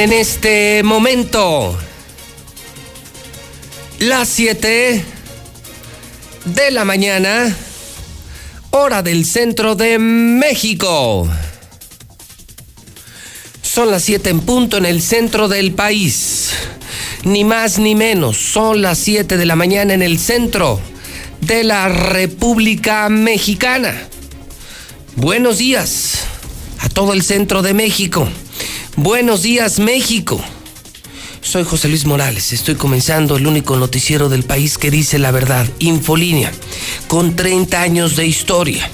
son en este momento las 7 de la mañana, hora del centro de México. Son las 7 en punto en el centro del país. Ni más ni menos, son las 7 de la mañana en el centro de la República Mexicana. Buenos días a todo el centro de México. Buenos días, México. Soy José Luis Morales. Estoy comenzando el único noticiero del país que dice la verdad, Infolínea, con 30 años de historia.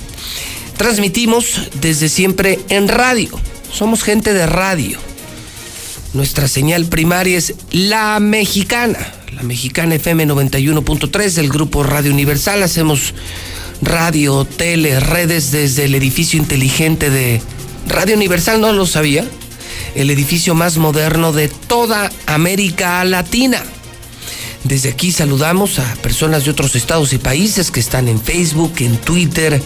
Transmitimos desde siempre en radio. Somos gente de radio. Nuestra señal primaria es La Mexicana. La Mexicana FM 91.3 del Grupo Radio Universal. Hacemos radio, tele, redes desde el edificio inteligente de Radio Universal. No lo sabía. El edificio más moderno de toda América Latina. Desde aquí saludamos a personas de otros estados y países que están en Facebook, en Twitter,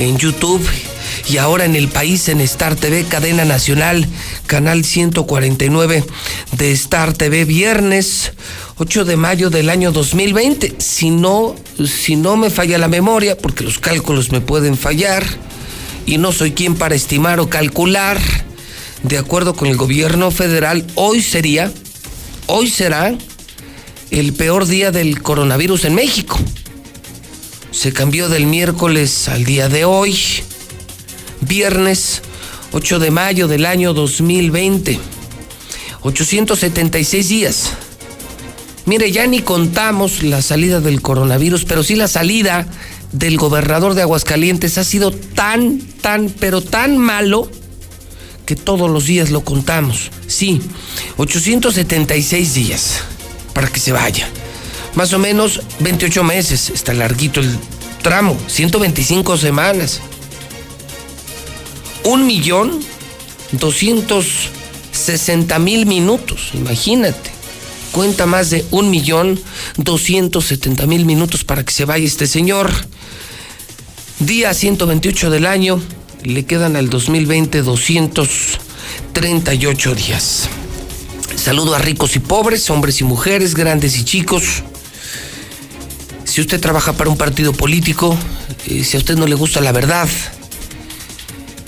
en YouTube y ahora en el país en Star TV, cadena nacional, canal 149 de Star TV, viernes 8 de mayo del año 2020. Si no me falla la memoria, porque los cálculos me pueden fallar y no soy quien para estimar o calcular. De acuerdo con el gobierno federal, hoy será el peor día del coronavirus en México. Se cambió del miércoles al día de hoy, viernes 8 de mayo del año 2020. 876 días. Mire, ya ni contamos la salida del coronavirus, pero sí la salida del gobernador de Aguascalientes ha sido tan malo que todos los días lo contamos. Sí, 876 días para que se vaya. Más o menos 28 meses, está larguito el tramo, 125 semanas. 1,260,000 minutos, imagínate. Cuenta más de 1,270,000 minutos para que se vaya este señor. Día 128 del año. Le quedan al 2020 238 días. Saludo a ricos y pobres, hombres y mujeres, grandes y chicos. Si usted trabaja para un partido político, si a usted no le gusta la verdad,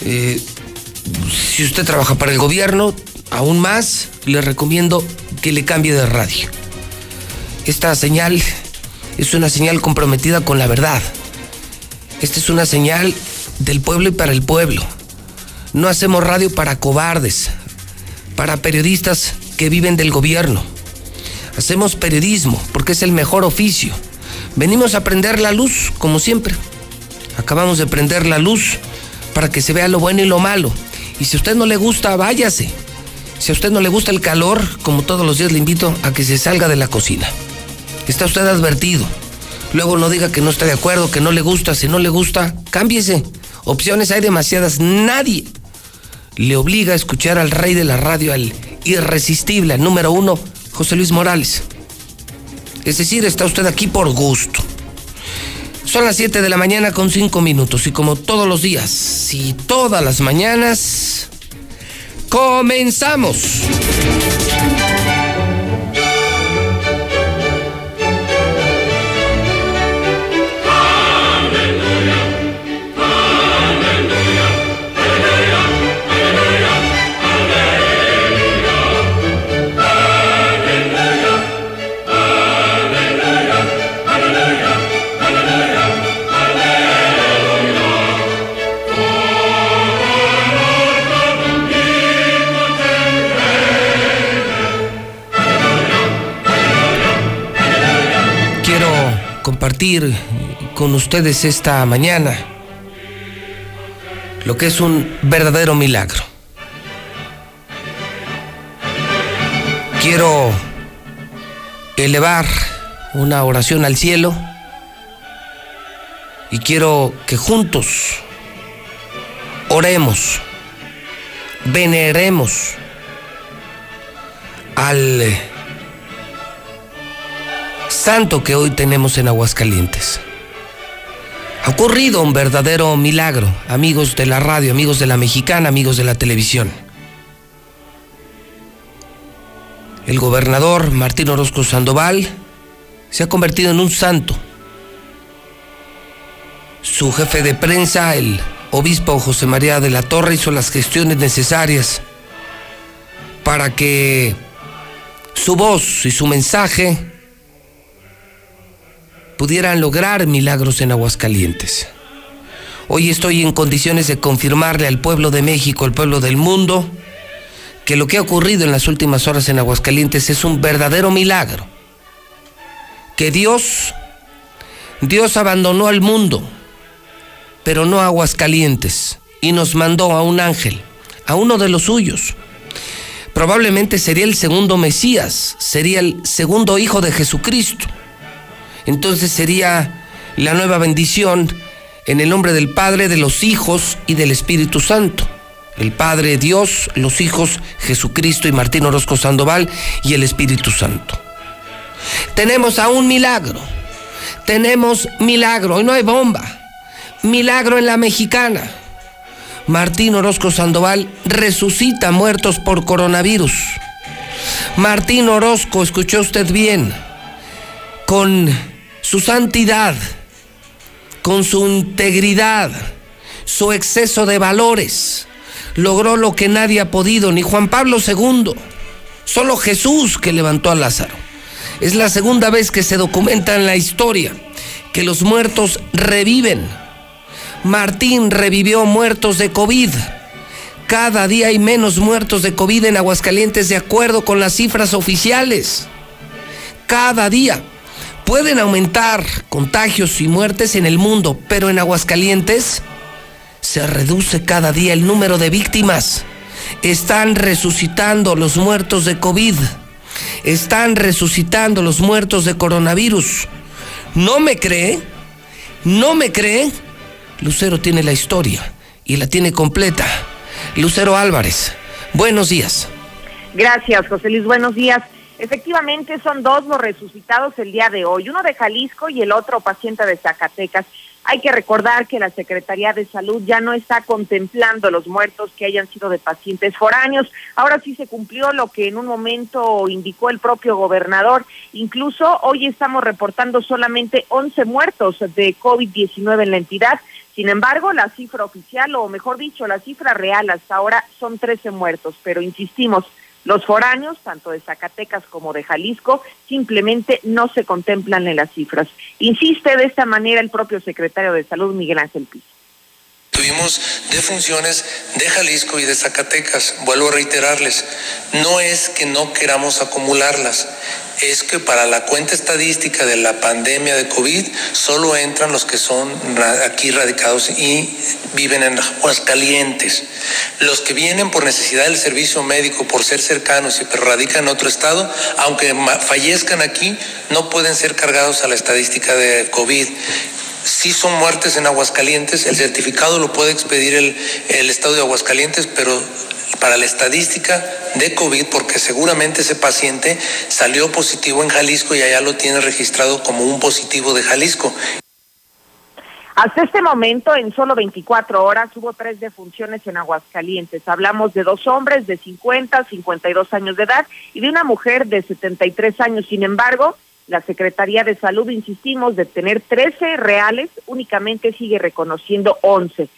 si usted trabaja para el gobierno, aún más, le recomiendo que le cambie de radio. Esta señal es una señal comprometida con la verdad. Esta es una señal del pueblo y para el pueblo. No hacemos radio para cobardes, para periodistas que viven del gobierno. Hacemos periodismo porque es el mejor oficio. Venimos a prender la luz, como siempre. Acabamos de prender la luz para que se vea lo bueno y lo malo. Y si a usted no le gusta, váyase. Si a usted no le gusta el calor, como todos los días, le invito a que se salga de la cocina. Está usted advertido. Luego no diga que no está de acuerdo, que no le gusta. Si no le gusta, cámbiese. Opciones hay demasiadas. Nadie le obliga a escuchar al rey de la radio, al irresistible, al número uno, José Luis Morales. Es decir, está usted aquí por gusto. Son las 7 de la mañana con 5 minutos. Y como todos los días y todas las mañanas, comenzamos. Compartir con ustedes esta mañana lo que es un verdadero milagro. Quiero elevar una oración al cielo y quiero que juntos oremos, veneremos al santo que hoy tenemos en Aguascalientes. Ha ocurrido un verdadero milagro, amigos de la radio, amigos de la Mexicana, amigos de la televisión. El gobernador Martín Orozco Sandoval se ha convertido en un santo. Su jefe de prensa, el obispo José María de la Torre, hizo las gestiones necesarias para que su voz y su mensaje pudieran lograr milagros en Aguascalientes. Hoy estoy en condiciones de confirmarle al pueblo de México, al pueblo del mundo, que lo que ha ocurrido en las últimas horas en Aguascalientes es un verdadero milagro. Que Dios abandonó al mundo, pero no a Aguascalientes, y nos mandó a un ángel, a uno de los suyos. Probablemente sería el segundo Mesías, sería el segundo hijo de Jesucristo. Entonces sería la nueva bendición en el nombre del Padre, de los hijos y del Espíritu Santo. El Padre Dios, los hijos Jesucristo y Martín Orozco Sandoval y el Espíritu Santo. Tenemos a un milagro. Tenemos milagro. Y no hay bomba. Milagro en La Mexicana. Martín Orozco Sandoval resucita muertos por coronavirus. Martín Orozco, escuchó usted bien, con su santidad, con su integridad, su exceso de valores, logró lo que nadie ha podido, ni Juan Pablo II, solo Jesús que levantó a Lázaro. Es la segunda vez que se documenta en la historia que los muertos reviven. Martín revivió muertos de COVID. Cada día hay menos muertos de COVID en Aguascalientes de acuerdo con las cifras oficiales. Cada día pueden aumentar contagios y muertes en el mundo, pero en Aguascalientes se reduce cada día el número de víctimas. Están resucitando los muertos de COVID. Están resucitando los muertos de coronavirus. ¿No me cree? ¿No me cree? Lucero tiene la historia y la tiene completa. Lucero Álvarez, buenos días. Gracias, José Luis, buenos días. Efectivamente, son dos los resucitados el día de hoy, uno de Jalisco y el otro paciente de Zacatecas. Hay que recordar que la Secretaría de Salud ya no está contemplando los muertos que hayan sido de pacientes foráneos. Ahora sí se cumplió lo que en un momento indicó el propio gobernador. Incluso hoy estamos reportando solamente 11 muertos de COVID-19 en la entidad. Sin embargo, la cifra oficial, o mejor dicho, la cifra real hasta ahora son 13 muertos. Pero insistimos, los foráneos, tanto de Zacatecas como de Jalisco, simplemente no se contemplan en las cifras. Insiste de esta manera el propio secretario de Salud, Miguel Ángel Piz. Tuvimos defunciones de Jalisco y de Zacatecas. Vuelvo a reiterarles, no es que no queramos acumularlas, es que para la cuenta estadística de la pandemia de COVID solo entran los que son aquí radicados y viven en Aguascalientes. Los que vienen por necesidad del servicio médico, por ser cercanos y radican en otro estado, aunque fallezcan aquí, no pueden ser cargados a la estadística de COVID. Sí son muertes en Aguascalientes, el certificado lo puede expedir el estado de Aguascalientes, pero para la estadística de COVID, porque seguramente ese paciente salió positivo en Jalisco y allá lo tiene registrado como un positivo de Jalisco. Hasta este momento, en solo 24 horas, hubo 3 defunciones en Aguascalientes. Hablamos de 2 hombres de 50, 52 años de edad y de una mujer de 73 años. Sin embargo, la Secretaría de Salud, insistimos, de tener 13 reales, únicamente sigue reconociendo 11.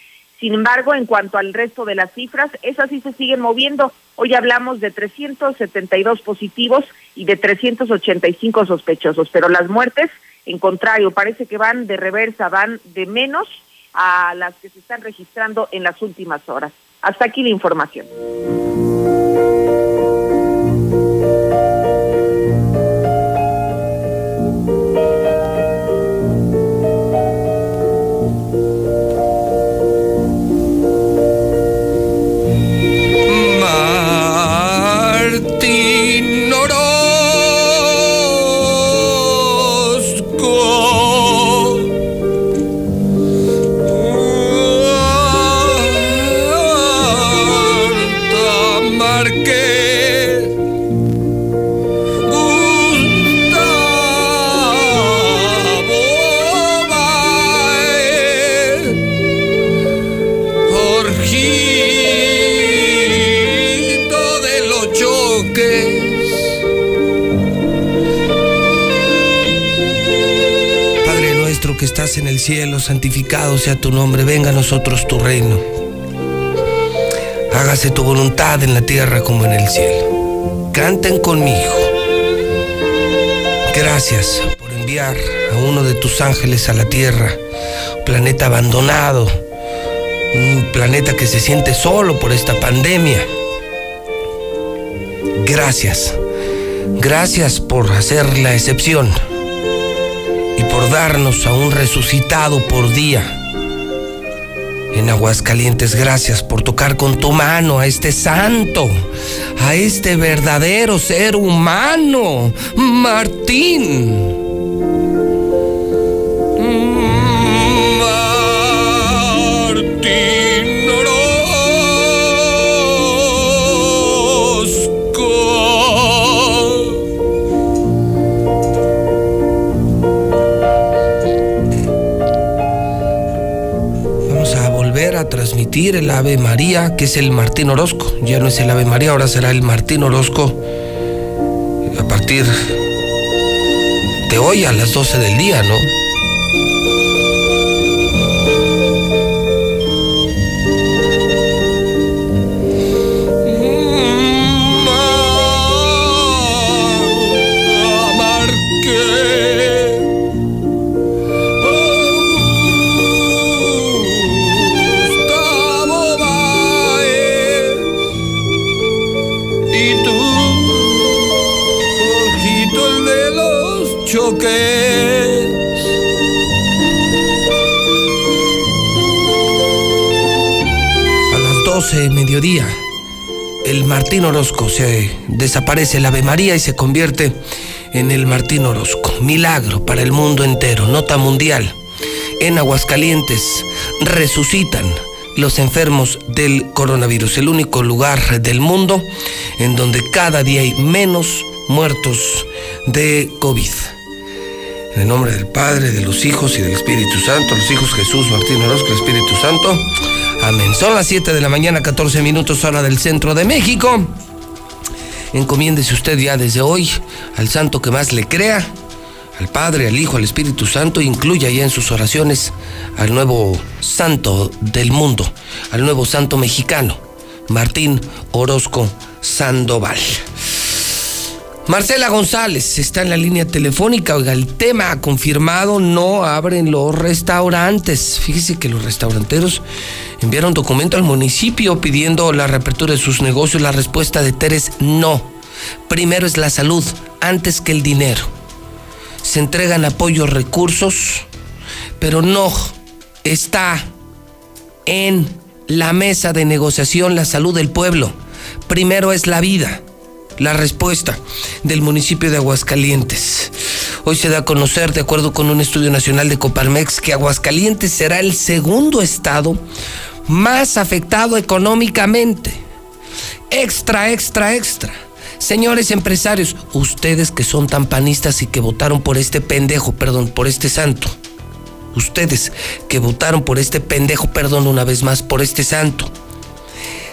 Sin embargo, en cuanto al resto de las cifras, esas sí se siguen moviendo. Hoy hablamos de 372 positivos y de 385 sospechosos, pero las muertes, en contrario, parece que van de reversa, van de menos a las que se están registrando en las últimas horas. Hasta aquí la información. nuestro que estás en el cielo, santificado sea tu nombre, venga a nosotros tu reino. Hágase tu voluntad en la tierra como en el cielo. Canten conmigo. Gracias por enviar a uno de tus ángeles a la tierra, un planeta abandonado, un planeta que se siente solo por esta pandemia. Gracias. Gracias por hacer la excepción y por darnos a un resucitado por día en Aguascalientes. Gracias por tocar con tu mano a este santo, a este verdadero ser humano, Martín. Transmitir el Ave María, que es el Martín Orozco. Ya no es el Ave María, ahora será el Martín Orozco a partir de hoy a las 12 del día, ¿no? Mediodía, el Martín Orozco, se desaparece el Ave María y se convierte en el Martín Orozco. Milagro para el mundo entero, nota mundial. En Aguascalientes resucitan los enfermos del coronavirus, el único lugar del mundo en donde cada día hay menos muertos de COVID. En el nombre del Padre, de los hijos y del Espíritu Santo, los hijos Jesús, Martín Orozco, el Espíritu Santo. Amén. Son las 7 de la mañana, 14 minutos, hora del centro de México. Encomiéndese usted ya desde hoy al santo que más le crea, al Padre, al Hijo, al Espíritu Santo. Incluya ya en sus oraciones al nuevo santo del mundo, al nuevo santo mexicano, Martín Orozco Sandoval. Marcela González está en la línea telefónica. Oiga, el tema confirmado: no abren los restaurantes. Fíjese que los restauranteros enviaron documento al municipio pidiendo la reapertura de sus negocios. La respuesta de Tere es no. Primero es la salud, antes que el dinero. Se entregan apoyos, recursos, pero no está en la mesa de negociación la salud del pueblo. Primero es la vida. La respuesta del municipio de Aguascalientes. Hoy se da a conocer, de acuerdo con un estudio nacional de Coparmex, que Aguascalientes será el segundo estado más afectado económicamente. Extra, extra, extra. Señores empresarios, ustedes que son tan panistas y que votaron por este pendejo, perdón, por este santo. Ustedes que votaron por este pendejo, perdón, una vez más, por este santo.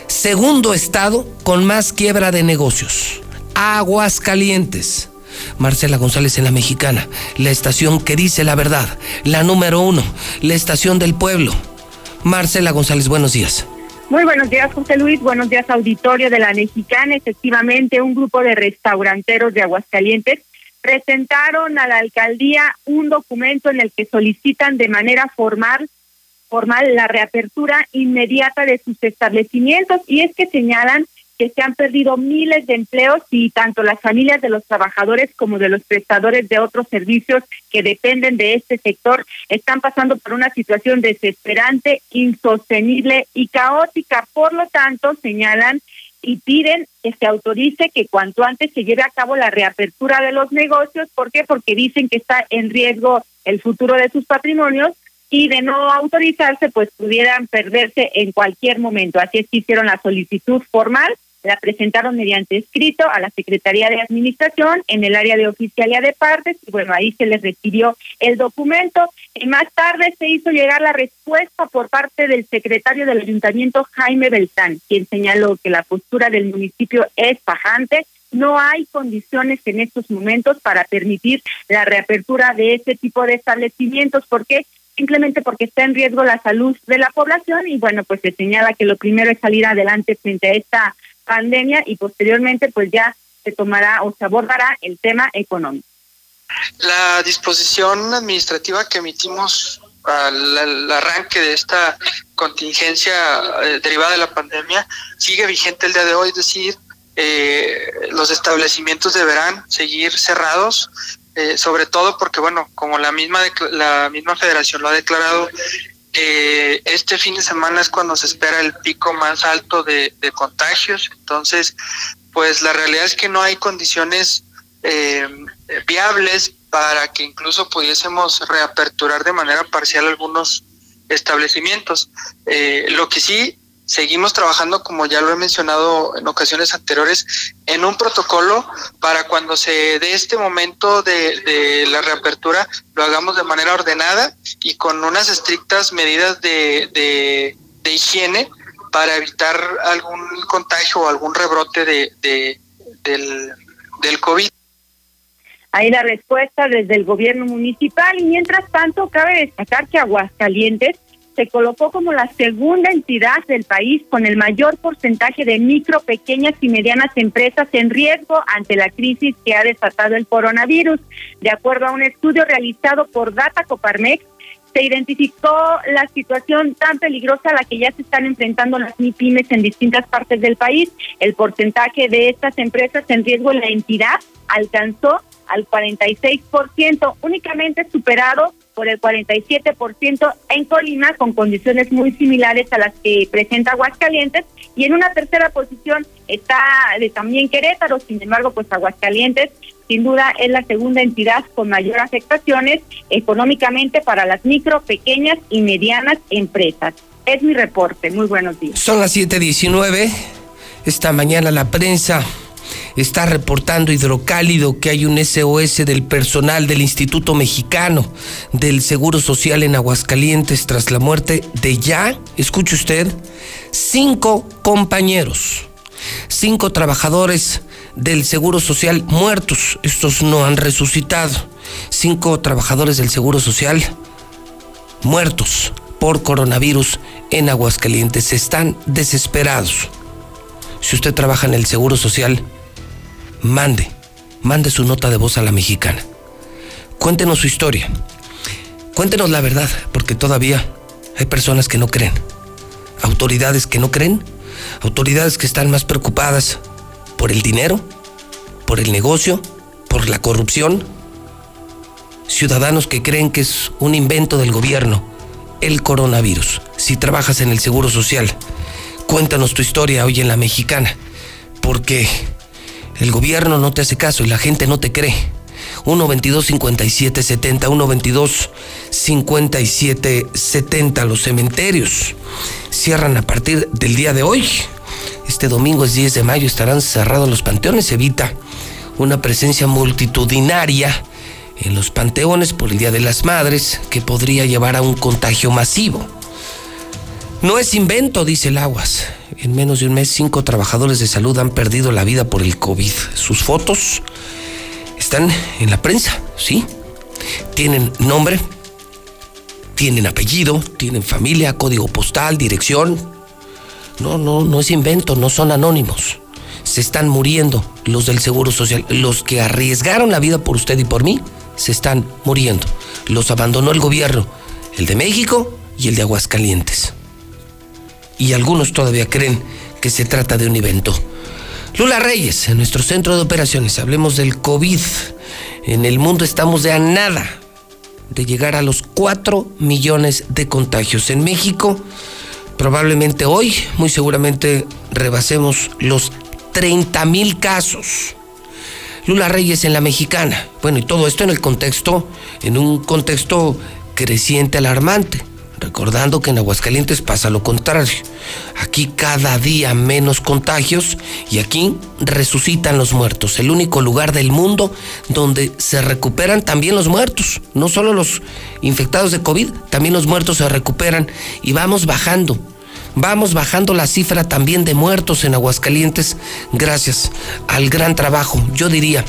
Segundo estado con más quiebra de negocios, Aguascalientes. Marcela González en La Mexicana, la estación que dice la verdad, la número uno, la estación del pueblo. Marcela González, buenos días. Muy buenos días, José Luis, buenos días, auditorio de La Mexicana. Efectivamente, un grupo de restauranteros de Aguascalientes presentaron a la alcaldía un documento en el que solicitan de manera formal la reapertura inmediata de sus establecimientos, y es que señalan que se han perdido miles de empleos y tanto las familias de los trabajadores como de los prestadores de otros servicios que dependen de este sector están pasando por una situación desesperante, insostenible y caótica. Por lo tanto, señalan y piden que se autorice que cuanto antes se lleve a cabo la reapertura de los negocios. ¿Por qué? Porque dicen que está en riesgo el futuro de sus patrimonios, y de no autorizarse, pues pudieran perderse en cualquier momento. Así es que hicieron la solicitud formal, la presentaron mediante escrito a la Secretaría de Administración en el área de Oficialía de Partes, y bueno, ahí se les recibió el documento. Y más tarde se hizo llegar la respuesta por parte del secretario del Ayuntamiento, Jaime Beltrán, quien señaló que la postura del municipio es tajante, No hay condiciones en estos momentos para permitir la reapertura de este tipo de establecimientos. ¿Por qué? Simplemente porque está en riesgo la salud de la población y bueno, pues se señala que lo primero es salir adelante frente a esta pandemia y posteriormente pues ya se tomará o se abordará el tema económico. La disposición administrativa que emitimos al arranque de esta contingencia derivada de la pandemia sigue vigente el día de hoy, es decir, los establecimientos deberán seguir cerrados, sobre todo porque, bueno, como la misma federación lo ha declarado, este fin de semana es cuando se espera el pico más alto de contagios. Entonces, pues la realidad es que no hay condiciones viables para que incluso pudiésemos reaperturar de manera parcial algunos establecimientos. Lo que sí, seguimos trabajando, como ya lo he mencionado en ocasiones anteriores, en un protocolo para cuando se dé este momento de la reapertura, lo hagamos de manera ordenada y con unas estrictas medidas de higiene para evitar algún contagio o algún rebrote del COVID. Ahí la respuesta desde el gobierno municipal. Y mientras tanto, cabe destacar que Aguascalientes se colocó como la segunda entidad del país con el mayor porcentaje de micro, pequeñas y medianas empresas en riesgo ante la crisis que ha desatado el coronavirus. De acuerdo a un estudio realizado por Data Coparmex, se identificó la situación tan peligrosa a la que ya se están enfrentando las MIPYMES en distintas partes del país. El porcentaje de estas empresas en riesgo en la entidad alcanzó al 46%, únicamente superado por el 47% en Colima, con condiciones muy similares a las que presenta Aguascalientes, y en una tercera posición está también Querétaro. Sin embargo, pues Aguascalientes sin duda es la segunda entidad con mayor afectaciones económicamente para las micro, pequeñas y medianas empresas. Es mi reporte, muy buenos días. Son las 7:19, esta mañana la prensa está reportando Hidrocálido que hay un SOS del personal del Instituto Mexicano del Seguro Social en Aguascalientes tras la muerte de ya, escuche usted, 5 trabajadores del Seguro Social muertos. Estos no han resucitado. 5 trabajadores del Seguro Social muertos por coronavirus en Aguascalientes. Están desesperados. Si usted trabaja en el Seguro Social, mande su nota de voz a La Mexicana. Cuéntenos su historia. Cuéntenos la verdad, porque todavía hay personas que no creen. Autoridades que no creen. Autoridades que están más preocupadas por el dinero, por el negocio, por la corrupción. Ciudadanos que creen que es un invento del gobierno el coronavirus. Si trabajas en el Seguro Social, cuéntanos tu historia hoy en La Mexicana, porque el gobierno no te hace caso y la gente no te cree. 1-22-57-70, 1-22-57-70. Los cementerios cierran a partir del día de hoy. Este domingo es 10 de mayo, estarán cerrados los panteones. Evita una presencia multitudinaria en los panteones por el Día de las Madres, que podría llevar a un contagio masivo. No es invento, dice el Aguas. En menos de un mes, 5 trabajadores de salud han perdido la vida por el COVID. Sus fotos están en la prensa, ¿sí? Tienen nombre, tienen apellido, tienen familia, código postal, dirección. No es invento, no son anónimos. Se están muriendo los del Seguro Social. Los que arriesgaron la vida por usted y por mí, se están muriendo. Los abandonó el gobierno, el de México y el de Aguascalientes. Y algunos todavía creen que se trata de un evento. Lula Reyes, en nuestro centro de operaciones, hablemos del COVID. En el mundo estamos de a nada de llegar a los 4 millones de contagios. En México, probablemente hoy, muy seguramente, rebasemos los 30,000 casos. Lula Reyes en La Mexicana. Bueno, y todo esto en un contexto creciente, alarmante. Recordando que en Aguascalientes pasa lo contrario. Aquí cada día menos contagios y aquí resucitan los muertos. El único lugar del mundo donde se recuperan también los muertos. No solo los infectados de COVID, también los muertos se recuperan y vamos bajando. Vamos bajando la cifra también de muertos en Aguascalientes gracias al gran trabajo, yo diría,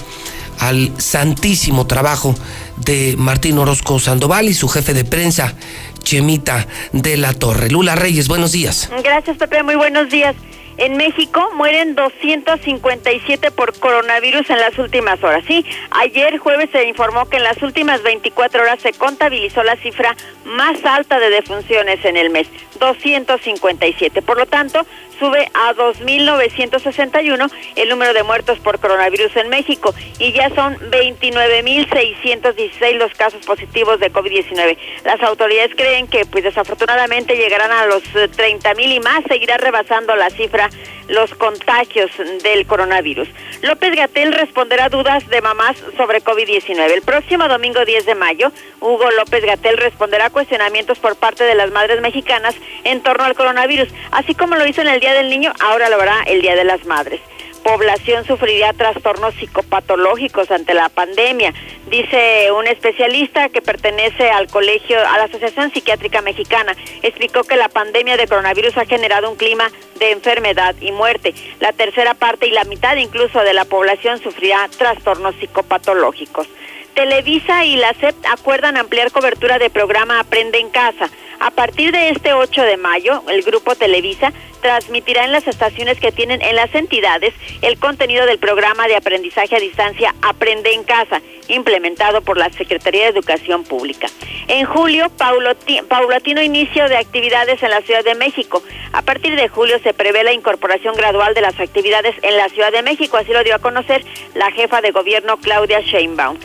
al santísimo trabajo de Martín Orozco Sandoval y su jefe de prensa, Chemita de la Torre. Lula Reyes, buenos días. Gracias, Pepe, muy buenos días. En México mueren 257 por coronavirus en las últimas horas. Sí, ayer jueves se informó que en las últimas 24 horas se contabilizó la cifra más alta de defunciones en el mes, 257. Por lo tanto, sube a 2.961 el número de muertos por coronavirus en México y ya son 29.616 los casos positivos de COVID-19. Las autoridades creen que pues desafortunadamente llegarán a los 30.000 y más, seguirá rebasando la cifra los contagios del coronavirus. López Gatel responderá dudas de mamás sobre COVID-19. El próximo domingo 10 de mayo, Hugo López Gatel responderá cuestionamientos por parte de las madres mexicanas en torno al coronavirus. Así como lo hizo en el Día del Niño, ahora lo hará el Día de las Madres. Población sufrirá trastornos psicopatológicos ante la pandemia, dice un especialista que pertenece al colegio, a la Asociación Psiquiátrica Mexicana. Explicó que la pandemia de coronavirus ha generado un clima de enfermedad y muerte. La tercera parte y la mitad incluso de la población sufrirá trastornos psicopatológicos. Televisa y la SEP acuerdan ampliar cobertura de programa Aprende en Casa. A partir de este 8 de mayo, el grupo Televisa transmitirá en las estaciones que tienen en las entidades el contenido del programa de aprendizaje a distancia Aprende en Casa, implementado por la Secretaría de Educación Pública. En julio, paulatino inicio de actividades en la Ciudad de México. A partir de julio se prevé la incorporación gradual de las actividades en la Ciudad de México, así lo dio a conocer la jefa de gobierno Claudia Sheinbaum.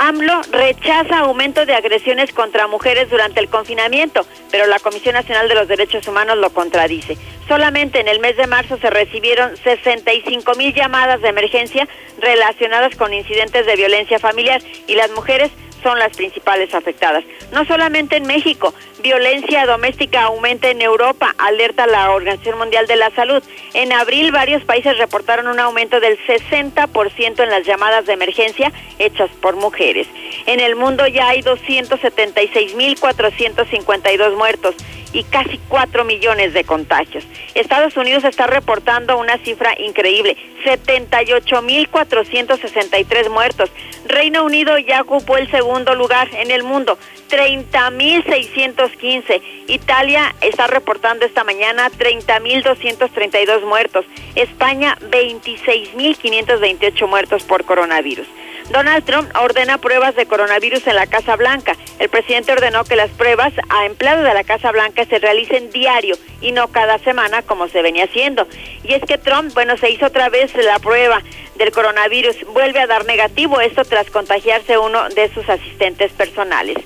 AMLO rechaza aumento de agresiones contra mujeres durante el confinamiento, pero la Comisión Nacional de los Derechos Humanos lo contradice. Solamente en el mes de marzo se recibieron 65,000 llamadas de emergencia relacionadas con incidentes de violencia familiar y las mujeres son las principales afectadas. No solamente en México, violencia doméstica aumenta en Europa, alerta la Organización Mundial de la Salud. En abril, varios países reportaron un aumento del 60% en las llamadas de emergencia hechas por mujeres. En el mundo ya hay 276,452 muertos y casi 4 millones de contagios. Estados Unidos está reportando una cifra increíble, 78,463 muertos. Reino Unido ya ocupó el segundo lugar en el mundo, 30,615. Italia está reportando esta mañana 30,232 muertos. España, 26,528 muertos por coronavirus. Donald Trump ordena pruebas de coronavirus en la Casa Blanca. El presidente ordenó que las pruebas a empleados de la Casa Blanca se realicen diario y no cada semana como se venía haciendo. Y es que Trump, se hizo otra vez la prueba del coronavirus, vuelve a dar negativo, esto tras contagiarse uno de sus asistentes personales.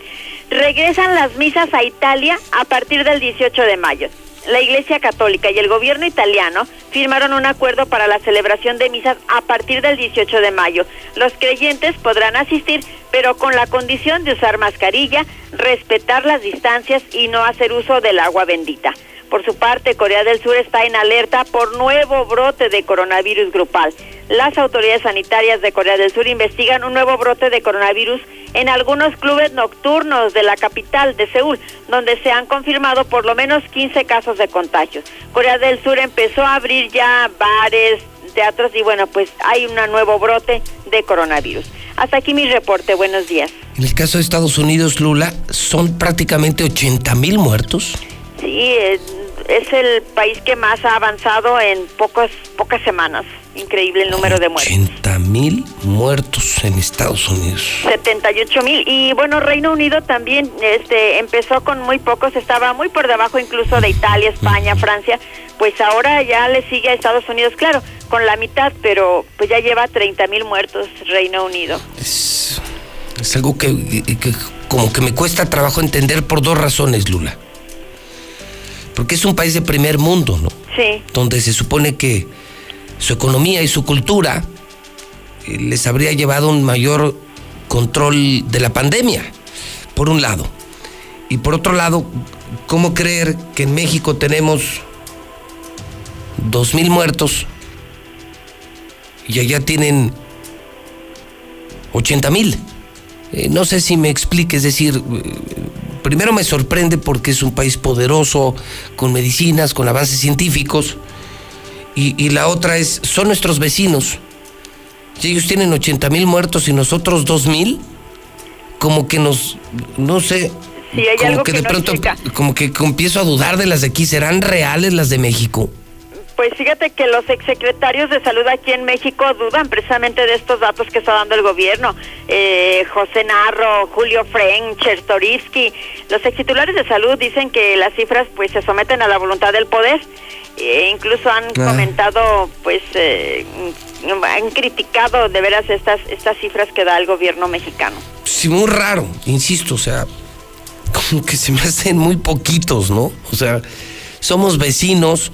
Regresan las misas a Italia a partir del 18 de mayo. La Iglesia Católica y el gobierno italiano firmaron un acuerdo para la celebración de misas a partir del 18 de mayo. Los creyentes podrán asistir, pero con la condición de usar mascarilla, respetar las distancias y no hacer uso del agua bendita. Por su parte, Corea del Sur está en alerta por nuevo brote de coronavirus grupal. Las autoridades sanitarias de Corea del Sur investigan un nuevo brote de coronavirus en algunos clubes nocturnos de la capital de Seúl, donde se han confirmado por lo menos 15 casos de contagios. Corea del Sur empezó a abrir ya bares, teatros y hay un nuevo brote de coronavirus. Hasta aquí mi reporte, buenos días. En el caso de Estados Unidos, Lula, son prácticamente 80,000 muertos. Sí, es el país que más ha avanzado en pocas semanas. Increíble el número de muertos. 80,000 muertos en Estados Unidos. 78,000. Y Reino Unido también empezó con muy pocos, estaba muy por debajo incluso de Italia, España, Francia. Pues ahora ya le sigue a Estados Unidos, claro, con la mitad, pero pues ya lleva 30,000 muertos Reino Unido. Es algo que como que me cuesta trabajo entender por dos razones, Lula. Porque es un país de primer mundo, ¿no? Sí. Donde se supone que su economía y su cultura les habría llevado un mayor control de la pandemia, por un lado. Y por otro lado, ¿cómo creer que en México tenemos 2,000 muertos y allá tienen 80,000? No sé si me explique, es decir, primero me sorprende porque es un país poderoso, con medicinas, con avances científicos, y la otra es, son nuestros vecinos. Si ellos tienen 80,000 muertos y nosotros 2,000, como que nos, no sé, sí, hay como algo que de pronto, checa. Como que empiezo a dudar de las de aquí. ¿Serán reales las de México? Pues fíjate que los exsecretarios de salud aquí en México dudan precisamente de estos datos que está dando el gobierno. José Narro, Julio French, Chertorivsky, los extitulares de salud dicen que las cifras pues se someten a la voluntad del poder. Incluso han comentado, pues, han criticado de veras estas cifras que da el gobierno mexicano. Sí, muy raro, insisto, o sea, como que se me hacen muy poquitos, ¿no? O sea, somos vecinos.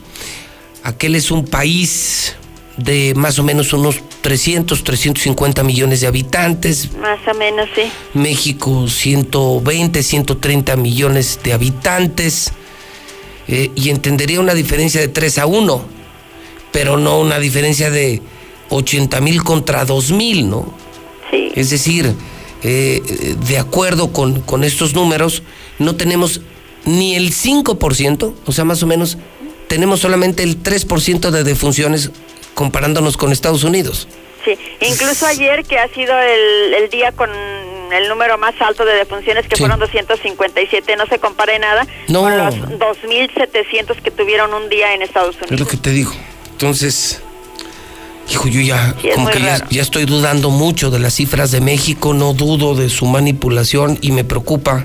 Aquel es un país de más o menos unos 300, 350 millones de habitantes. Más o menos, sí. México, 120, 130 millones de habitantes. Y entendería una diferencia de 3-1, pero no una diferencia de 80,000 contra 2,000, ¿no? Sí. Es decir, de acuerdo con estos números, no tenemos ni el 5%, o sea, más o menos... tenemos solamente el 3% de defunciones comparándonos con Estados Unidos. Sí, incluso ayer, que ha sido el día con el número más alto de defunciones, que sí, fueron 257, no se compara en nada con los 2,700 que tuvieron un día en Estados Unidos. Es lo que te digo. Entonces, hijo, yo ya, sí, como que ya estoy dudando mucho de las cifras de México, no dudo de su manipulación y me preocupa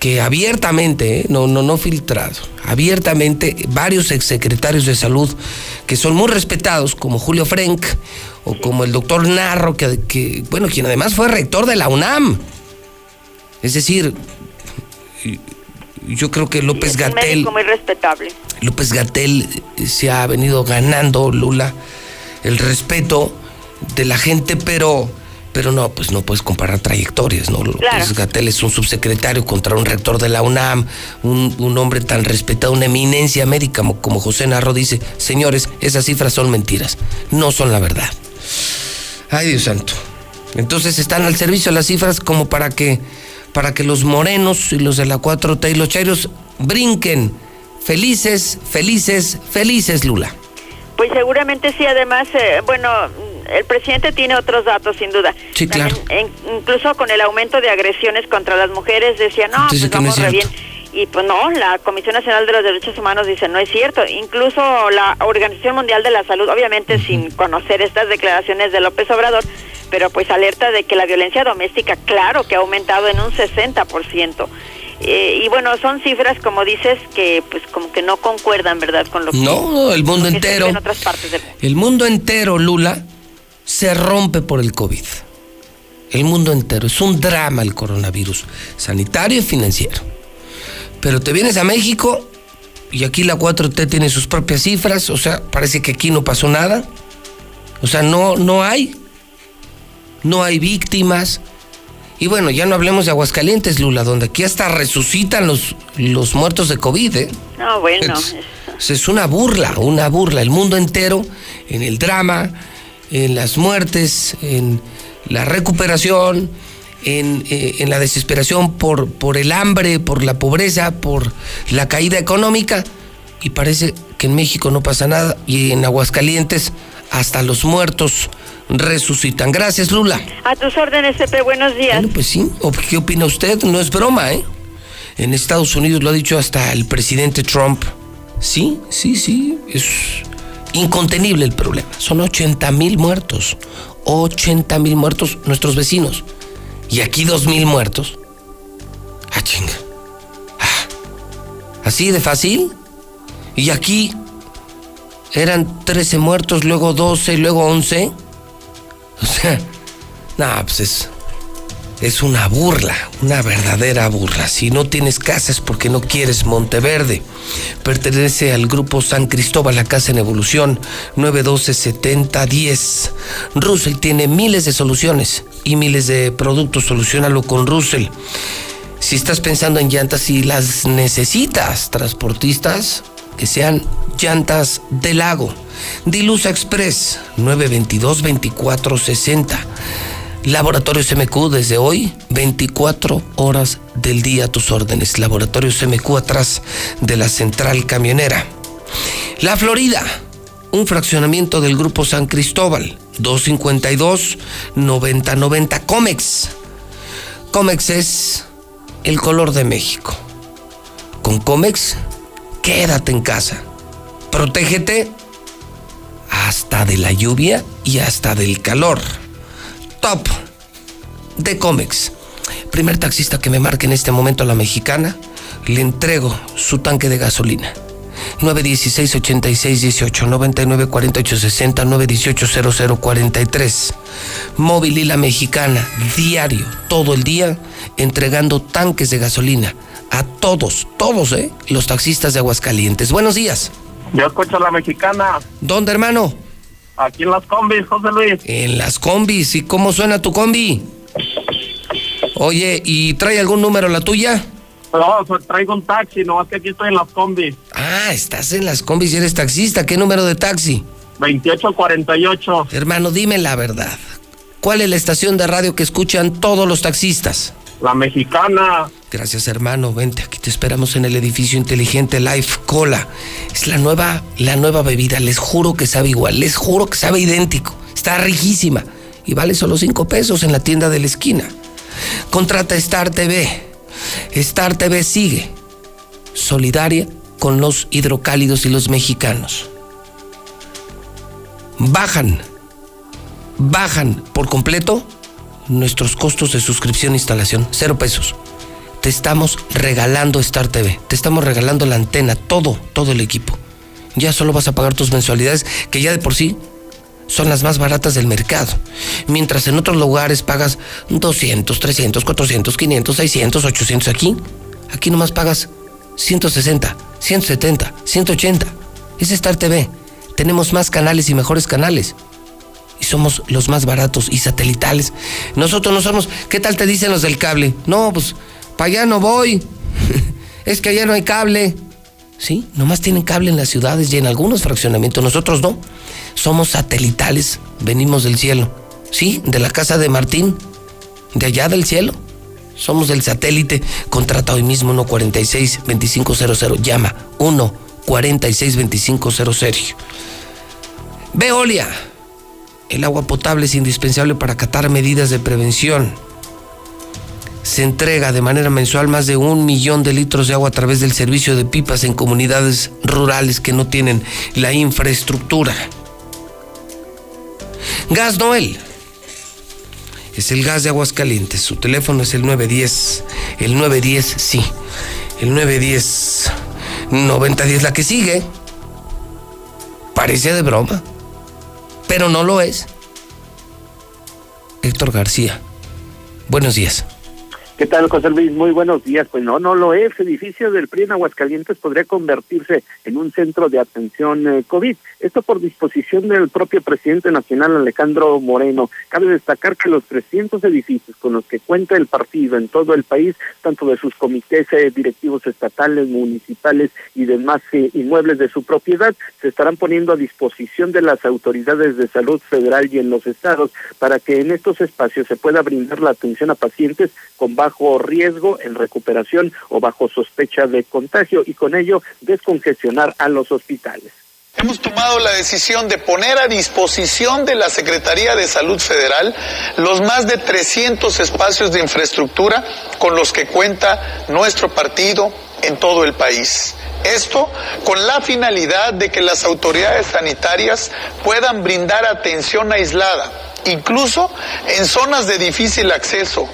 que abiertamente, no filtrado, abiertamente varios exsecretarios de salud que son muy respetados, como Julio French o sí, como el doctor Narro, que bueno, quien además fue rector de la UNAM. Es decir, yo creo que López Gatel, muy respetable, López Gatel se ha venido ganando, Lula, el respeto de la gente, pero no, pues no puedes comparar trayectorias, ¿no? Claro. López Gatel es un subsecretario contra un rector de la UNAM, un hombre tan respetado, una eminencia médica, como José Narro dice. Señores, esas cifras son mentiras, no son la verdad. Ay, Dios santo. Entonces están al servicio de las cifras como para que los morenos y los de la 4T y los chairos brinquen. Felices, felices, felices, Lula. Pues seguramente sí, además, bueno... el presidente tiene otros datos, sin duda. Sí, claro. Incluso con el aumento de agresiones contra las mujeres, decía, no, entonces, pues vamos re bien. Y pues no, la Comisión Nacional de los Derechos Humanos dice, no es cierto. Incluso la Organización Mundial de la Salud, obviamente sin conocer estas declaraciones de López Obrador, pero pues alerta de que la violencia doméstica, claro, que ha aumentado en un 60%. Y bueno, son cifras, como dices, que pues como que no concuerdan, ¿verdad? Con lo que... No, el mundo entero. En otras partes del mundo. El mundo entero, Lula, se rompe por el COVID. El mundo entero. Es un drama el coronavirus, sanitario y financiero. Pero te vienes a México y aquí la 4T tiene sus propias cifras, o sea, parece que aquí no pasó nada. O sea, no hay víctimas. Y bueno, ya no hablemos de Aguascalientes, Lula, donde aquí hasta resucitan los muertos de COVID, ¿eh? No, bueno. Es una burla. El mundo entero en el drama, en las muertes, en la recuperación, en la desesperación por el hambre, por la pobreza, por la caída económica, y parece que en México no pasa nada, y en Aguascalientes hasta los muertos resucitan. Gracias, Lula. A tus órdenes, Pepe, buenos días. Bueno, pues sí, ¿qué opina usted? No es broma, ¿eh? En Estados Unidos lo ha dicho hasta el presidente Trump. Sí, es... incontenible el problema. Son 80,000 muertos. 80,000 muertos nuestros vecinos. Y aquí 2,000 muertos. Ah, chinga. Ah. ¿Así de fácil? Y aquí eran 13 muertos, luego 12, luego 11. O sea, pues es una burla, una verdadera burla. Si no tienes casa es porque no quieres. Monteverde pertenece al grupo San Cristóbal, la casa en evolución, 912-7010. Russell tiene miles de soluciones y miles de productos. Solucionalo con Russell. Si estás pensando en llantas y las necesitas, transportistas, que sean llantas del lago. Dilusa Express, 922-2460. Laboratorios MQ, desde hoy, 24 horas del día a tus órdenes. Laboratorios MQ, atrás de la central camionera. La Florida, un fraccionamiento del Grupo San Cristóbal, 252-9090. Comex. Comex es el color de México. Con Comex, quédate en casa. Protégete hasta de la lluvia y hasta del calor. Top de Comex. Primer taxista que me marque en este momento La Mexicana, le entrego su tanque de gasolina. 916-86-18-99-48-60-918-0043. Móvil y La Mexicana, diario, todo el día, entregando tanques de gasolina a todos, los taxistas de Aguascalientes. Buenos días. Yo escucho La Mexicana. ¿Dónde, hermano? Aquí en las combis, José Luis. En las combis. ¿Y cómo suena tu combi? Oye, ¿y trae algún número la tuya? No, traigo un taxi, nomás que aquí estoy en las combis. Ah, estás en las combis y eres taxista. ¿Qué número de taxi? 2848. Hermano, dime la verdad. ¿Cuál es la estación de radio que escuchan todos los taxistas? La Mexicana. Gracias, hermano. Vente, aquí te esperamos en el edificio inteligente Life Cola. Es la nueva bebida. Les juro que sabe igual, les juro que sabe idéntico. Está riquísima y vale solo 5 pesos en la tienda de la esquina. Contrata Star TV. Star TV sigue solidaria con los hidrocálidos y los mexicanos. Bajan por completo nuestros costos de suscripción e instalación, 0 pesos. Te estamos regalando Star TV, te estamos regalando la antena, todo el equipo. Ya solo vas a pagar tus mensualidades, que ya de por sí son las más baratas del mercado. Mientras en otros lugares pagas 200, 300, 400, 500, 600, 800, aquí nomás pagas 160, 170, 180. Es Star TV. Tenemos más canales y mejores canales. Y somos los más baratos y satelitales. Nosotros no somos, ¿qué tal te dicen los del cable? No, pues, para allá no voy. Es que allá no hay cable. Sí, nomás tienen cable en las ciudades y en algunos fraccionamientos. Nosotros no. Somos satelitales, venimos del cielo. Sí, de la casa de Martín, de allá del cielo. Somos del satélite. Contrata hoy mismo 146-2500. Llama 146-2500. Veolia. El agua potable es indispensable para acatar medidas de prevención. Se entrega de manera mensual más de 1 millón de litros de agua a través del servicio de pipas en comunidades rurales que no tienen la infraestructura. Gas Noel. Es el gas de Aguascalientes. Su teléfono es el 910. El 910, sí. El 910. 9010. La que sigue parece de broma, pero no lo es. Héctor García, buenos días. ¿Qué tal, José Luis? Muy buenos días. Pues no lo es. El edificio del PRI en Aguascalientes podría convertirse en un centro de atención COVID. Esto por disposición del propio presidente nacional, Alejandro Moreno. Cabe destacar que los 300 edificios con los que cuenta el partido en todo el país, tanto de sus comités directivos estatales, municipales y demás inmuebles de su propiedad, se estarán poniendo a disposición de las autoridades de salud federal y en los estados para que en estos espacios se pueda brindar la atención a pacientes con bajo riesgo, en recuperación o bajo sospecha de contagio, y con ello descongestionar a los hospitales. Hemos tomado la decisión de poner a disposición de la Secretaría de Salud Federal los más de 300 espacios de infraestructura con los que cuenta nuestro partido en todo el país. Esto con la finalidad de que las autoridades sanitarias puedan brindar atención aislada, incluso en zonas de difícil acceso,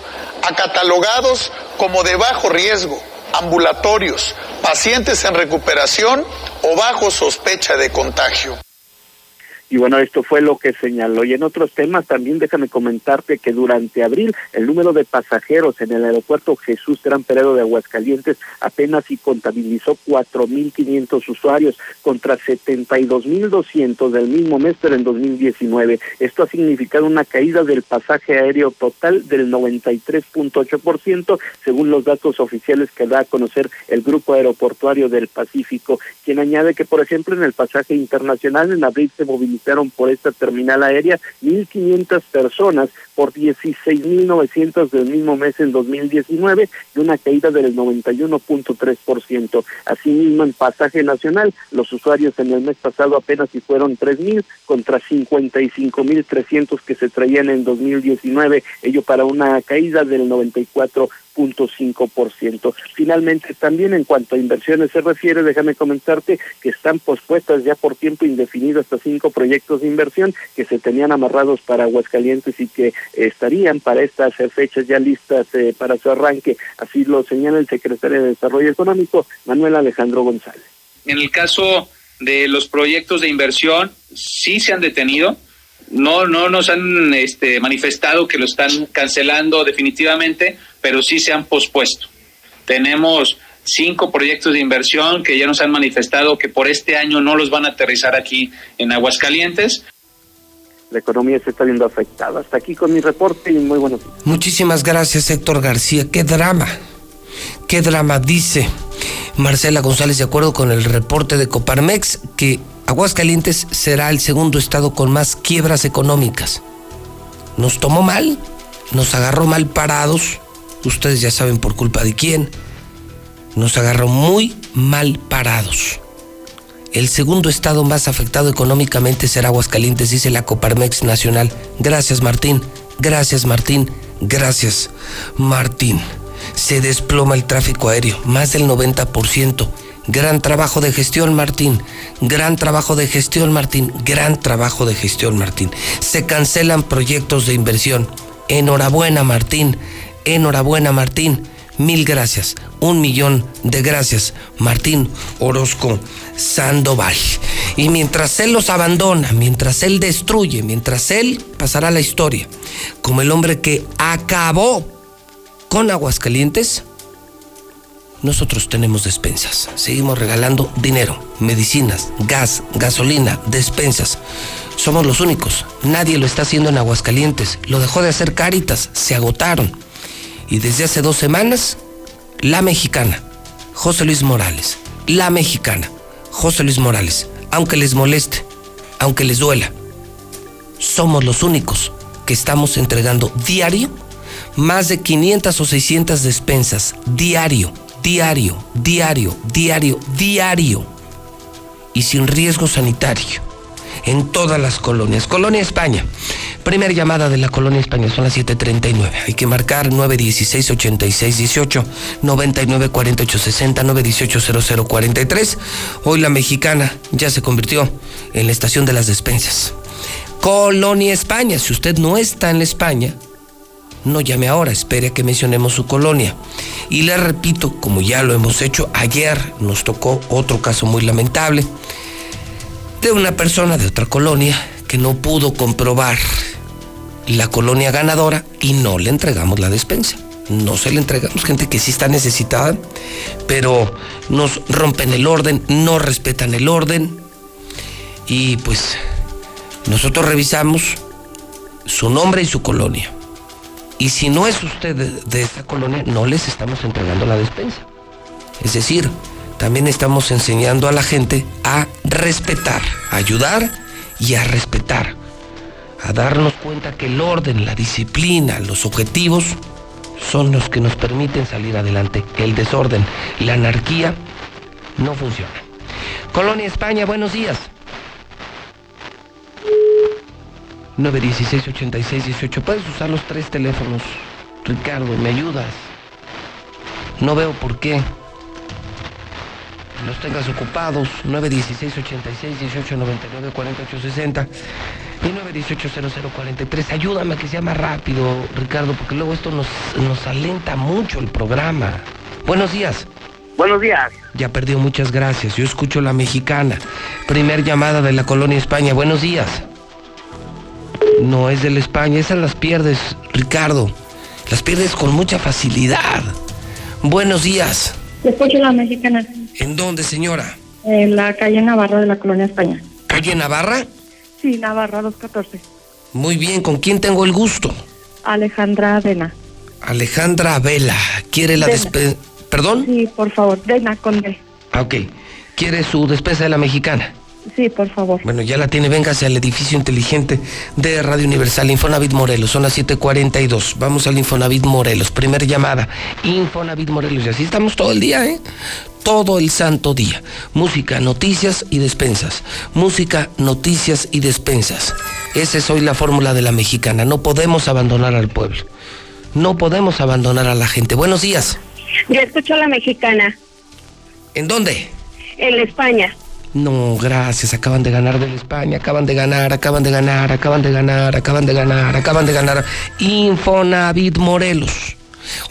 a catalogados como de bajo riesgo, ambulatorios, pacientes en recuperación o bajo sospecha de contagio. Y bueno, esto fue lo que señaló. Y en otros temas también déjame comentarte que durante abril el número de pasajeros en el aeropuerto Jesús Gran Peredo de Aguascalientes apenas y contabilizó 4.500 usuarios contra 72.200 del mismo mes, pero en 2019. Esto ha significado una caída del pasaje aéreo total del 93.8%, según los datos oficiales que da a conocer el Grupo Aeroportuario del Pacífico, quien añade que, por ejemplo, en el pasaje internacional en abril se movilizó por esta terminal aérea 1.500 personas por 16.900 del mismo mes en 2019 y una caída del 91.3%. Asimismo, en pasaje nacional, los usuarios en el mes pasado apenas si fueron 3.000 contra 55.300 que se traían en 2019, ello para una caída del 94.5%. Finalmente, también en cuanto a inversiones se refiere, déjame comentarte que están pospuestas ya por tiempo indefinido hasta 5 proyectos de inversión que se tenían amarrados para Aguascalientes y que estarían para estas fechas ya listas para su arranque. Así lo señala el secretario de Desarrollo Económico, Manuel Alejandro González. En el caso de los proyectos de inversión, sí se han detenido. No nos han manifestado que lo están cancelando definitivamente, pero sí se han pospuesto. Tenemos 5 proyectos de inversión que ya nos han manifestado que por este año no los van a aterrizar aquí en Aguascalientes. La economía se está viendo afectada. Hasta aquí con mi reporte y muy buenos días. Muchísimas gracias, Héctor García. Qué drama, dice Marcela González, de acuerdo con el reporte de Coparmex, que Aguascalientes será el segundo estado con más quiebras económicas. Nos tomó mal, nos agarró mal parados, ustedes ya saben por culpa de quién, nos agarró muy mal parados. El segundo estado más afectado económicamente será Aguascalientes, dice la Coparmex Nacional. Gracias, Martín. Se desploma el tráfico aéreo, más del 90%. Gran trabajo de gestión, Martín. Se cancelan proyectos de inversión. Enhorabuena, Martín. Mil gracias, 1,000,000 de gracias, Martín Orozco Sandoval. Y mientras él los abandona, mientras él destruye, mientras él pasará a la historia como el hombre que acabó con Aguascalientes, nosotros tenemos despensas. Seguimos regalando dinero, medicinas, gas, gasolina, despensas. Somos los únicos. Nadie lo está haciendo en Aguascalientes. Lo dejó de hacer Cáritas. Se agotaron. Y desde hace 2 semanas, La Mexicana, José Luis Morales. La Mexicana, José Luis Morales. Aunque les moleste, aunque les duela, somos los únicos que estamos entregando diario más de 500 o 600 despensas. Diario. Y sin riesgo sanitario. En todas las colonias. Colonia España. Primera llamada de la Colonia España. Son las 7:39. Hay que marcar 916-8618, 994860, 918-0043. Hoy La Mexicana ya se convirtió en la estación de las despensas. Colonia España. Si usted no está en la España, no llame ahora, espere a que mencionemos su colonia. Y le repito, como ya lo hemos hecho, ayer nos tocó otro caso muy lamentable de una persona de otra colonia que no pudo comprobar la colonia ganadora y no le entregamos la despensa. No se le entregamos, gente que sí está necesitada, pero nos rompen el orden, no respetan el orden. Y pues nosotros revisamos su nombre y su colonia. Y si no es usted de esta colonia, no les estamos entregando la despensa. Es decir, también estamos enseñando a la gente a respetar, a ayudar y a respetar. A darnos cuenta que el orden, la disciplina, los objetivos son los que nos permiten salir adelante. El desorden, la anarquía no funciona. Colonia España, buenos días. 916-8618. Puedes usar los 3 teléfonos, Ricardo, ¿me ayudas? No veo por qué los tengas ocupados. 916-8618-994860 y 918-0043. Ayúdame a que sea más rápido, Ricardo, porque luego esto nos alenta mucho el programa. Buenos días. Buenos días. Ya perdió, muchas gracias. Yo escucho La Mexicana. Primer llamada de la Colonia España. Buenos días. No es de la España, esas las pierdes, Ricardo. Las pierdes con mucha facilidad. Buenos días. Después de La Mexicana. ¿En dónde, señora? En la calle Navarra de la Colonia España. ¿Calle Navarra? Sí, Navarra 214. Muy bien, ¿con quién tengo el gusto? Alejandra Avena. Alejandra Vela. ¿Quiere la despensa? ¿Perdón? Sí, por favor, Vena con D. Ah, ok. ¿Quiere su despensa de La Mexicana? Sí, por favor. Bueno, ya la tiene, véngase al edificio inteligente de Radio Universal, Infonavit Morelos, son las 7:42, vamos al Infonavit Morelos, primera llamada, Infonavit Morelos, y así estamos todo el día, ¿eh? Todo el santo día, música, noticias y despensas, música, noticias y despensas, esa es hoy la fórmula de La Mexicana, no podemos abandonar al pueblo, no podemos abandonar a la gente. Buenos días. Yo escucho La Mexicana. ¿En dónde? En España. No, gracias, acaban de ganar del España, acaban de ganar. Infonavit Morelos.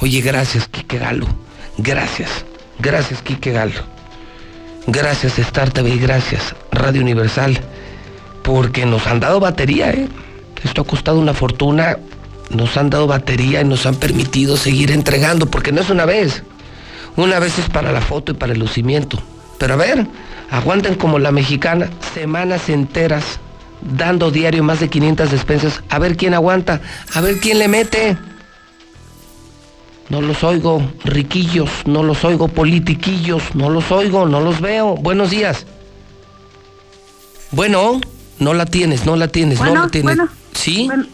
Oye, gracias, Quique Galo. Gracias, Quique Galo. Gracias, Star TV, y gracias, Radio Universal, porque nos han dado batería, ¿eh? Esto ha costado una fortuna, nos han dado batería y nos han permitido seguir entregando, porque no es una vez. Una vez es para la foto y para el lucimiento. Pero a ver, aguanten como La Mexicana, semanas enteras, dando diario más de 500 despensas. A ver quién aguanta, a ver quién le mete. No los oigo, riquillos, no los oigo, politiquillos, no los oigo, no los veo. Buenos días. Bueno, no la tienes, bueno, no la tienes. Bueno, ¿sí? Bueno,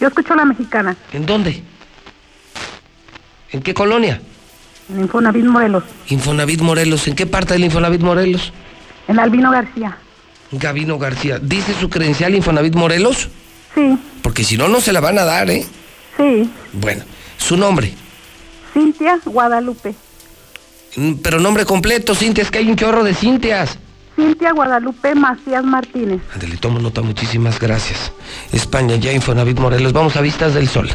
yo escucho La Mexicana. ¿En dónde? ¿En qué colonia? En Infonavit Morelos. Infonavit Morelos, ¿en qué parte del Infonavit Morelos? En Albino García. Gabino García, ¿dice su credencial Infonavit Morelos? Sí. Porque si no, no se la van a dar, ¿eh? Sí. Bueno, ¿su nombre? Cintia Guadalupe. Pero nombre completo, Cintia, es que hay un chorro de Cintias. Cintia Guadalupe Macías Martínez. Ándale, tomo nota, muchísimas gracias. España, ya Infonavit Morelos, vamos a Vistas del Sol.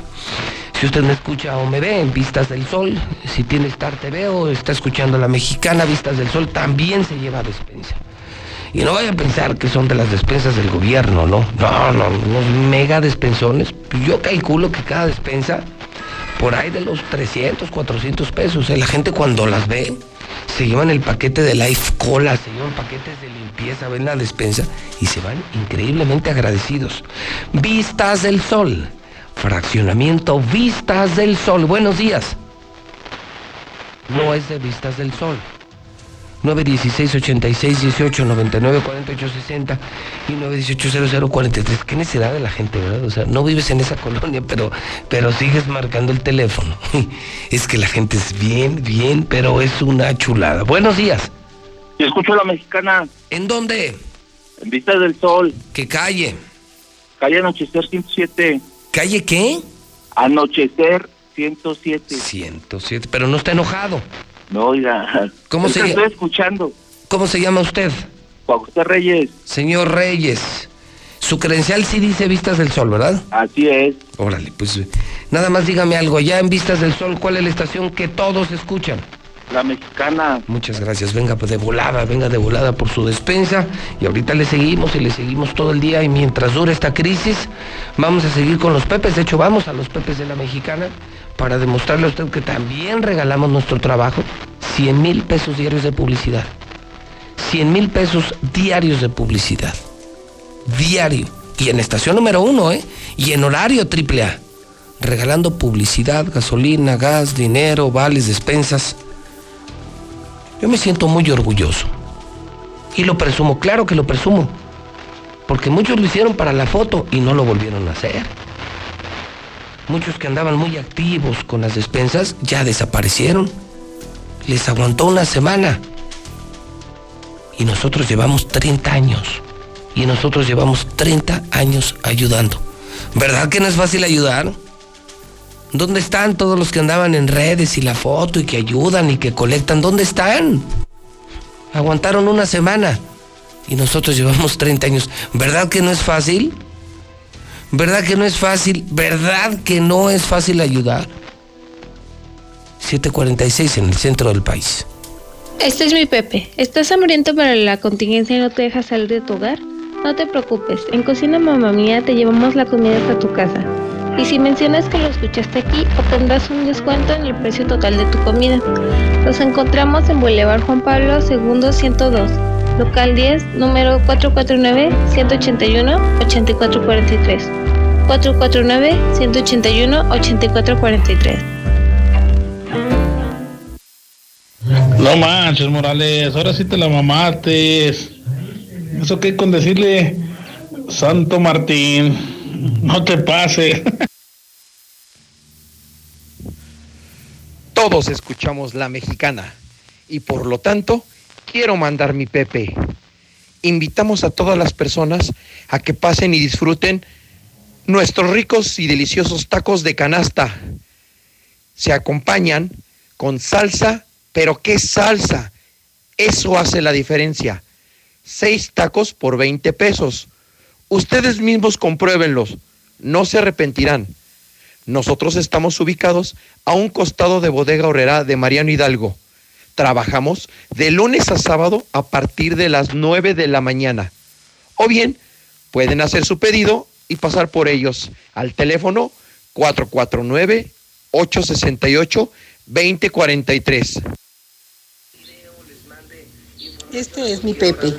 Si usted me escucha o me ve en Vistas del Sol, si tiene Star TV o está escuchando La Mexicana, Vistas del Sol también se lleva despensa. Y no vaya a pensar que son de las despensas del gobierno, ¿no? No, unos mega despensones. Yo calculo que cada despensa, por ahí de los 300, 400 pesos. La gente cuando las ve, se llevan el paquete de Life Cola, se llevan paquetes de limpieza, ven la despensa y se van increíblemente agradecidos. Vistas del Sol. Fraccionamiento Vistas del Sol. Buenos días. No es de Vistas del Sol. 916-86-18-99-48-60 y 918-00-43. Qué necesidad de la gente, ¿verdad? O sea, no vives en esa colonia, pero sigues marcando el teléfono. Es que la gente es bien, pero es una chulada. Buenos días. Yo escucho La Mexicana. ¿En dónde? En Vistas del Sol. ¿Qué calle? Calle Anochecer 107. ¿Calle qué? Anochecer 107. 107, pero no está enojado. No, oiga. ¿Cómo se llama? Estoy escuchando. ¿Cómo se llama usted? Juan Reyes. Señor Reyes, su credencial sí dice Vistas del Sol, ¿verdad? Así es. Órale, pues nada más dígame algo. Allá en Vistas del Sol, ¿cuál es la estación que todos escuchan? La Mexicana. Muchas gracias, venga de volada por su despensa y ahorita le seguimos todo el día y mientras dure esta crisis vamos a seguir con los pepes, de hecho vamos a los pepes de La Mexicana para demostrarle a usted que también regalamos nuestro trabajo, 100,000 pesos diarios de publicidad, 100,000 pesos diarios de publicidad, diario, y en estación número 1, y en horario AAA, regalando publicidad, gasolina, gas, dinero, vales, despensas. Yo me siento muy orgulloso y lo presumo, claro que lo presumo, porque muchos lo hicieron para la foto y no lo volvieron a hacer. Muchos que andaban muy activos con las despensas ya desaparecieron, les aguantó una semana y nosotros llevamos 30 años, y nosotros llevamos 30 años ayudando. ¿Verdad que no es fácil ayudar? ¿Dónde están todos los que andaban en redes y la foto y que ayudan y que colectan? ¿Dónde están? Aguantaron una semana y nosotros llevamos 30 años. ¿Verdad que no es fácil? ¿Verdad que no es fácil ayudar? 7:46 en el centro del país. Este es mi Pepe. ¿Estás hambriento para la contingencia y no te dejas salir de tu hogar? No te preocupes. En Cocina Mamá Mía te llevamos la comida hasta tu casa. Y si mencionas que lo escuchaste aquí, obtendrás un descuento en el precio total de tu comida. Nos encontramos en Boulevard Juan Pablo II 102, local 10, número 449-181-8443. 449-181-8443. No manches, Morales, ahora sí te la mamaste. Eso que con decirle, Santo Martín, no te pases. Todos escuchamos La Mexicana y por lo tanto quiero mandar mi Pepe. Invitamos a todas las personas a que pasen y disfruten nuestros ricos y deliciosos tacos de canasta. Se acompañan con salsa, pero ¿qué salsa? Eso hace la diferencia. 6 tacos por $20. Ustedes mismos compruébenlos, no se arrepentirán. Nosotros estamos ubicados a un costado de Bodega Horrera de Mariano Hidalgo. Trabajamos de lunes a sábado a partir de las 9 de la mañana. O bien, pueden hacer su pedido y pasar por ellos al teléfono 449-868-2043. Este es mi Pepe.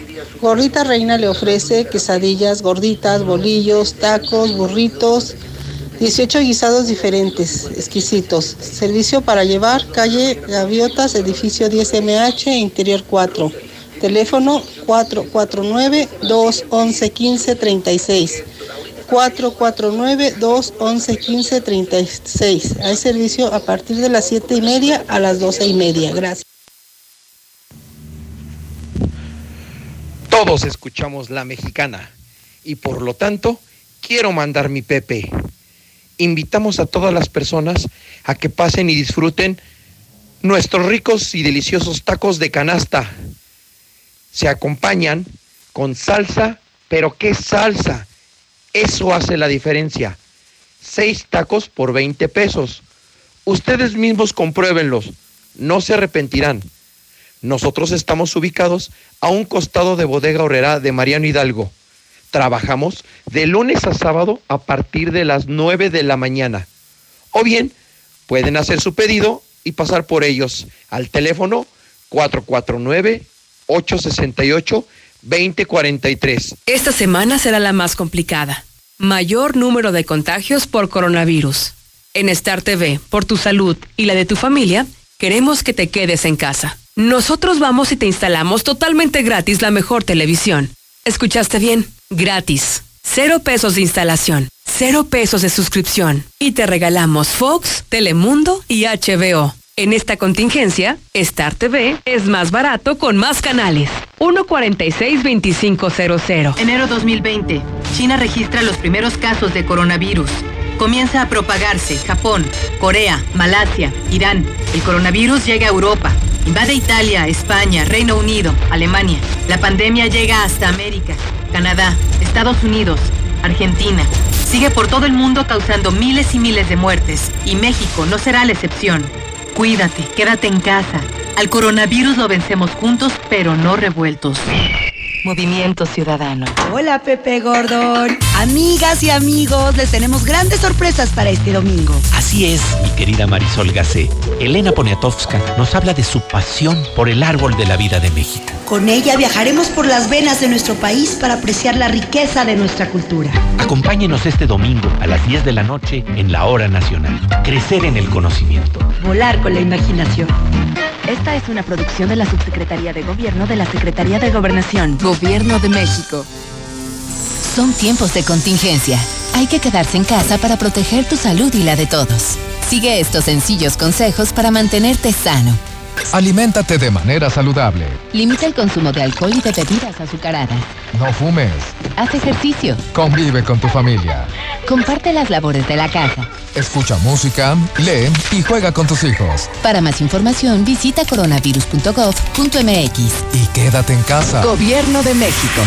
Gordita Reina le ofrece quesadillas, gorditas, bolillos, tacos, burritos, 18 guisados diferentes, exquisitos. Servicio para llevar, calle Gaviotas, edificio 10MH, interior 4. Teléfono 449-211-1536. 449-211-1536. Hay servicio a partir de las 7:30 a las 12:30. Gracias. Todos escuchamos La Mexicana y por lo tanto quiero mandar mi Pepe. Invitamos a todas las personas a que pasen y disfruten nuestros ricos y deliciosos tacos de canasta. Se acompañan con salsa, pero ¿qué salsa? Eso hace la diferencia. 6 tacos por $20. Ustedes mismos compruébenlos, no se arrepentirán. Nosotros estamos ubicados a un costado de Bodega Horrera de Mariano Hidalgo. Trabajamos de lunes a sábado a partir de las 9 de la mañana. O bien, pueden hacer su pedido y pasar por ellos al teléfono 449-868-2043. Esta semana será la más complicada. Mayor número de contagios por coronavirus. En Star TV, por tu salud y la de tu familia, queremos que te quedes en casa. Nosotros vamos y te instalamos totalmente gratis la mejor televisión. ¿Escuchaste bien? Gratis. 0 pesos de instalación, 0 pesos de suscripción. Y te regalamos Fox, Telemundo y HBO. En esta contingencia, Star TV es más barato con más canales. 146-2500. Enero 2020. China registra los primeros casos de coronavirus. Comienza a propagarse Japón, Corea, Malasia, Irán. El coronavirus llega a Europa. Invade Italia, España, Reino Unido, Alemania. La pandemia llega hasta América, Canadá, Estados Unidos, Argentina. Sigue por todo el mundo causando miles y miles de muertes. Y México no será la excepción. Cuídate, quédate en casa. Al coronavirus lo vencemos juntos, pero no revueltos. Movimiento Ciudadano. Hola, Pepe Gordón. Amigas y amigos, les tenemos grandes sorpresas para este domingo. Así es, mi querida Marisol Gacé. Elena Poniatowska nos habla de su pasión por el árbol de la vida de México. Con ella viajaremos por las venas de nuestro país para apreciar la riqueza de nuestra cultura. Acompáñenos este domingo a las 10 de la noche en la Hora Nacional. Crecer en el conocimiento. Volar con la imaginación. Esta es una producción de la Subsecretaría de Gobierno de la Secretaría de Gobernación. Gobierno de México. Son tiempos de contingencia. Hay que quedarse en casa para proteger tu salud y la de todos. Sigue estos sencillos consejos para mantenerte sano. Aliméntate de manera saludable. Limita el consumo de alcohol y de bebidas azucaradas. No fumes. Haz ejercicio. Convive con tu familia. Comparte las labores de la casa. Escucha música, lee y juega con tus hijos. Para más información visita coronavirus.gov.mx. Y quédate en casa. Gobierno de México.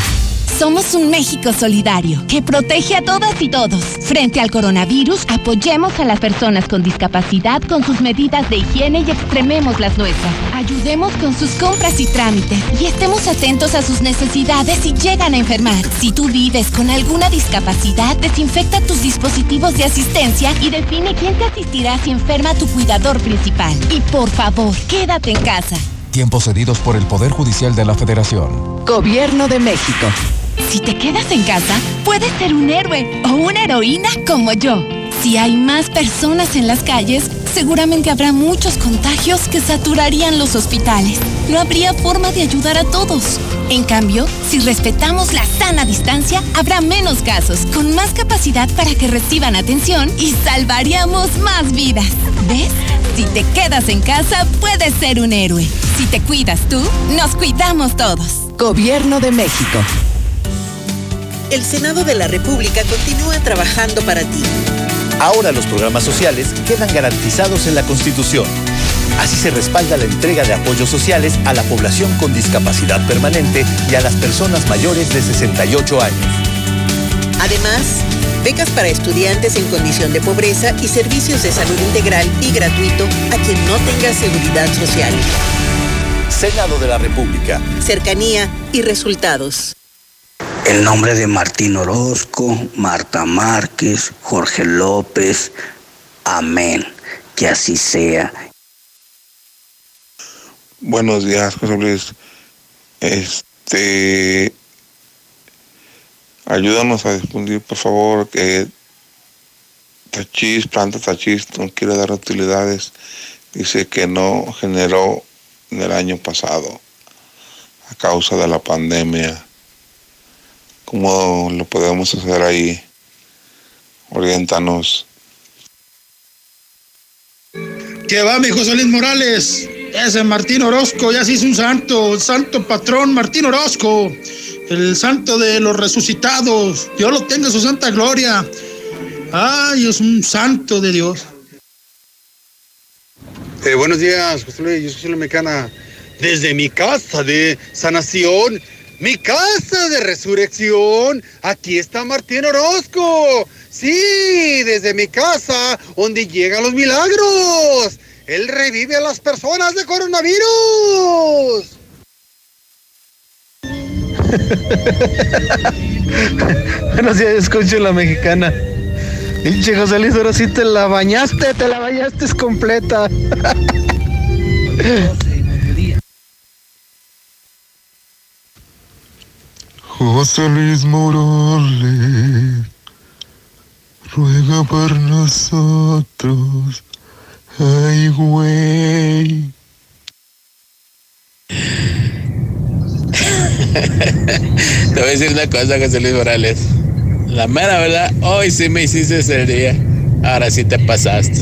Somos un México solidario que protege a todas y todos. Frente al coronavirus, apoyemos a las personas con discapacidad con sus medidas de higiene y extrememos las nuestras. Ayudemos con sus compras y trámites y estemos atentos a sus necesidades si llegan a enfermar. Si tú vives con alguna discapacidad, desinfecta tus dispositivos de asistencia y define quién te asistirá si enferma tu cuidador principal. Y por favor, quédate en casa. Tiempos cedidos por el Poder Judicial de la Federación. Gobierno de México. Si te quedas en casa, puedes ser un héroe o una heroína como yo. Si hay más personas en las calles, seguramente habrá muchos contagios que saturarían los hospitales. No habría forma de ayudar a todos. En cambio, si respetamos la sana distancia, habrá menos casos, con más capacidad para que reciban atención y salvaríamos más vidas. ¿Ves? Si te quedas en casa, puedes ser un héroe. Si te cuidas tú, nos cuidamos todos. Gobierno de México. El Senado de la República continúa trabajando para ti. Ahora los programas sociales quedan garantizados en la Constitución. Así se respalda la entrega de apoyos sociales a la población con discapacidad permanente y a las personas mayores de 68 años. Además, becas para estudiantes en condición de pobreza y servicios de salud integral y gratuito a quien no tenga seguridad social. Senado de la República. Cercanía y resultados. El nombre de Martín Orozco, Marta Márquez, Jorge López. Amén. Que así sea. Buenos días, José Luis. Ayúdanos a difundir, por favor, que Tachís, planta Tachís, no quiere dar utilidades. Dice que no generó en el año pasado a causa de la pandemia. ¿Cómo lo podemos hacer ahí? Oriéntanos. ¿Qué va, mi José Luis Morales? Ese Martín Orozco ya se hizo un santo, el santo patrón Martín Orozco, el santo de los resucitados. Dios lo tenga en su santa gloria. Ay, es un santo de Dios. Buenos días, José Luis. Yo soy La Mexicana. Desde mi casa de sanación, mi casa de resurrección, aquí está Martín Orozco. Sí, desde mi casa, donde llegan los milagros. Él revive a las personas de coronavirus. Buenos días, escucho La Mexicana. Pinche José Luis, ahora sí te la bañaste completa. José Luis Morales, ruega por nosotros. Ay, güey. Te voy a decir una cosa, José Luis Morales. La mera verdad, hoy sí me hiciste ese día. Ahora sí te pasaste.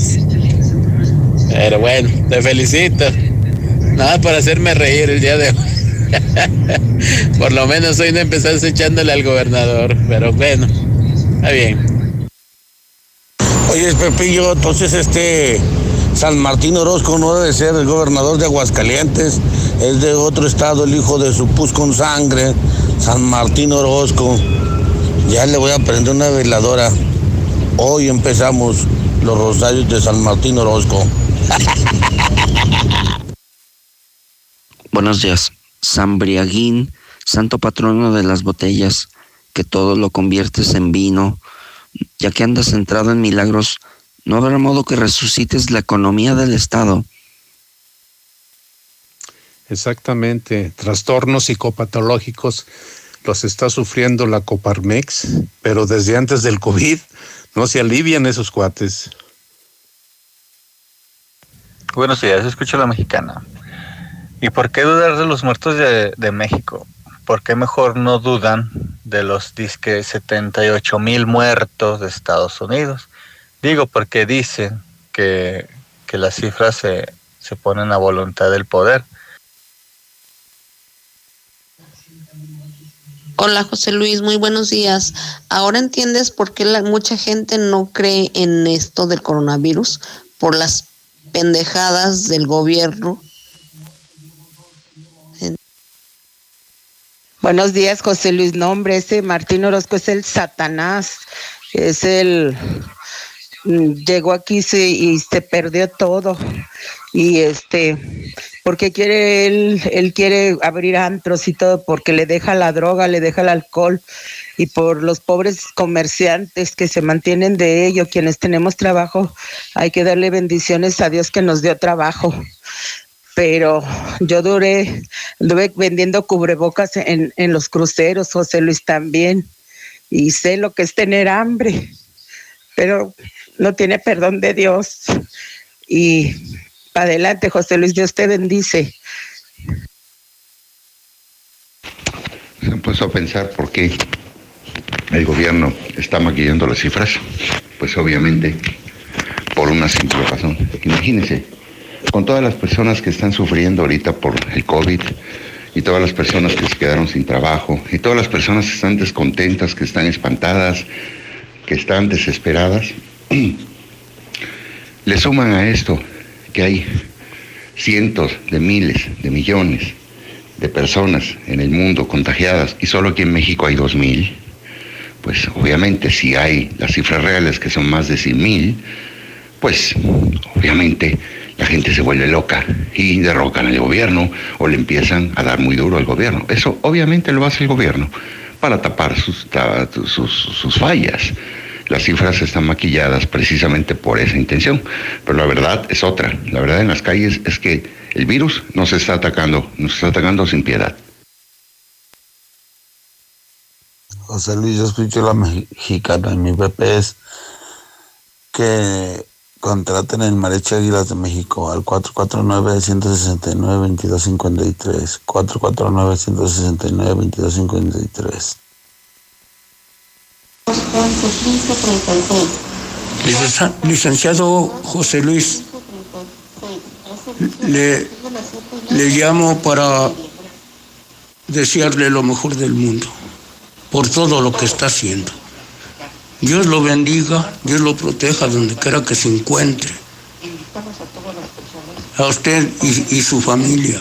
Pero bueno, te felicito. Nada por hacerme reír el día de hoy. Por lo menos hoy no empezaste echándole al gobernador, pero bueno, está bien. Oye, Pepillo, entonces San Martín Orozco no debe ser el gobernador de Aguascalientes, es de otro estado, el hijo de su pus con sangre, San Martín Orozco. Ya le voy a prender una veladora. Hoy empezamos los rosarios de San Martín Orozco. Buenos días. San Briaguín, santo patrono de las botellas, que todo lo conviertes en vino, ya que andas centrado en milagros, no habrá modo que resucites la economía del Estado. Exactamente, trastornos psicopatológicos los está sufriendo la Coparmex, pero desde antes del COVID no se alivian esos cuates. Buenos días, escucho La Mexicana. ¿Y por qué dudar de los muertos de México? ¿Por qué mejor no dudan de los disque 78,000 muertos de Estados Unidos? Digo, porque dicen que las cifras se ponen a voluntad del poder. Hola, José Luis, muy buenos días. ¿Ahora entiendes por qué mucha gente no cree en esto del coronavirus? Por las pendejadas del gobierno. Buenos días, José Luis. No, hombre, ese Martín Orozco es el Satanás. Llegó aquí y se perdió todo. Y porque quiere él quiere abrir antros y todo, porque le deja la droga, le deja el alcohol. Y por los pobres comerciantes que se mantienen de ello, quienes tenemos trabajo, hay que darle bendiciones a Dios que nos dio trabajo. Pero yo anduve vendiendo cubrebocas en los cruceros, José Luis, también. Y sé lo que es tener hambre, pero no tiene perdón de Dios. y para adelante, José Luis, Dios te bendice. Se han puesto a pensar por qué el gobierno está maquillando las cifras. Pues obviamente por una simple razón. Imagínense, con todas las personas que están sufriendo ahorita por el COVID, y todas las personas que se quedaron sin trabajo, y todas las personas que están descontentas, que están espantadas, que están desesperadas, le suman a esto que hay cientos de miles, de millones de personas en el mundo contagiadas, y solo aquí en México hay 2,000, pues obviamente si hay las cifras reales que son más de 100,000, pues obviamente la gente se vuelve loca y derrocan al gobierno o le empiezan a dar muy duro al gobierno. Eso obviamente lo hace el gobierno para tapar sus fallas. Las cifras están maquilladas precisamente por esa intención, pero la verdad es otra. La verdad en las calles es que el virus nos está atacando sin piedad. José Luis, yo escucho La Mexicana en mi PP es que contraten el Marecho Águilas de México al 449-169-2253, 449-169-2253. Licenciado José Luis, le llamo para desearle lo mejor del mundo por todo lo que está haciendo. Dios lo bendiga, Dios lo proteja donde quiera que se encuentre, a usted y su familia.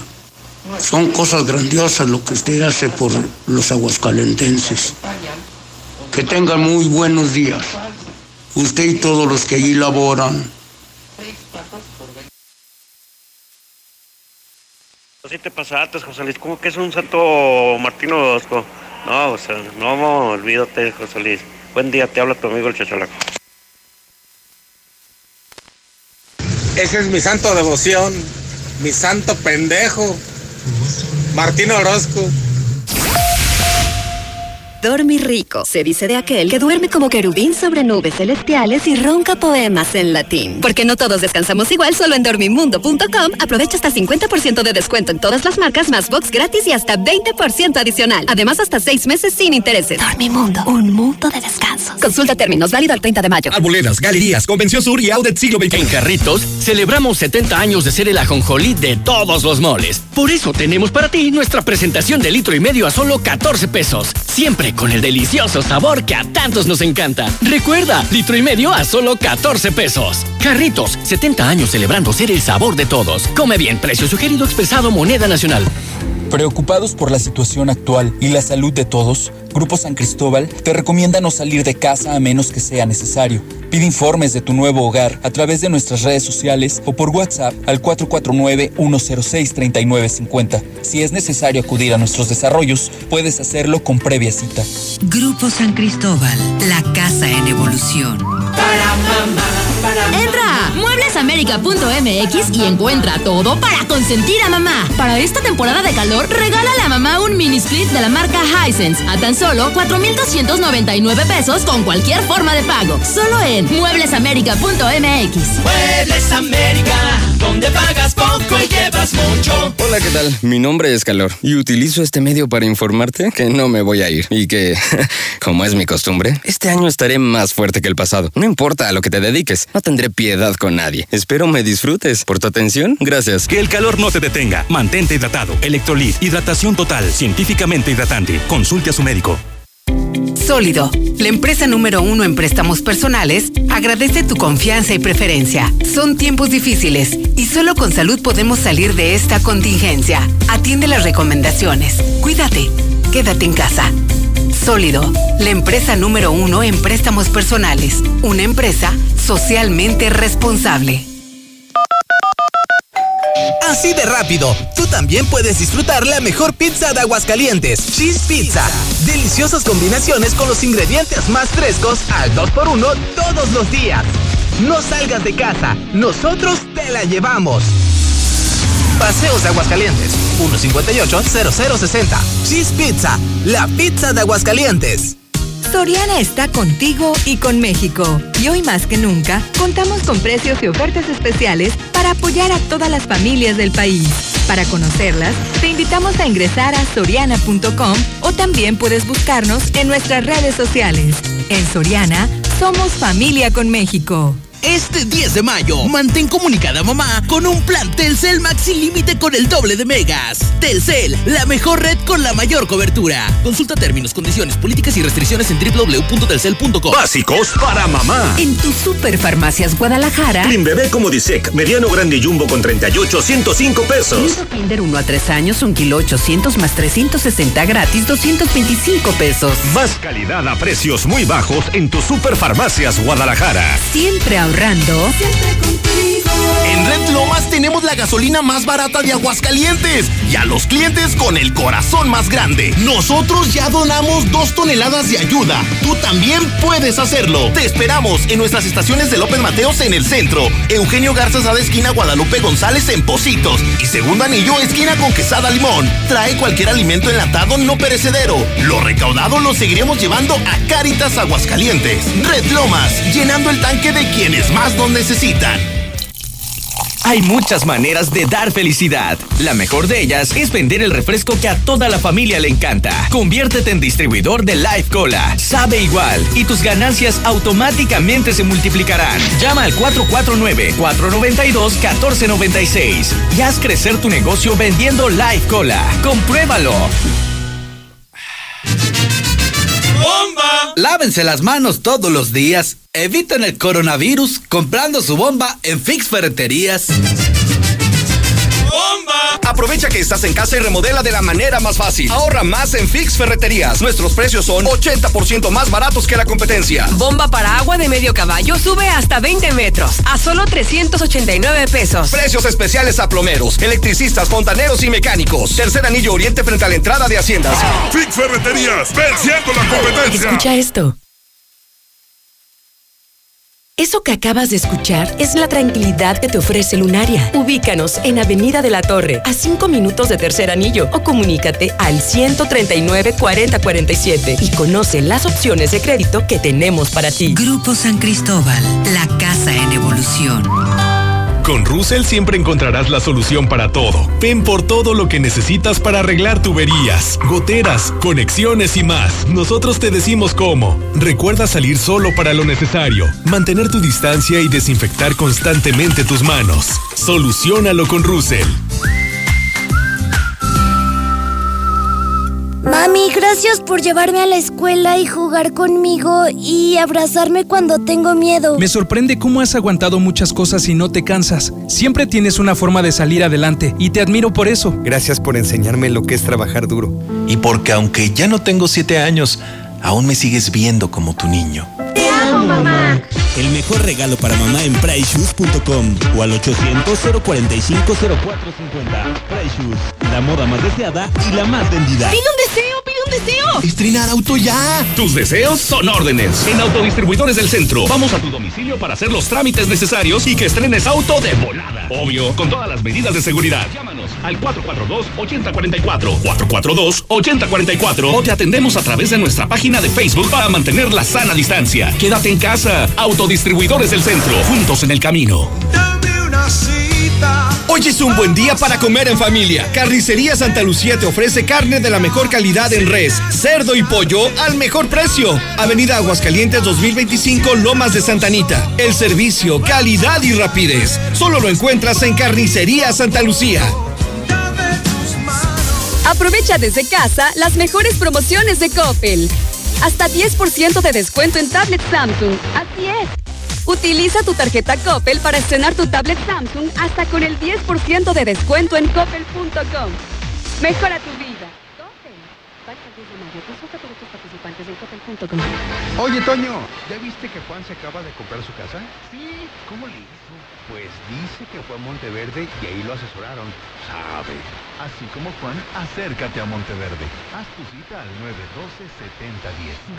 Son cosas grandiosas lo que usted hace por los aguascalentenses. Que tengan muy buenos días, usted y todos los que allí laboran. Así te pasaste, José Luis, ¿cómo que es un santo Martín Orozco? No, o sea, no, olvídate, José Luis. Buen día, te habla tu amigo el Chachalaco. Ese es mi santo devoción, mi santo pendejo, Martín Orozco. Dormir rico. Se dice de aquel que duerme como querubín sobre nubes celestiales y ronca poemas en latín. Porque no todos descansamos igual, solo en dormimundo.com aprovecha hasta 50% de descuento en todas las marcas, más box gratis y hasta 20% adicional. Además, hasta 6 meses sin intereses. Dormimundo, un mundo de descanso. Consulta términos, válido al 30 de mayo. Arboledas, Galerías, Convención Sur y Audet Siglo XXI. En Carritos, celebramos 70 años de ser el ajonjolí de todos los moles. Por eso tenemos para ti nuestra presentación de 1,5 litros a solo 14 pesos. Siempre con el delicioso sabor que a tantos nos encanta. Recuerda, 1,5 litros a solo 14 pesos. Carritos, 70 años celebrando ser el sabor de todos. Come bien, precio sugerido expresado, moneda nacional. Preocupados por la situación actual y la salud de todos, Grupo San Cristóbal te recomienda no salir de casa a menos que sea necesario. Pide informes de tu nuevo hogar a través de nuestras redes sociales o por WhatsApp al 449-106-3950. Si es necesario acudir a nuestros desarrollos, puedes hacerlo con previa cita. Grupo San Cristóbal, la casa en evolución. Entra a mueblesamerica.mx y encuentra todo para consentir a mamá. Para esta temporada de calor, regálale a mamá un mini split de la marca Hisense a tan solo 4,299 pesos con cualquier forma de pago. Solo en mueblesamerica.mx. Muebles América, donde pagas poco y llevas mucho. Hola, ¿qué tal? Mi nombre es Calor y utilizo este medio para informarte que no me voy a ir y que, como es mi costumbre, este año estaré más fuerte que el pasado. No importa a lo que te dediques, no tendré piedad con nadie. Espero me disfrutes. Por tu atención, gracias. Que el calor no te detenga. Mantente hidratado. Electrolit, hidratación total, científicamente hidratante. Consulte a su médico. Sólido, la empresa número 1 en préstamos personales, agradece tu confianza y preferencia. Son tiempos difíciles y solo con salud podemos salir de esta contingencia. Atiende las recomendaciones. Cuídate. Quédate en casa. Sólido, la empresa número 1 en préstamos personales. Una empresa socialmente responsable. Así de rápido, tú también puedes disfrutar la mejor pizza de Aguascalientes, Cheese Pizza. Deliciosas combinaciones con los ingredientes más frescos al 2x1 todos los días. No salgas de casa, nosotros te la llevamos. Paseos de Aguascalientes, 158-0060. Cheese Pizza, la pizza de Aguascalientes. Soriana está contigo y con México. Y hoy más que nunca, contamos con precios y ofertas especiales para apoyar a todas las familias del país. Para conocerlas, te invitamos a ingresar a soriana.com o también puedes buscarnos en nuestras redes sociales. En Soriana, somos familia con México. Este 10 de mayo, mantén comunicada mamá con un plan Telcel Max sin límite con el doble de megas. Telcel, la mejor red con la mayor cobertura. Consulta términos, condiciones, políticas y restricciones en www.telcel.com. Básicos para mamá. En tu Superfarmacias Guadalajara. Clean Bebé como Disec, mediano, grande y jumbo con 38, 105 pesos. Nido Kinder 1 a 3 años, 1 kilo 800 más 360 gratis, 225 pesos. Más calidad a precios muy bajos en tu Superfarmacias Guadalajara. Siempre ahorrando. Siempre contigo. En Red Lomas tenemos la gasolina más barata de Aguascalientes y a los clientes con el corazón más grande. Nosotros ya donamos 2 toneladas de ayuda. Tú también puedes hacerlo. Te esperamos en nuestras estaciones de López Mateos en el centro, Eugenio Garza Sada esquina Guadalupe González en Pocitos y Segundo Anillo esquina con Quesada Limón. Trae cualquier alimento enlatado no perecedero. Lo recaudado lo seguiremos llevando a Cáritas Aguascalientes. Red Lomas, llenando el tanque de quienes más lo necesitan. Hay muchas maneras de dar felicidad. La mejor de ellas es vender el refresco que a toda la familia le encanta. Conviértete en distribuidor de Life Cola. Sabe igual y tus ganancias automáticamente se multiplicarán. Llama al 449-492-1496 y haz crecer tu negocio vendiendo Life Cola. ¡Compruébalo! ¡Bomba! Lávense las manos todos los días. Eviten el coronavirus comprando su bomba en Fix Ferreterías. ¡Bomba! Aprovecha que estás en casa y remodela de la manera más fácil. Ahorra más en Fix Ferreterías. Nuestros precios son 80% más baratos que la competencia. Bomba para agua de medio caballo sube hasta 20 metros a solo 389 pesos. Precios especiales a plomeros, electricistas, fontaneros y mecánicos. Tercer Anillo Oriente frente a la entrada de Haciendas. Fix Ferreterías, venciendo la competencia. Escucha esto. Eso que acabas de escuchar es la tranquilidad que te ofrece Lunaria. Ubícanos en Avenida de la Torre, a 5 minutos de Tercer Anillo, o comunícate al 139 40 47 y conoce las opciones de crédito que tenemos para ti. Grupo San Cristóbal, la casa en evolución. Con Russell siempre encontrarás la solución para todo. Ven por todo lo que necesitas para arreglar tuberías, goteras, conexiones y más. Nosotros te decimos cómo. Recuerda salir solo para lo necesario, mantener tu distancia y desinfectar constantemente tus manos. Soluciónalo con Russell. Mami, gracias por llevarme a la escuela y jugar conmigo y abrazarme cuando tengo miedo. Me sorprende cómo has aguantado muchas cosas y no te cansas. Siempre tienes una forma de salir adelante y te admiro por eso. Gracias por enseñarme lo que es trabajar duro. Y porque aunque ya no tengo 7 años, aún me sigues viendo como tu niño. ¡Te amo, mamá! El mejor regalo para mamá en PriceShoes.com o al 800-045-0450. PriceShoes, la moda más deseada y la más vendida. ¡Pide un deseo! ¡Pide un deseo! ¡Estrenar auto ya! Tus deseos son órdenes. En Autodistribuidores del Centro, vamos a tu domicilio para hacer los trámites necesarios y que estrenes auto de volada. Obvio, con todas las medidas de seguridad. Llámanos al 442-8044. 442-8044. O te atendemos a través de nuestra página de Facebook para mantener la sana distancia. Quédate en casa. Autodistribuidores del Centro, juntos en el camino. Hoy es un buen día para comer en familia. Carnicería Santa Lucía te ofrece carne de la mejor calidad en res, cerdo y pollo al mejor precio. Avenida Aguascalientes 2025, Lomas de Santa Anita. El servicio, calidad y rapidez. Solo lo encuentras en Carnicería Santa Lucía. Aprovecha desde casa las mejores promociones de Coppel. Hasta 10% de descuento en tablet Samsung. Así es. Utiliza tu tarjeta Coppel para estrenar tu tablet Samsung hasta con el 10% de descuento en Coppel.com. Mejora tu vida. Coppel. Oye, Toño, ¿ya viste que Juan se acaba de comprar su casa? Sí. ¿Cómo le hizo? Pues dice que fue a Monteverde y ahí lo asesoraron. Sabe. Así como Juan, acércate a Monteverde. Haz tu cita al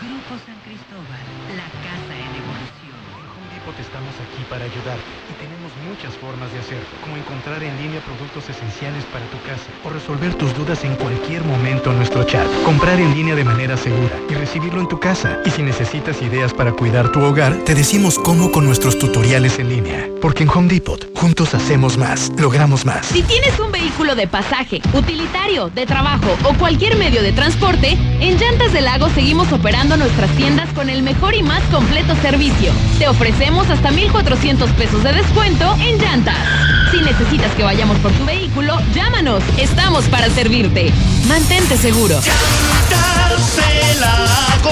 912-7010. Grupo San Cristóbal, la casa en evolución. Estamos aquí para ayudar y tenemos muchas formas de hacerlo, como encontrar en línea productos esenciales para tu casa o resolver tus dudas en cualquier momento en nuestro chat, comprar en línea de manera segura y recibirlo en tu casa. Y si necesitas ideas para cuidar tu hogar, te decimos cómo con nuestros tutoriales en línea, porque en Home Depot juntos hacemos más, logramos más. Si tienes un vehículo de pasaje, utilitario, de trabajo o cualquier medio de transporte, en Llantas del Lago seguimos operando nuestras tiendas con el mejor y más completo servicio. Te ofrecemos hasta 1,400 pesos de descuento en llantas. Si necesitas que vayamos por tu vehículo, llámanos. Estamos para servirte. Mantente seguro. Llantas del Lago.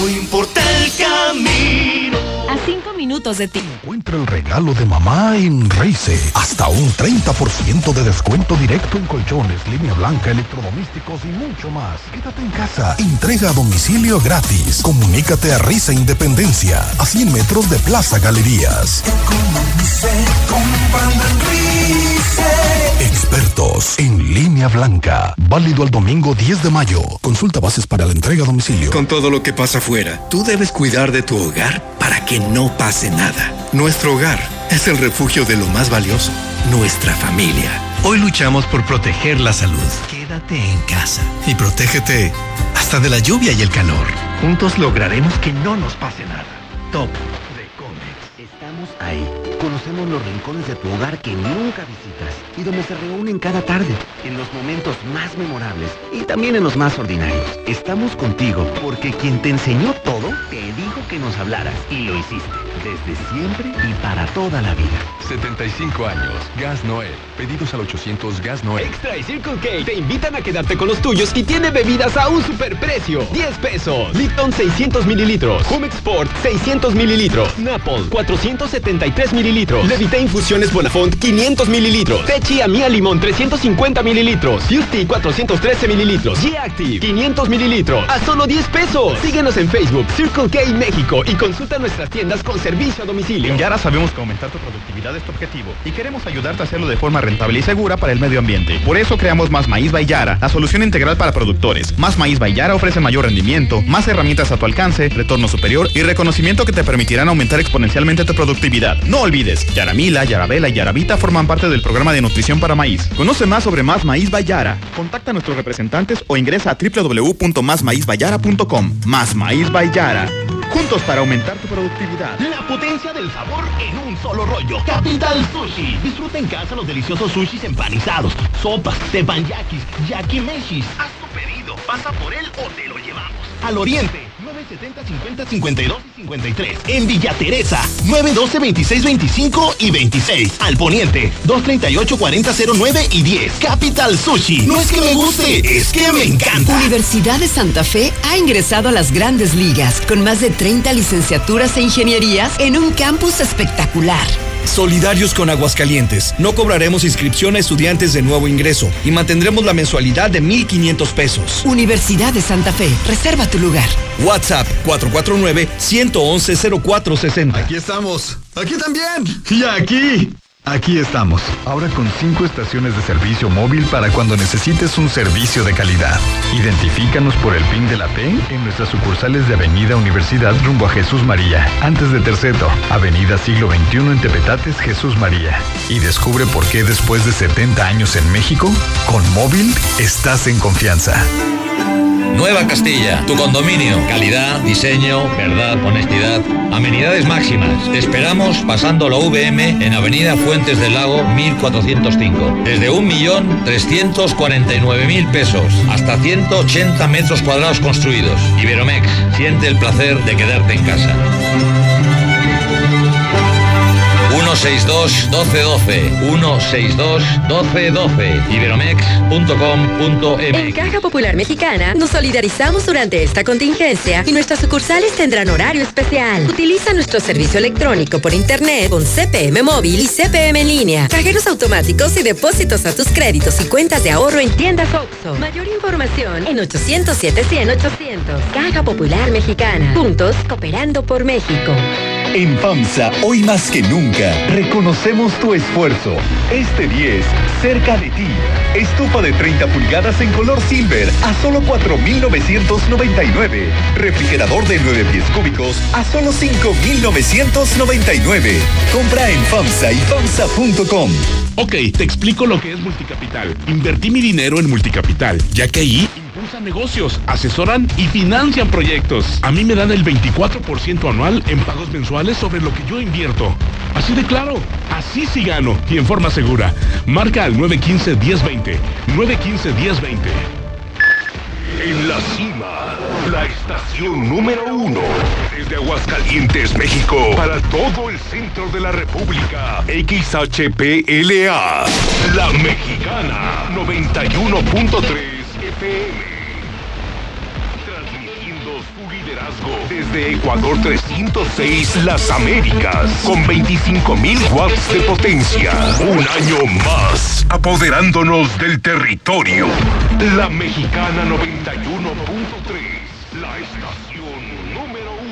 No importa el camino. A 5 minutos de ti. Encuentra el regalo de mamá en Reise. Hasta un 30% de descuento directo en colchones, línea blanca, electrodomésticos y mucho más. Quédate en casa. Entrega a domicilio gratis. Comunícate a Reise Independencia, a 100 metros de Plaza Galerías. Expertos en línea blanca. Válido al domingo 10 de mayo. Consulta bases para la entrega a domicilio. Con todo lo que pasa afuera, tú debes cuidar de tu hogar para que no pase nada. Nuestro hogar es el refugio de lo más valioso, nuestra familia. Hoy luchamos por proteger la salud. Quédate en casa y protégete hasta de la lluvia y el calor. Juntos lograremos que no nos pase nada. Top de Comex. Estamos ahí. Conocemos los rincones de tu hogar que nunca visitas y donde se reúnen cada tarde, en los momentos más memorables y también en los más ordinarios. Estamos contigo porque quien te enseñó todo te dijo que nos hablaras y lo hiciste desde siempre y para toda la vida. 75 años, Gas Noel. Pedidos al 800 Gas Noel. Extra y Circle K te invitan a quedarte con los tuyos y tiene bebidas a un superprecio. 10 pesos. Lipton 600 mililitros. Jumex Sport 600 mililitros. Naples 473 mililitros. Levité Infusiones Bonafont 500 mililitros. Techi Amia Limón 350 mililitros. Beauty 413 mililitros. G-Active 500 mililitros. A solo 10 pesos. Síguenos en Facebook Circle K México y consulta nuestras tiendas con servicio a domicilio. En Yara sabemos que aumentar tu productividad es tu objetivo y queremos ayudarte a hacerlo de forma rentable y segura para el medio ambiente. Por eso creamos Más Maíz by Yara, la solución integral para productores. Más Maíz by Yara ofrece mayor rendimiento, más herramientas a tu alcance, retorno superior y reconocimiento que te permitirán aumentar exponencialmente tu productividad. No olvides, Yaramila, Yarabela y Yaravita forman parte del programa de nutrición para maíz. Conoce más sobre Más Maíz by Yara. Contacta a nuestros representantes o ingresa a www.másmaízbayara.com. Más Maíz by Yara. Juntos para aumentar tu productividad. La potencia del sabor en un solo rollo. Capital Sushi. Disfruta en casa los deliciosos sushis empanizados, sopas, tepanyakis, yakimeshis. Haz tu pedido, pasa por él o te lo llevamos. Al Oriente. 970 50 52 y 53. En Villa Teresa, 912 26 25 y 26. Al Poniente, 238 40 09 y 10. Capital Sushi. No es que me guste, es que me encanta. Universidad de Santa Fe ha ingresado a las grandes ligas con más de 30 licenciaturas e ingenierías en un campus espectacular. Solidarios con Aguascalientes, no cobraremos inscripción a estudiantes de nuevo ingreso y mantendremos la mensualidad de 1,500 pesos. Universidad de Santa Fe, reserva tu lugar. WhatsApp 449-111-0460. Aquí estamos, aquí también y aquí. Aquí estamos, ahora con 5 estaciones de servicio móvil para cuando necesites un servicio de calidad. Identifícanos por el PIN de la T en nuestras sucursales de Avenida Universidad rumbo a Jesús María, antes de Terceto, Avenida Siglo XXI en Tepetates, Jesús María. Y descubre por qué después de 70 años en México, con móvil estás en confianza. Nueva Castilla, tu condominio. Calidad, diseño, verdad, honestidad. Amenidades máximas. Te esperamos pasando la VM en Avenida Fuentes del Lago 1405. Desde 1,349,000 pesos hasta 180 metros cuadrados construidos. Iberomex, siente el placer de quedarte en casa. 162-1212, 162-1212, iberomex.com.mx. En Caja Popular Mexicana nos solidarizamos durante esta contingencia y nuestras sucursales tendrán horario especial. Utiliza nuestro servicio electrónico por internet con CPM móvil y CPM en línea, cajeros automáticos y depósitos a tus créditos y cuentas de ahorro en tiendas Oxxo. Mayor información en 800-700-800. Caja Popular Mexicana. Juntos, cooperando por México. En FAMSA, hoy más que nunca, reconocemos tu esfuerzo. Este 10, cerca de ti. Estufa de 30 pulgadas en color silver a solo $4,999. Refrigerador de 9 pies cúbicos a solo $5,999. Compra en FAMSA y FAMSA.com. Ok, te explico lo que es Multicapital. Invertí mi dinero en Multicapital, ya que ahí impulsan negocios, asesoran y financian proyectos. A mí me dan el 24% anual en pagos mensuales sobre lo que yo invierto. Así de claro, así sí gano y en forma segura. Marca al 915-1020. 915-1020. En la cima, la estación número 1. Desde Aguascalientes, México, para todo el centro de la República. XHPLA, La Mexicana, 91.3 FM. Transmitiendo su liderazgo desde Ecuador 306, Las Américas, con 25.000 watts de potencia. Un año más, apoderándonos del territorio. La Mexicana, 91.3. La estación número 1.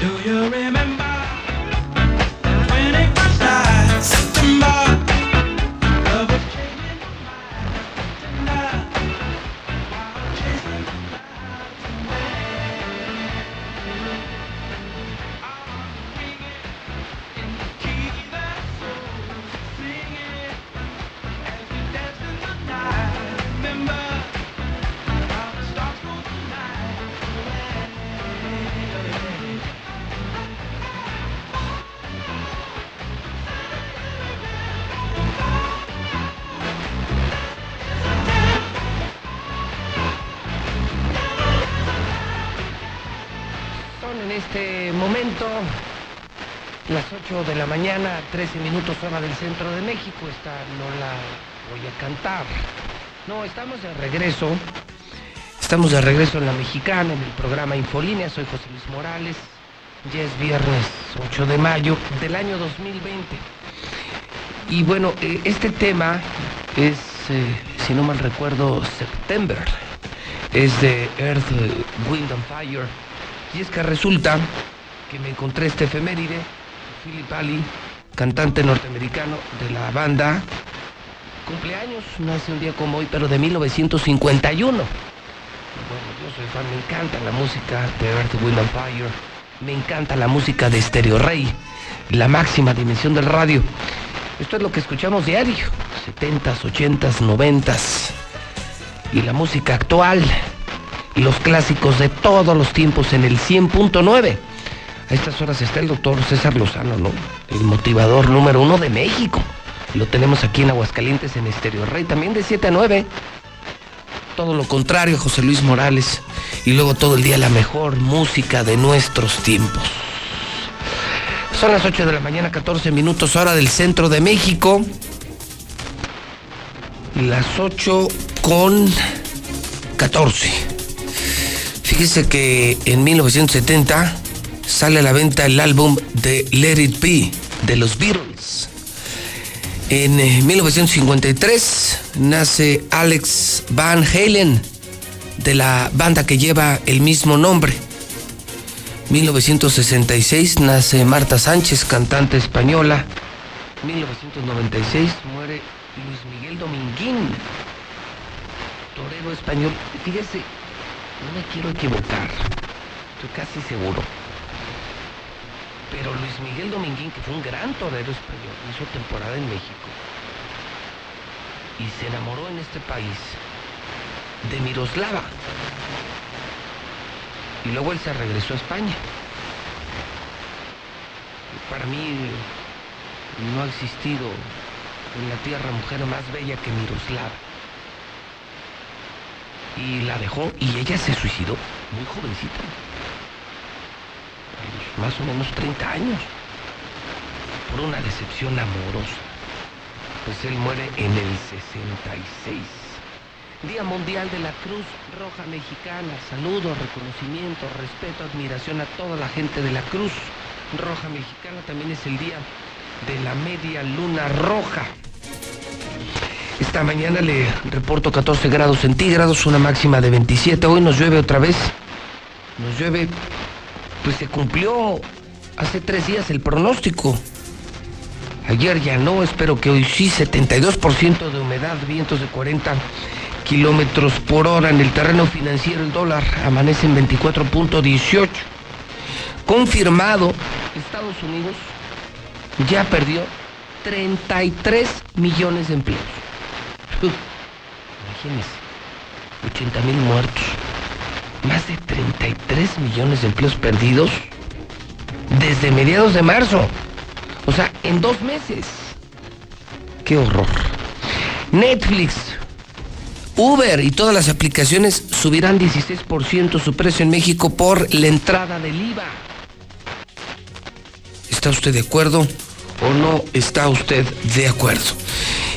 Do you remember when it was like September? Las 8 de la mañana, 13 minutos hora del centro de México. Esta no la voy a cantar. No, estamos de regreso. Estamos de regreso en La Mexicana, en el programa Infolínea. Soy José Luis Morales. Ya es viernes 8 de mayo del año 2020. Y bueno, este tema es, si no mal recuerdo, September. Es de Earth, Wind and Fire. Y es que resulta que me encontré este efeméride. Philip Ali, cantante norteamericano de la banda, cumpleaños, nace un día como hoy, pero de 1951. Bueno, yo soy fan, me encanta la música de Earth, Wind and Fire, me encanta la música de Estéreo Rey, la máxima dimensión del radio. Esto es lo que escuchamos diario, 70s, 80s, 90s, y la música actual, y los clásicos de todos los tiempos en el 100.9. A estas horas está el doctor César Lozano, ¿no? El motivador número 1 de México. Lo tenemos aquí en Aguascalientes, en Estéreo Rey, también de 7 a 9. Todo lo contrario, José Luis Morales. Y luego todo el día la mejor música de nuestros tiempos. Son las 8 de la mañana, 14 minutos, hora del centro de México. Las 8:14. Fíjese que en 1970... sale a la venta el álbum de Let It Be, de los Beatles. En 1953 nace Alex Van Halen, de la banda que lleva el mismo nombre. 1966 nace Marta Sánchez, cantante española. 1996 muere Luis Miguel Dominguín, torero español. Fíjese, no me quiero equivocar, estoy casi seguro, pero Luis Miguel Dominguín, que fue un gran torero español, hizo temporada en México y se enamoró en este país de Miroslava, y luego él se regresó a España. Para mí no ha existido en la tierra mujer más bella que Miroslava, y la dejó, y ella se suicidó muy jovencita, más o menos 30 años, por una decepción amorosa. Pues él muere en el 66. Día Mundial de la Cruz Roja Mexicana. Saludos, reconocimiento, respeto, admiración a toda la gente de la Cruz Roja Mexicana. También es el día de la media luna roja. Esta mañana le reporto 14 grados centígrados, una máxima de 27. Hoy nos llueve otra vez. Nos llueve, pues se cumplió hace 3 días el pronóstico. Ayer ya no, espero que hoy sí. 72% de humedad, vientos de 40 kilómetros por hora. En el terreno financiero el dólar amanece en 24.18. Confirmado, Estados Unidos ya perdió 33 millones de empleos. Imagínense, 80,000 muertos, más de 33 millones de empleos perdidos desde mediados de marzo. O sea, en 2 meses. ¡Qué horror! Netflix, Uber y todas las aplicaciones subirán 16% su precio en México por la entrada del IVA. ¿Está usted de acuerdo o no está usted de acuerdo?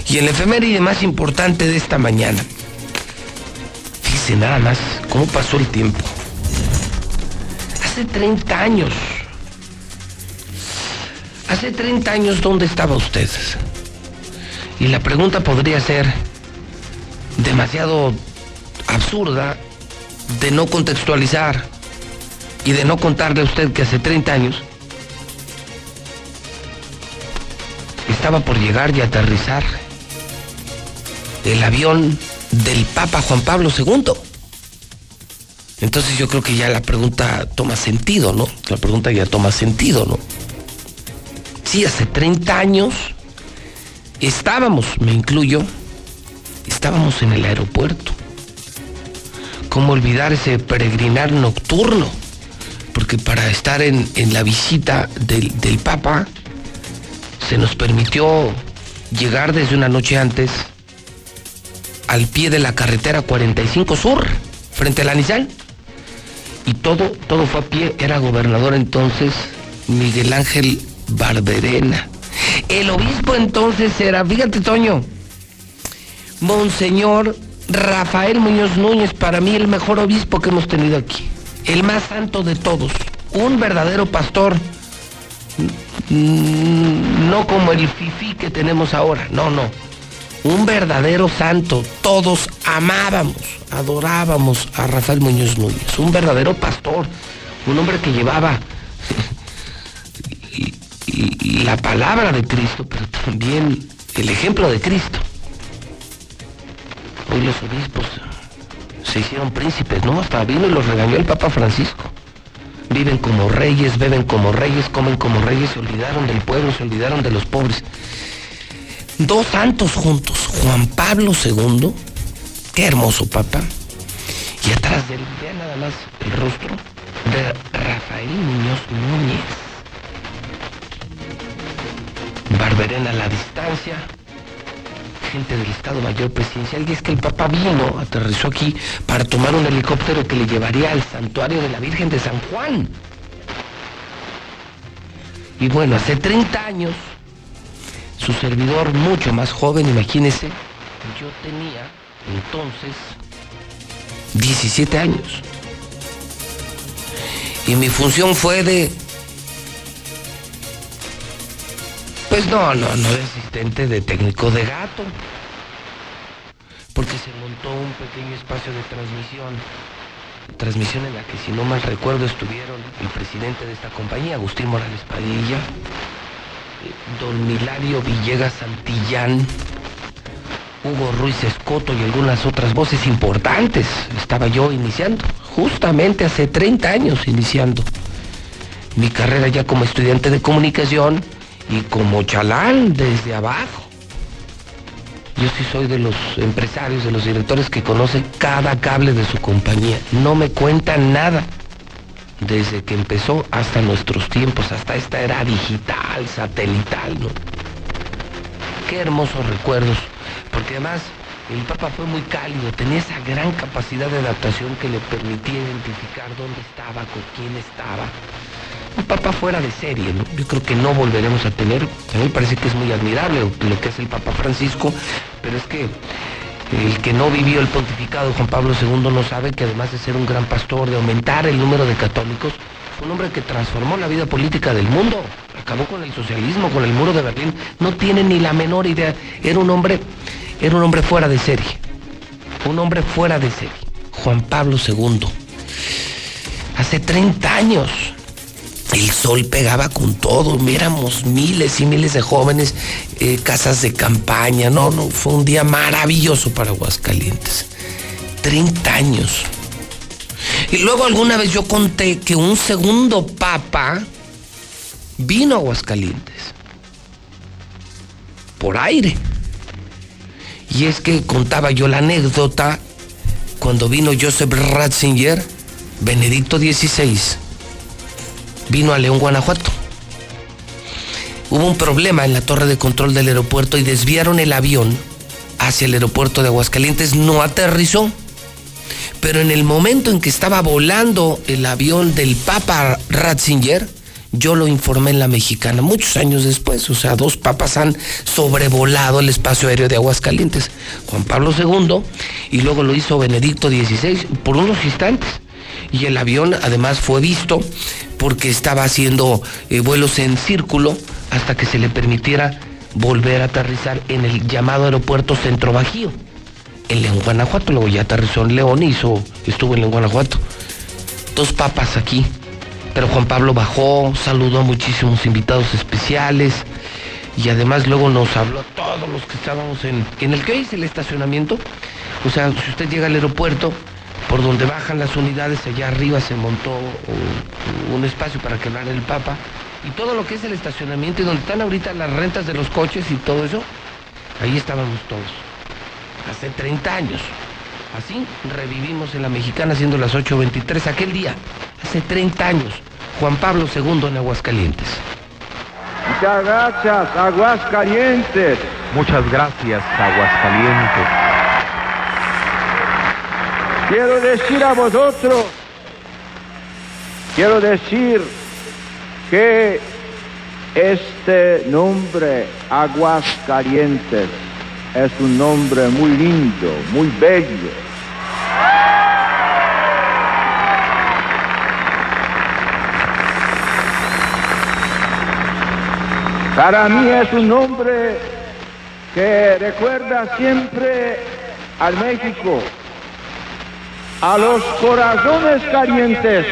Y en la efeméride más importante de esta mañana, fíjese nada más cómo pasó el tiempo. Hace 30 años. Hace 30 años, ¿dónde estaba usted? Y la pregunta podría ser demasiado absurda de no contextualizar y de no contarle a usted que hace 30 años estaba por llegar y aterrizar el avión del Papa Juan Pablo II. Entonces yo creo que ya la pregunta toma sentido, ¿no? La pregunta ya toma sentido, ¿no? Sí, hace 30 años estábamos, me incluyo, estábamos en el aeropuerto. ¿Cómo olvidar ese peregrinar nocturno? Porque para estar en la visita del Papa se nos permitió llegar desde una noche antes al pie de la carretera 45 Sur, frente a la Nizal. Y todo fue a pie. Era gobernador entonces Miguel Ángel Barberena. El obispo entonces era, fíjate, Toño, Monseñor Rafael Muñoz Núñez, para mí el mejor obispo que hemos tenido aquí, el más santo de todos, un verdadero pastor, no como el fifí que tenemos ahora, no, un verdadero santo. Todos amábamos, adorábamos a Rafael Muñoz Núñez, un verdadero pastor, un hombre que llevaba y la palabra de Cristo, pero también el ejemplo de Cristo. Hoy los obispos se hicieron príncipes, ¿no? Hasta vino y los regañó el Papa Francisco. Viven como reyes, beben como reyes, comen como reyes, se olvidaron del pueblo, se olvidaron de los pobres. 2 santos juntos, Juan Pablo II, qué hermoso Papa, y atrás de él, vean nada más el rostro de Rafael Muñoz Núñez. Barberena a la distancia, gente del Estado Mayor Presidencial. Y es que el Papa vino, aterrizó aquí para tomar un helicóptero que le llevaría al santuario de la Virgen de San Juan. Y bueno, hace 30 años, su servidor mucho más joven, imagínese, yo tenía entonces 17 años. Y mi función fue de... pues no de asistente, de técnico de gato, porque se montó un pequeño espacio de transmisión en la que, si no mal recuerdo, estuvieron el presidente de esta compañía, Agustín Morales Padilla, don Hilario Villegas Santillán, Hugo Ruiz Escoto y algunas otras voces importantes. Estaba yo iniciando, justamente hace 30 años iniciando mi carrera ya como estudiante de comunicación, y como chalán desde abajo. Yo sí soy de los empresarios, de los directores que conocen cada cable de su compañía. No me cuentan nada. Desde que empezó hasta nuestros tiempos, hasta esta era digital, satelital, ¿no? Qué hermosos recuerdos. Porque además el Papa fue muy cálido. Tenía esa gran capacidad de adaptación que le permitía identificar dónde estaba, con quién estaba. Un Papa fuera de serie, ¿no? Yo creo que no volveremos a tener. A mí me parece que es muy admirable lo que es el Papa Francisco, pero es que El que no vivió el pontificado de Juan Pablo II no sabe que además de ser un gran pastor, de aumentar el número de católicos, fue un hombre que transformó la vida política del mundo, acabó con el socialismo, con el muro de Berlín, no tiene ni la menor idea. Era un hombre fuera de serie, un hombre fuera de serie, Juan Pablo II. Hace 30 años el sol pegaba con todo, miramos miles y miles de jóvenes, casas de campaña, no, fue un día maravilloso para Aguascalientes, 30 años. Y luego alguna vez yo conté que un segundo papa vino a Aguascalientes, por aire. Y es que contaba yo la anécdota, cuando vino Joseph Ratzinger, Benedicto XVI, vino a León, Guanajuato. Hubo un problema en la torre de control del aeropuerto y desviaron el avión hacia el aeropuerto de Aguascalientes, no aterrizó. Pero en el momento en que estaba volando el avión del Papa Ratzinger, yo lo informé en La Mexicana muchos años después. O sea, dos papas han sobrevolado el espacio aéreo de Aguascalientes. Juan Pablo II y luego lo hizo Benedicto XVI por unos instantes. Y el avión además fue visto porque estaba haciendo vuelos en círculo hasta que se le permitiera volver a aterrizar en el llamado aeropuerto Centro Bajío, en León, Guanajuato. Luego ya aterrizó en León, estuvo en León, Guanajuato. Dos papas aquí, pero Juan Pablo bajó, saludó a muchísimos invitados especiales y además luego nos habló a todos los que estábamos en el que hoy es el estacionamiento. O sea, si usted llega al aeropuerto, por donde bajan las unidades, allá arriba se montó un espacio para que hablara el Papa, y todo lo que es el estacionamiento y donde están ahorita las rentas de los coches y todo eso, ahí estábamos todos, hace 30 años. Así revivimos en La Mexicana, siendo las 8:23, aquel día, hace 30 años, Juan Pablo II en Aguascalientes. Muchas gracias, Aguascalientes. Muchas gracias, Aguascalientes. Quiero decir que este nombre, Aguascalientes, es un nombre muy lindo, muy bello. Para mí es un nombre que recuerda siempre al México, a los corazones calientes.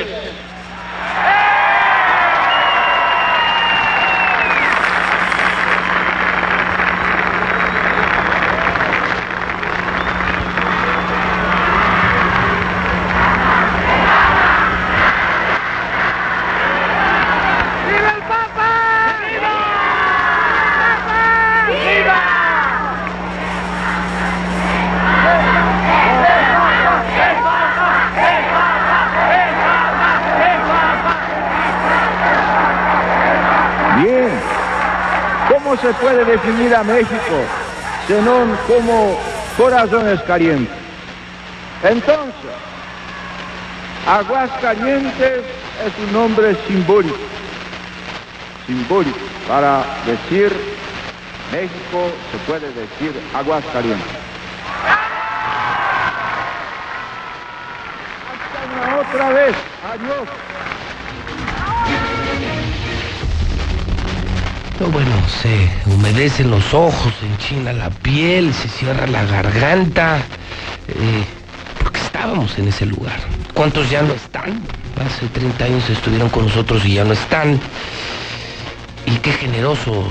Se puede definir a México sino como corazones calientes. Entonces, Aguascalientes es un nombre simbólico para decir México. Se puede decir Aguascalientes. Hasta una otra vez, adiós. Bueno, se humedecen los ojos, se enchina la piel, se cierra la garganta, porque estábamos en ese lugar. ¿Cuántos ya no están? Hace 30 años estuvieron con nosotros y ya no están. Y qué generoso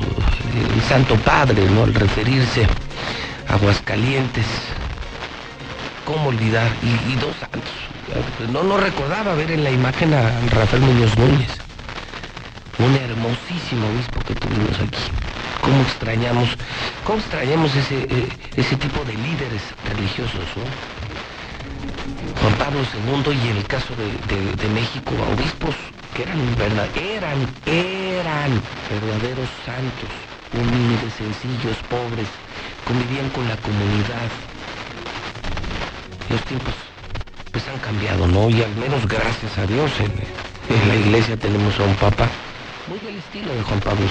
el Santo Padre, ¿no?, al referirse a Aguascalientes. ¿Cómo olvidar? Y dos santos. No recordaba ver en la imagen a Rafael Muñoz Núñez, un hermosísimo obispo que tuvimos aquí. ¿Cómo extrañamos ese tipo de líderes religiosos, ¿no? Juan Pablo II y en el caso de México, obispos que eran verdaderos santos, humildes, sencillos, pobres, convivían con la comunidad. Los tiempos pues han cambiado, ¿no? Y al menos gracias a Dios en la iglesia tenemos a un papa muy del estilo de Juan Pablo II,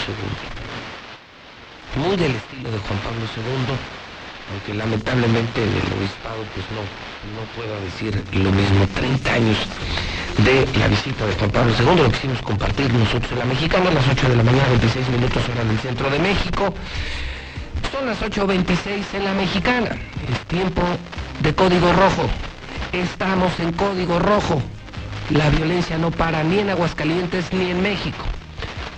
aunque lamentablemente en el obispado pues no puedo decir lo mismo. 30 años de la visita de Juan Pablo II, lo quisimos compartir nosotros en La Mexicana, a las 8 de la mañana, 26 minutos hora del centro de México. Son las 8:26 en La Mexicana, es tiempo de Código Rojo. Estamos en Código Rojo. La violencia no para ni en Aguascalientes ni en México.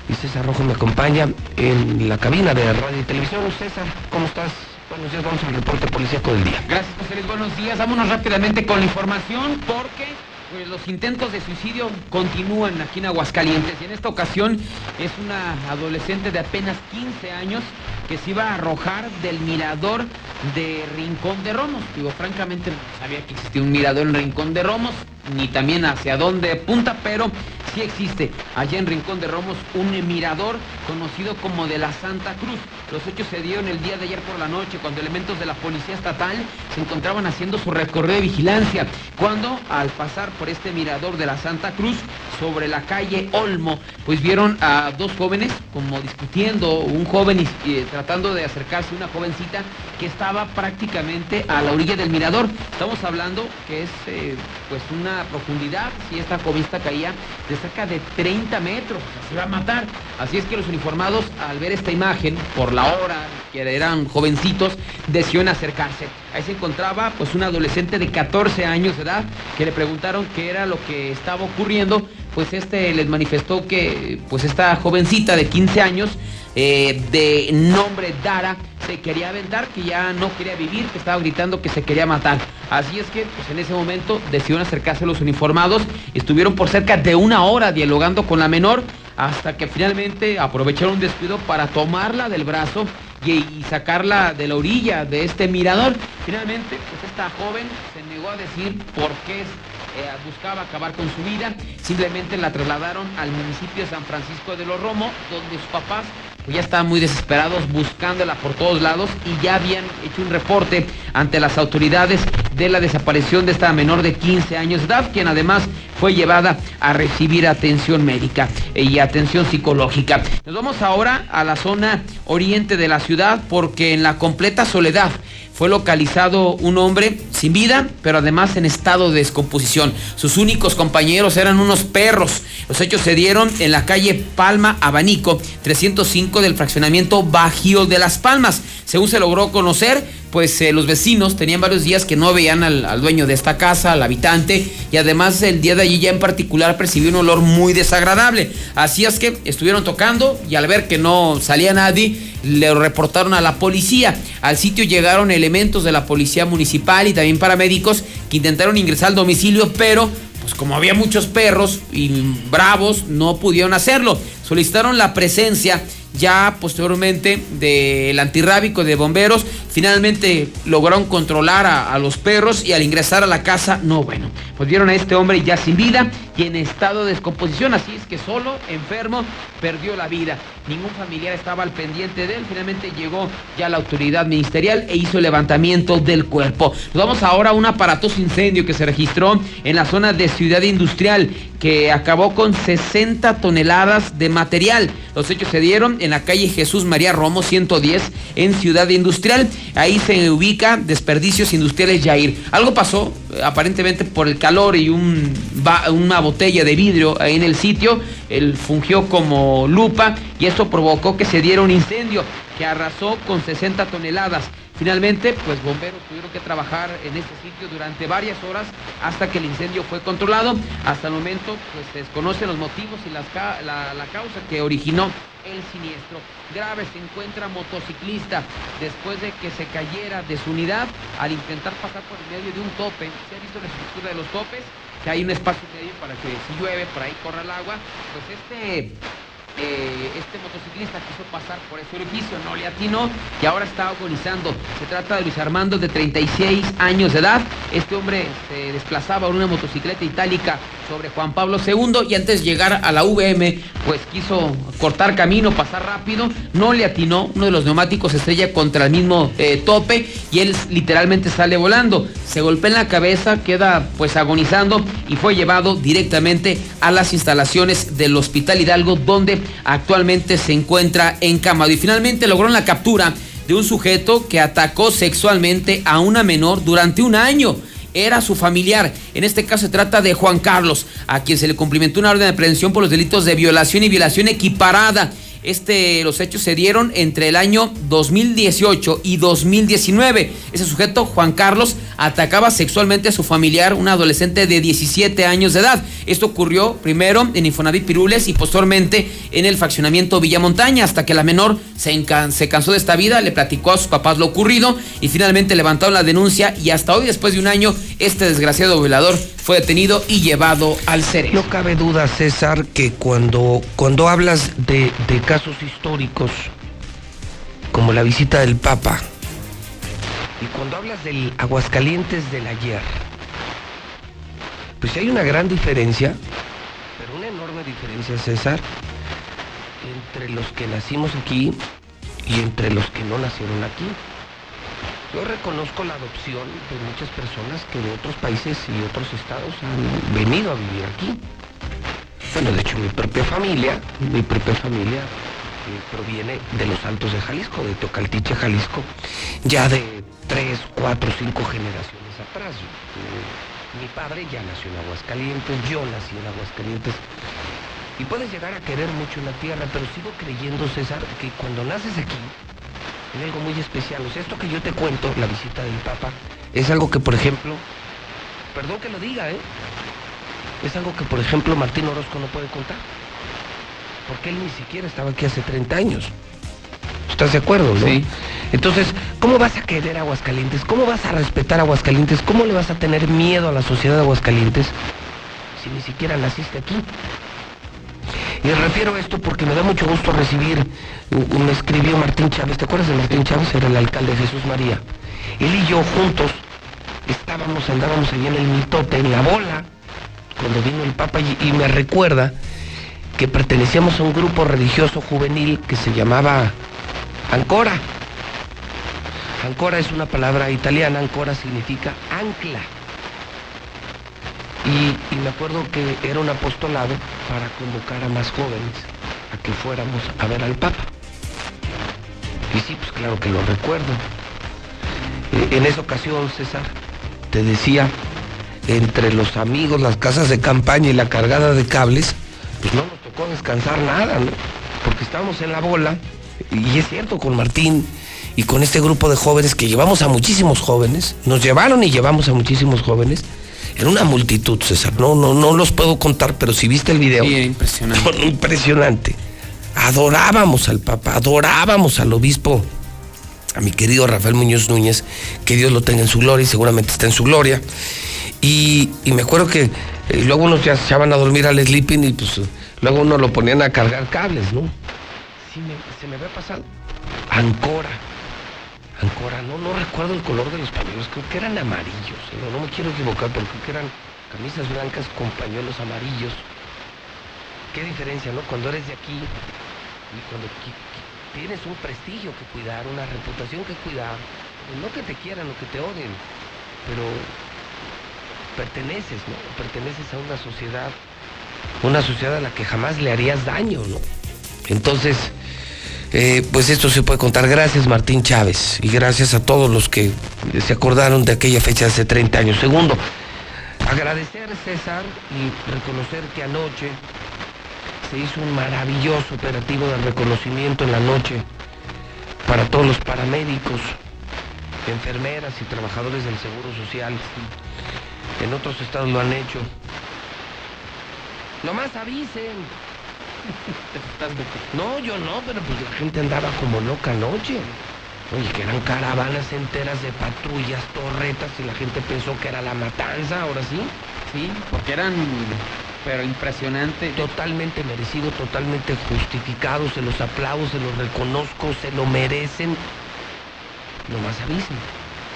Y César Rojo me acompaña en la cabina de radio y televisión. César, ¿cómo estás? Buenos días, vamos al reporte policíaco del día. Gracias, José Luis, buenos días. Vámonos rápidamente con la información porque pues, los intentos de suicidio continúan aquí en Aguascalientes. Y en esta ocasión es una adolescente de apenas 15 años que se iba a arrojar del mirador de Rincón de Romos. Digo, francamente no sabía que existía un mirador en Rincón de Romos, ni también hacia dónde apunta, pero sí existe allá en Rincón de Romos un mirador conocido como de la Santa Cruz. Los hechos se dieron el día de ayer por la noche, cuando elementos de la Policía Estatal se encontraban haciendo su recorrido de vigilancia, cuando al pasar por este mirador de la Santa Cruz, sobre la calle Olmo, pues vieron a dos jóvenes como discutiendo, un joven y tratando de acercarse a una jovencita que estaba prácticamente a la orilla del mirador. Estamos hablando que es pues una profundidad, si esta jovencita caía, de cerca de 30 metros, o sea, se va a matar. Así es que los uniformados, al ver esta imagen, por la hora, que eran jovencitos, decidieron acercarse. Ahí se encontraba pues un adolescente de 14 años de edad, que le preguntaron qué era lo que estaba ocurriendo. Pues este les manifestó que pues esta jovencita de 15 años, de nombre Dara, se quería aventar, que ya no quería vivir, que estaba gritando que se quería matar. Así es que pues en ese momento decidieron acercarse a los uniformados. Estuvieron por cerca de una hora dialogando con la menor, hasta que finalmente aprovecharon un descuido para tomarla del brazo y sacarla de la orilla de este mirador. Finalmente pues esta joven se negó a decir por qué buscaba acabar con su vida. Simplemente la trasladaron al municipio de San Francisco de los Romos, donde sus papás pues ya estaban muy desesperados buscándola por todos lados y ya habían hecho un reporte ante las autoridades de la desaparición de esta menor de 15 años de edad, quien además fue llevada a recibir atención médica y atención psicológica. Nos vamos ahora a la zona oriente de la ciudad, porque en la completa soledad fue localizado un hombre sin vida, pero además en estado de descomposición. Sus únicos compañeros eran unos perros. Los hechos se dieron en la calle Palma Abanico 305 del fraccionamiento Bajío de Las Palmas. Según se logró conocer, pues los vecinos tenían varios días que no veían al dueño de esta casa, al habitante, y además el día de allí ya en particular percibió un olor muy desagradable. Así es que estuvieron tocando y al ver que no salía nadie, le reportaron a la policía. Al sitio llegaron elementos de la policía municipal y también paramédicos que intentaron ingresar al domicilio, pero pues como había muchos perros y bravos, no pudieron hacerlo. Solicitaron la presencia ya posteriormente del antirrábico de bomberos. Finalmente lograron controlar a los perros, y al ingresar a la casa, no, bueno, pues vieron a este hombre ya sin vida y en estado de descomposición. Así es que solo, enfermo, perdió la vida. Ningún familiar estaba al pendiente de él. Finalmente llegó ya la autoridad ministerial e hizo el levantamiento del cuerpo. Nos vamos ahora a un aparatoso incendio que se registró en la zona de Ciudad Industrial, que acabó con 60 toneladas de material. Los hechos se dieron en la calle Jesús María Romo 110 en Ciudad Industrial. Ahí se ubica Desperdicios Industriales Yair. Algo pasó aparentemente por el calor y una botella de vidrio ahí en el sitio. Él fungió como lupa y esto provocó que se diera un incendio que arrasó con 60 toneladas. Finalmente, pues bomberos tuvieron que trabajar en este sitio durante varias horas hasta que el incendio fue controlado. Hasta el momento, pues se desconocen los motivos y la causa que originó el siniestro. Grave se encuentra motociclista después de que se cayera de su unidad al intentar pasar por el medio de un tope. ¿Se ha visto la estructura de los topes? Que hay un espacio medio para que si llueve, por ahí corra el agua. Pues este motociclista quiso pasar por ese orificio, no le atinó y ahora está agonizando. Se trata de Luis Armando, de 36 años de edad. Este hombre se desplazaba en una motocicleta itálica sobre Juan Pablo II y antes de llegar a la VM, pues quiso cortar camino, pasar rápido, no le atinó, uno de los neumáticos estrella contra el mismo tope y él literalmente sale volando. Se golpea en la cabeza, queda pues agonizando y fue llevado directamente a las instalaciones del Hospital Hidalgo, donde actualmente se encuentra encamado. Y finalmente lograron la captura de un sujeto que atacó sexualmente a una menor durante un año. Era su familiar. En este caso se trata de Juan Carlos, a quien se le cumplimentó una orden de aprehensión por los delitos de violación y violación equiparada. Los hechos se dieron entre el año 2018 y 2019. Ese sujeto, Juan Carlos, atacaba sexualmente a su familiar, una adolescente de 17 años de edad. Esto ocurrió primero en Infonavit Pirules y posteriormente en el fraccionamiento Villamontaña, hasta que la menor se cansó de esta vida, le platicó a sus papás lo ocurrido y finalmente levantaron la denuncia, y hasta hoy, después de un año, este desgraciado violador fue detenido y llevado al cerezo. No cabe duda, César, que cuando hablas de casos históricos como la visita del Papa y cuando hablas del Aguascalientes del ayer, pues hay una gran diferencia, pero una enorme diferencia, César, entre los que nacimos aquí y entre los que no nacieron aquí. Yo reconozco la adopción de muchas personas que de otros países y otros estados han venido a vivir aquí. Bueno, de hecho, mi propia familia proviene de los Altos de Jalisco, de Tocaltiche, Jalisco, ya de 3, 4, 5 generaciones atrás. Mi padre ya nació en Aguascalientes, yo nací en Aguascalientes. Y puedes llegar a querer mucho una tierra, pero sigo creyendo, César, que cuando naces aquí, es algo muy especial. O sea, esto que yo te cuento, la visita del Papa, es algo que, por ejemplo, perdón que lo diga, es algo que, por ejemplo, Martín Orozco no puede contar, porque él ni siquiera estaba aquí hace 30 años. ¿Estás de acuerdo, no? Sí. Entonces, ¿cómo vas a querer a Aguascalientes? ¿Cómo vas a respetar a Aguascalientes? ¿Cómo le vas a tener miedo a la sociedad de Aguascalientes si ni siquiera naciste aquí? Y refiero a esto porque me da mucho gusto recibir, me escribió Martín Chávez, ¿te acuerdas de Martín Chávez? Era el alcalde de Jesús María. Él y yo juntos andábamos allá en el mitote, en la bola, cuando vino el Papa, y me recuerda que pertenecíamos a un grupo religioso juvenil que se llamaba Ancora. Ancora es una palabra italiana, Ancora significa ancla. Y me acuerdo que era un apostolado para convocar a más jóvenes a que fuéramos a ver al Papa. Y sí, pues claro que lo recuerdo. En esa ocasión, César, te decía, entre los amigos, las casas de campaña y la cargada de cables, pues no nos tocó descansar nada, ¿no? Porque estábamos en la bola, y es cierto, con Martín y con este grupo de jóvenes que llevamos a muchísimos jóvenes, nos llevaron y llevamos a muchísimos jóvenes, en una multitud, César, no los puedo contar, pero si viste el video... Sí, impresionante. Impresionante. Adorábamos al Papa, adorábamos al obispo, a mi querido Rafael Muñoz Núñez, que Dios lo tenga en su gloria, y seguramente está en su gloria. Y me acuerdo que luego unos ya se echaban a dormir al sleeping y pues luego uno lo ponían a cargar cables, ¿no? Sí, se me había pasado. Ancora, no recuerdo el color de los pañuelos, creo que eran amarillos, no me quiero equivocar, pero creo que eran camisas blancas con pañuelos amarillos. Qué diferencia, ¿no? Cuando eres de aquí y cuando tienes un prestigio que cuidar, una reputación que cuidar, no que te quieran o que te odien, pero perteneces, ¿no? Perteneces a una sociedad a la que jamás le harías daño, ¿no? Entonces... pues esto se puede contar. Gracias, Martín Chávez, y gracias a todos los que se acordaron de aquella fecha hace 30 años. Segundo, agradecer, César, y reconocer que anoche se hizo un maravilloso operativo de reconocimiento en la noche para todos los paramédicos, enfermeras y trabajadores del Seguro Social. En otros estados lo han hecho. Nomás avisen. No, yo no, pero pues la gente andaba como loca anoche. Oye, que eran caravanas enteras de patrullas, torretas, y la gente pensó que era la matanza, ahora sí. Sí, porque eran, pero impresionante. Totalmente merecido, totalmente justificado, se los aplaudo, se los reconozco, se lo merecen. Nomás avisen.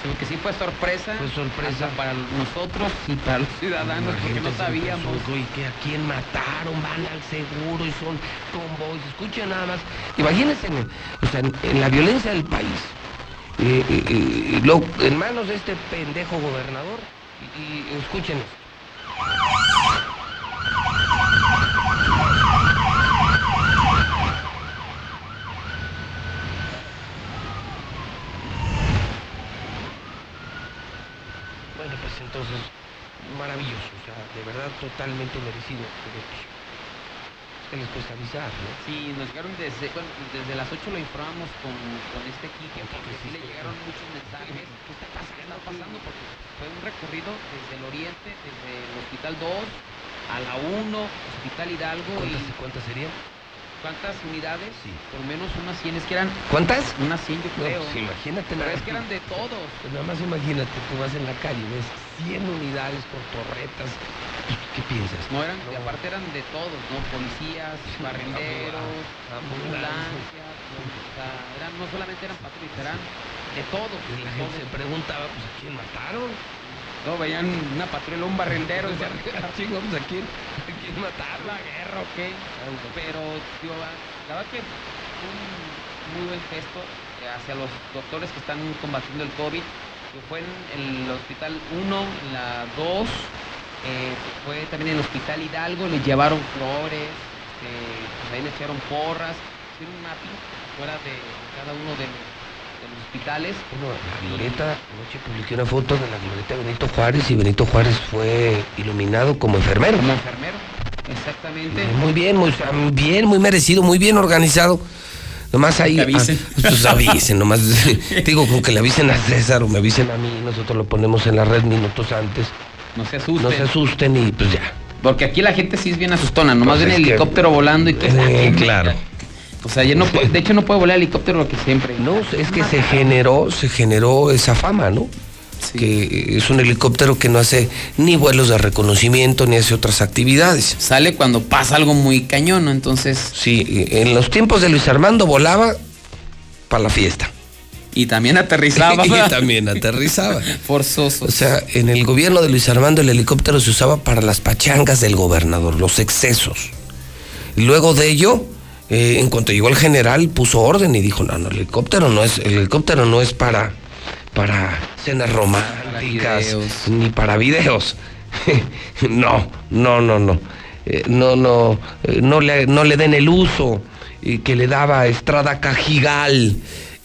Porque sí fue sorpresa. Fue sorpresa para nosotros y para los ciudadanos, porque no sabíamos. Y que a quién mataron, van al seguro y son convoys. Escuchen nada más. Imagínense, o sea, en la violencia del país, en manos de este pendejo gobernador. Y escuchen esto. Bueno, pues entonces, maravilloso, o sea, de verdad totalmente merecido derechos. Que les cuesta avisar, ¿no? Sí, nos llegaron desde, bueno, desde las 8 lo informamos con este equipo, porque sí le llegaron muchos mensajes. ¿Qué está pasando? ¿Qué está pasando? Porque fue un recorrido desde el oriente, desde el Hospital 2 a la 1, Hospital Hidalgo. ¿Cuántas serían? ¿Cuántas unidades? Sí. Por menos unas 100, es que eran... ¿Cuántas? Unas 100, yo creo. No, pues imagínate. Pero es que eran de todos. Pues nada más imagínate, tú vas en la calle y ves 100 unidades por torretas. ¿Qué piensas? No eran, no. Aparte eran de todos, ¿no? Policías, barrenderos, ambulancias, o sea, eran, no solamente eran patrullas, eran de todos. Y la gente se preguntaba, pues, ¿a quién mataron? No, veían una patrulla, un barrendero, decían, chingo, pues, ¿a quién mataron? La guerra, ¿ok? Pero, tío, la verdad que un muy buen gesto hacia los doctores que están combatiendo el COVID, que fue en el hospital 1, en la 2, fue también en el Hospital Hidalgo, les llevaron flores, pues ahí les echaron porras, hicieron un mapping fuera de cada uno de los hospitales. Bueno, la Glorieta, anoche publiqué una foto de la Glorieta de Benito Juárez, y Benito Juárez fue iluminado como enfermero. Como enfermero, exactamente. Muy bien, muy merecido, muy bien organizado. Nomás ahí, avisen. Pues avisen, nomás, digo, con que le avisen a César o me avisen a mí, nosotros lo ponemos en la red minutos antes. No se asusten y pues ya. Porque aquí la gente sí es bien asustona, nomás pues ven el helicóptero volando y que... claro. O sea, ya no, de hecho no puede volar el helicóptero lo que siempre. No, es que se generó esa fama, ¿no? Sí. Que es un helicóptero que no hace ni vuelos de reconocimiento, ni hace otras actividades. Sale cuando pasa algo muy cañón, ¿no? Entonces... Sí, en los tiempos de Luis Armando volaba para la fiesta. Y también aterrizaba. Forzoso. O sea, en el gobierno de Luis Armando el helicóptero se usaba para las pachangas del gobernador, los excesos. Luego de ello, en cuanto llegó el general, puso orden y dijo, no, el helicóptero no es para cenas románticas, ni para videos. No. No le den el uso que le daba Estrada Cajigal,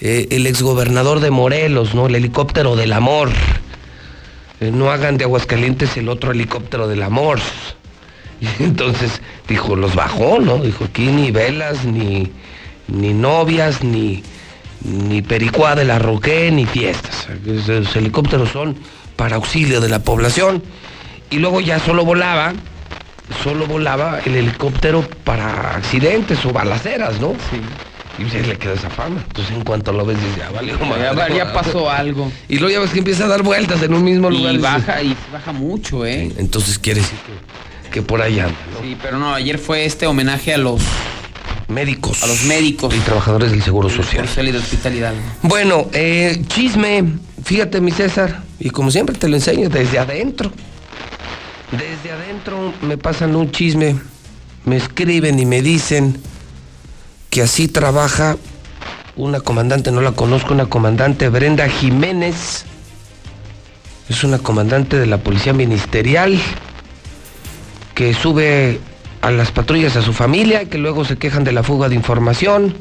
el exgobernador de Morelos, ¿no? El helicóptero del amor. No hagan de Aguascalientes el otro helicóptero del amor. Y entonces dijo, los bajó, ¿no? Dijo, aquí ni velas, ni novias, ni pericuá de la Roqué, ni fiestas. Los helicópteros son para auxilio de la población. Y luego ya solo volaba el helicóptero para accidentes o balaceras, ¿no? Sí. Y se le queda esa fama. Entonces, en cuanto lo ves, dices, ya pasó algo. Y luego ya ves que empieza a dar vueltas en un mismo lugar. Y baja mucho, ¿eh? Sí, entonces quiere decir que por allá anda, ¿no? Sí, pero no, ayer fue este homenaje a los médicos. A los médicos. Y trabajadores del Seguro Social. Y de hospitalidad. Bueno, chisme. Fíjate, mi César, y como siempre te lo enseño, desde adentro. Desde adentro me pasan un chisme. Me escriben y me dicen... que así trabaja una comandante, no la conozco, una comandante, Brenda Jiménez, es una comandante de la Policía Ministerial, que sube a las patrullas a su familia, que luego se quejan de la fuga de información.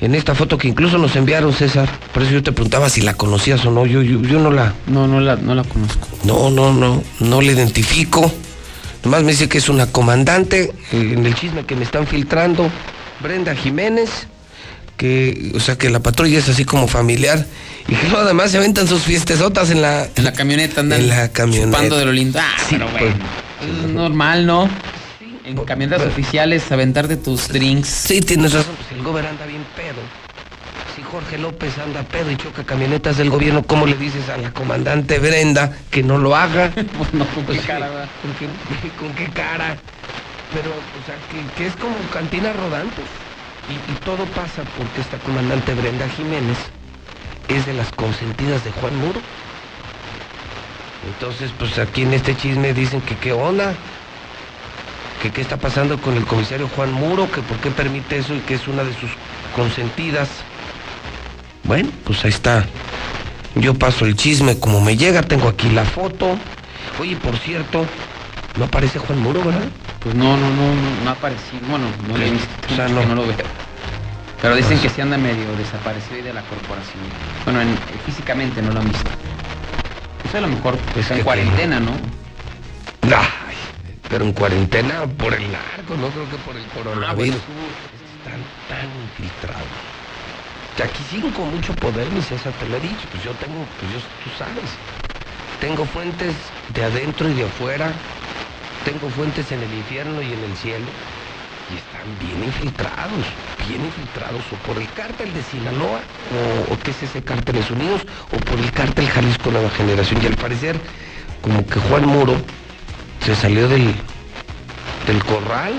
En esta foto que incluso nos enviaron, César, por eso yo te preguntaba si la conocías o no, yo no la... No la conozco. No la identifico, nomás me dice que es una comandante, en el chisme que me están filtrando... Brenda Jiménez, que, o sea, que la patrulla es así como familiar, y que además se aventan sus fiestesotas en la camioneta, andan chupando de lo lindo. Ah, sí, pero bueno, pues, es normal, ¿no? Sí, en camionetas oficiales, aventar de tus drinks. Sí, tienes razón, pues el gobierno anda bien pedo. Si Jorge López anda pedo y choca camionetas del gobierno, ¿cómo le dices a la comandante Brenda que no lo haga? Bueno, ¿con qué cara? Pero, o sea, que es como cantina rodante. Y todo pasa porque esta comandante Brenda Jiménez es de las consentidas de Juan Muro. Entonces, pues aquí en este chisme dicen que qué onda, que qué está pasando con el comisario Juan Muro, que por qué permite eso y que es una de sus consentidas. Bueno, pues ahí está. Yo paso el chisme como me llega, tengo aquí la foto. Oye, por cierto, no aparece Juan Muro, ¿verdad? Pues no apareció, bueno, no lo he visto, o sea, no lo veo. Pero dicen que sí anda medio desaparecido y de la corporación. Bueno, físicamente no lo han visto. Pues a lo mejor pues, en cuarentena, ¿no? Nah, pero en cuarentena por el narco, no creo que por el coronavirus. Están tan infiltrados. Que aquí siguen con mucho poder, mi César, te lo he dicho. Pues yo tengo, pues yo, tú sabes, tengo fuentes de adentro y de afuera, tengo fuentes en el infierno y en el cielo, y están bien infiltrados, o por el cártel de Sinaloa, o qué es ese Cárteles Unidos, o por el cártel Jalisco Nueva Generación. Y al parecer, como que Juan Muro se salió del corral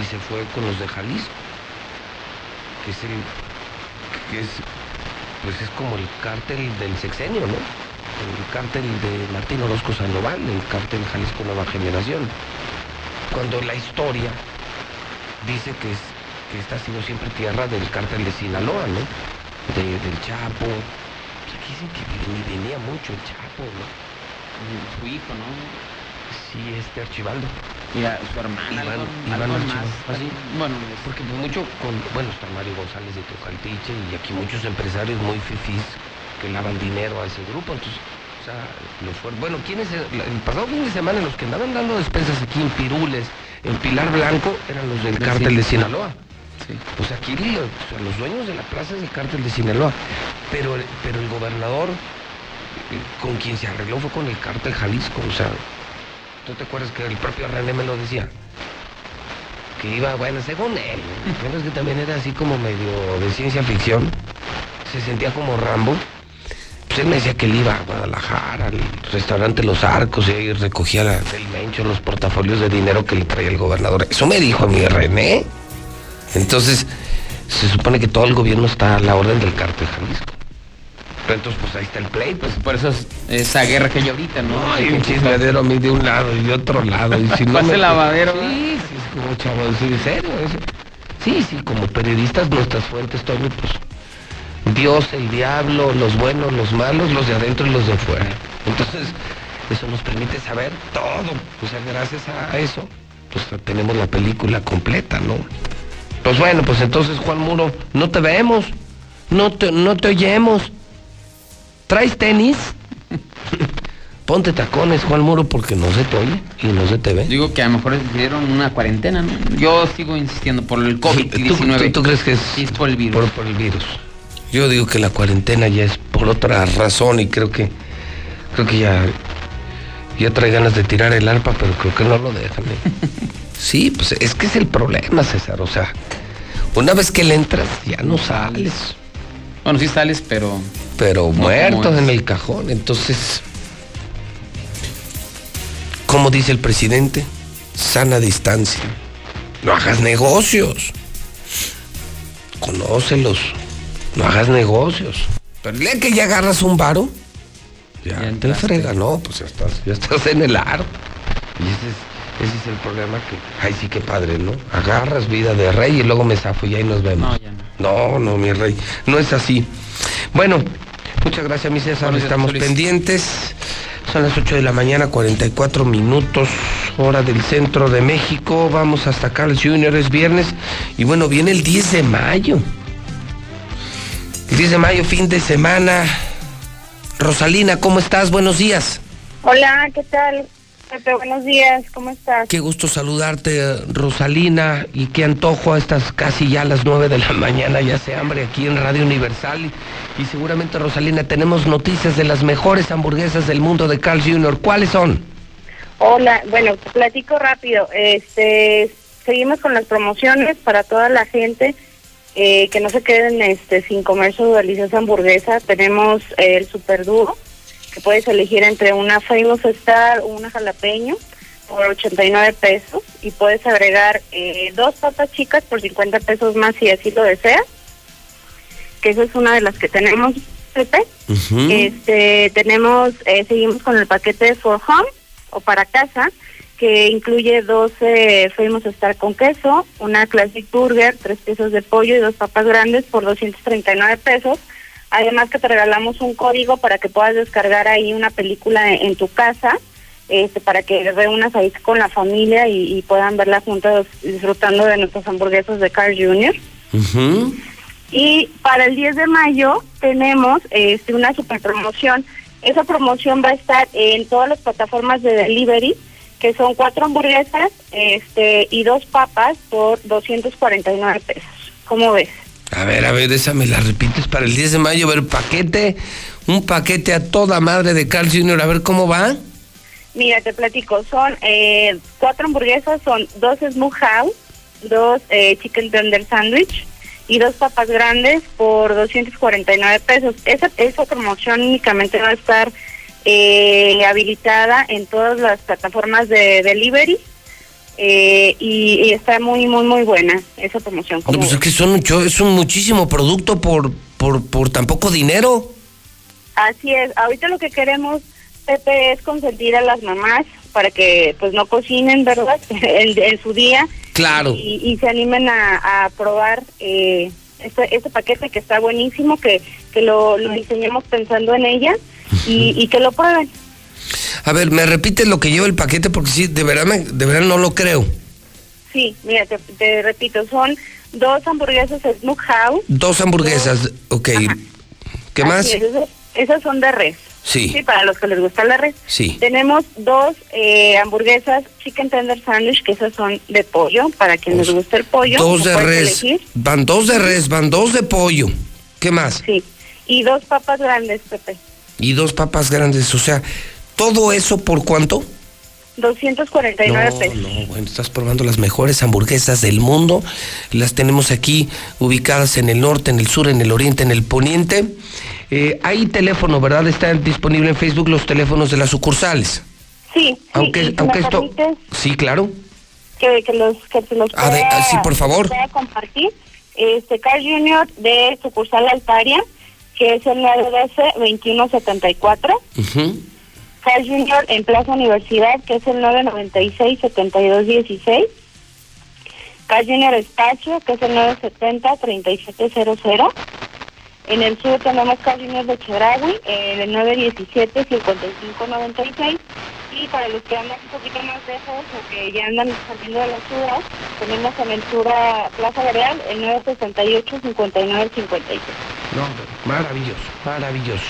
y se fue con los de Jalisco, que es pues es como el cártel del sexenio, ¿no? El cártel de Martín Orozco Sandoval, el cártel Jalisco Nueva Generación. Cuando la historia dice que esta ha sido siempre tierra del cártel de Sinaloa, ¿no? Del Chapo. Pues aquí dicen que venía mucho el Chapo, ¿no? Su hijo, ¿no? Sí, Archibaldo. Y a su hermana, Iván más. Así, bueno, porque mucho con... Bueno, está Mario González de Tocaltiche y aquí muchos empresarios muy fifís que lavan dinero a ese grupo. Entonces, o sea, los fueron... Bueno, ¿quiénes? El pasado fin de semana los que andaban dando despensas aquí en Pirules, en Pilar Blanco, eran los del cártel de Sinaloa. Sí. Pues aquí los dueños de la plaza es el cártel de Sinaloa. Pero el gobernador con quien se arregló fue con el cártel Jalisco, o sea... ¿Tú te acuerdas que el propio René me lo decía? Que iba, bueno, según él, menos que también era así como medio de ciencia ficción, se sentía como Rambo. Pues él me decía que él iba a Guadalajara, al restaurante Los Arcos, y ahí recogía del mencho los portafolios de dinero que le traía el gobernador. Eso me dijo a mi René. Entonces, se supone que todo el gobierno está a la orden del cártel Jalisco. Pero entonces, pues ahí está el play, pues por eso es esa guerra que hay ahorita, ¿no? No, hay un chismadero a mí de un lado y de otro lado. Y si no pase lavadero. Sí, sí, es como chavos, sí, en serio. Eso. Sí, como periodistas, nuestras fuentes, Toño, pues Dios, el diablo, los buenos, los malos, los de adentro y los de afuera. Entonces, eso nos permite saber todo. O sea, gracias a eso, pues tenemos la película completa, ¿no? Pues bueno, pues entonces, Juan Muro, no te vemos, no te oyemos. ¿Traes tenis? Ponte tacones, Juan Muro, porque no se te oye y no se te ve. Digo que a lo mejor decidieron una cuarentena, ¿no? Yo sigo insistiendo por el COVID-19. ¿Tú crees que es por el virus? Por el virus. Yo digo que la cuarentena ya es por otra razón y creo que ya trae ganas de tirar el arpa, pero creo que no lo dejan, ¿eh? Sí, pues es que es el problema, César. O sea, una vez que le entras, ya no sales. Bueno, sí sales, pero no, muertos en el cajón. Entonces, como dice el presidente, sana distancia, no hagas negocios, conócelos, no hagas negocios, pero el día que ya agarras un varo, ya te frega, no, pues ya estás en el ar. Y ese es el problema que, ay sí que padre, ¿no? Agarras vida de rey y luego me zafo y ahí nos vemos. No, ya no. No, mi rey, no es así. Bueno, muchas gracias, mi César. Bueno, estamos pendientes. Son las 8 de la mañana, 44 minutos, hora del centro de México. Vamos hasta Carl Jr., es viernes. Y bueno, viene el 10 de mayo. El 10 de mayo, fin de semana. Rosalina, ¿cómo estás? Buenos días. Hola, ¿qué tal? Buenos días, ¿cómo estás? Qué gusto saludarte, Rosalina, y qué antojo a estas casi ya las 9 de la mañana, ya se hambre aquí en Radio Universal, y seguramente, Rosalina, tenemos noticias de las mejores hamburguesas del mundo de Carl Jr. ¿Cuáles son? Hola, bueno, platico rápido, seguimos con las promociones para toda la gente, que no se queden sin comer su deliciosa hamburguesa. Tenemos el super duro, que puedes elegir entre una Famous Star o una jalapeño por 89 pesos y puedes agregar dos papas chicas por 50 pesos más si así lo deseas, que esa es una de las que tenemos, Pepe. Uh-huh. Tenemos, seguimos con el paquete de For Home o para casa, que incluye 12 Famous Star con queso, una Classic Burger, 3 piezas de pollo y 2 papas grandes por 239 pesos. Además que te regalamos un código para que puedas descargar ahí una película en tu casa, para que reúnas ahí con la familia y puedan verla juntos disfrutando de nuestros hamburguesas de Carl Jr. Uh-huh. Y para el 10 de mayo tenemos una super promoción Esa promoción va a estar en todas las plataformas de delivery, que son 4 hamburguesas y 2 papas por 249 pesos. ¿Cómo ves? A ver, esa me la repites para el 10 de mayo, a ver, paquete, un paquete a toda madre de Carl Jr., a ver cómo va. Mira, te platico, son 4 hamburguesas, son 2 Smoke House, 2 Chicken Tender Sandwich y 2 papas grandes por 249 pesos. Esa promoción únicamente va a estar habilitada en todas las plataformas de delivery. Y está muy buena esa promoción. No, pues es que es un muchísimo producto por tan poco dinero. Así es, ahorita lo que queremos, Pepe, es consentir a las mamás para que pues no cocinen, ¿verdad? en su día. Claro. Y se animen a probar este paquete que está buenísimo, que lo diseñamos pensando en ella y que lo prueben. A ver, ¿me repites lo que lleva el paquete? Porque sí, de verdad no lo creo. Sí, mira, te repito, son 2 hamburguesas Smoke House. 2 hamburguesas, ok. Ajá. ¿Qué más? Es, esas son de res. Sí. Sí, para los que les gusta la res. Sí. Tenemos 2 hamburguesas Chicken Tender Sandwich, que esas son de pollo, para quien les guste el pollo. 2 de res. Elegir. Van 2 de res, van 2 de pollo. ¿Qué más? Sí, y 2 papas grandes, Pepe. Y 2 papas grandes, o sea... ¿Todo eso por cuánto? 249 pesos. No, bueno, estás probando las mejores hamburguesas del mundo. Las tenemos aquí ubicadas en el norte, en el sur, en el oriente, en el poniente. Hay teléfono, ¿verdad? Están disponibles en Facebook los teléfonos de las sucursales. Sí. Aunque esto... Sí, claro. Que los pueda, sí, por favor. Pueda compartir. Carl Jr. de sucursal Altaria, que es el 912-2174. Ajá. Carl Jr. en Plaza Universidad, que es el 996-7216. Carl Jr. Espacio, que es el 970-3700. En el sur tenemos Carl Jr. de Chedraui, el 917-5596. Y para los que andan un poquito más lejos o que ya andan saliendo de la ciudad, tenemos en el sur a Plaza Real, el 968-5956. No, maravilloso, maravilloso.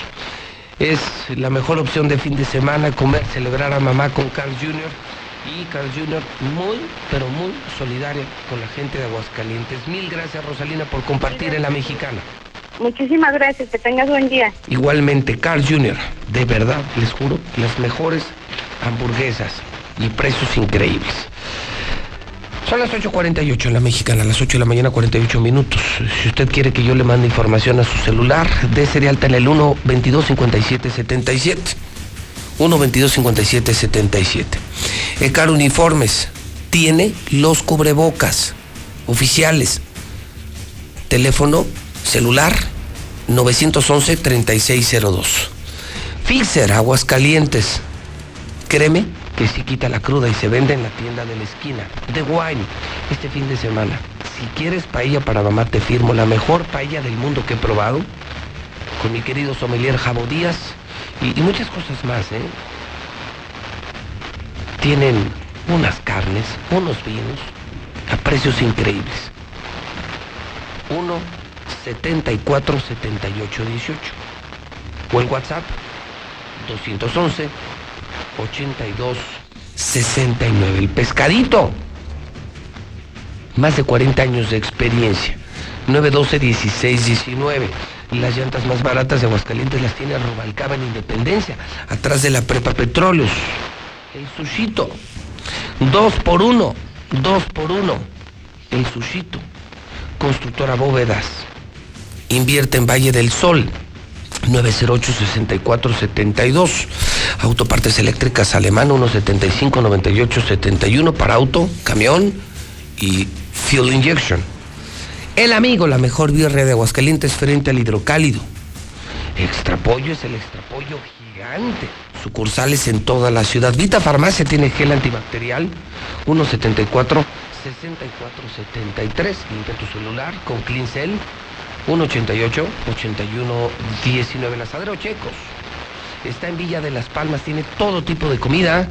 Es la mejor opción de fin de semana, comer, celebrar a mamá con Carl Jr. Y Carl Jr. muy, pero muy solidaria con la gente de Aguascalientes. Mil gracias, Rosalina, por compartir en La Mexicana. Muchísimas gracias, que tengas buen día. Igualmente, Carl Jr., de verdad, les juro, las mejores hamburguesas y precios increíbles. Son las 8:48 en La Mexicana, a las 8 de la mañana, 48 minutos. Si usted quiere que yo le mande información a su celular, dése de alta en el 1-22-57-77. 1-22-57-77. Ecar Uniformes tiene los cubrebocas oficiales. Teléfono celular 911-3602. Fixer, Aguascalientes. Créeme que si quita la cruda y se vende en la tienda de la esquina. The Wine, este fin de semana. Si quieres paella para mamá, te firmo la mejor paella del mundo que he probado, con mi querido sommelier Jabo Díaz, y muchas cosas más, ¿eh? Tienen unas carnes, unos vinos, a precios increíbles. 1-74-78-18. O el WhatsApp, 211-82-69. El pescadito, más de 40 años de experiencia. 912-16-19. Las llantas más baratas de Aguascalientes las tiene Rubalcaba en Independencia, atrás de la Prepa Petróleos. El sushito, 2 por 1. El sushito. Constructora Bóvedas, invierte en Valle del Sol, 908-6472. Autopartes eléctricas Alemán, 175-98-71, para auto, camión y fuel injection. El Amigo, la mejor birria de Aguascalientes, frente al Hidrocálido. Extrapollo es el extrapollo gigante. Sucursales en toda la ciudad. Vita Farmacia tiene gel antibacterial, 174-6473. Limpia tu celular con Clean Cell, 188-8119. Lazadero Checos está en Villa de las Palmas, tiene todo tipo de comida,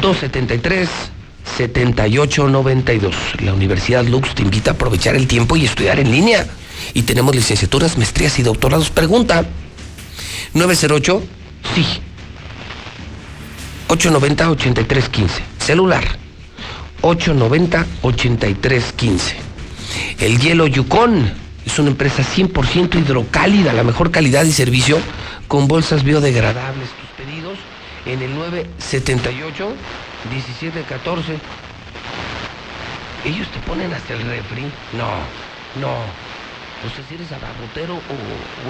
273-7892. La Universidad Lux te invita a aprovechar el tiempo y estudiar en línea. Y tenemos licenciaturas, maestrías y doctorados. Pregunta, 908 Sí. 890-8315. Celular. 890-8315. El hielo Yukon es una empresa 100% hidrocálida, la mejor calidad y servicio, con bolsas biodegradables. Tus pedidos en el 978-1714. Ellos te ponen hasta el refri. No, no. O sea, si eres abarrotero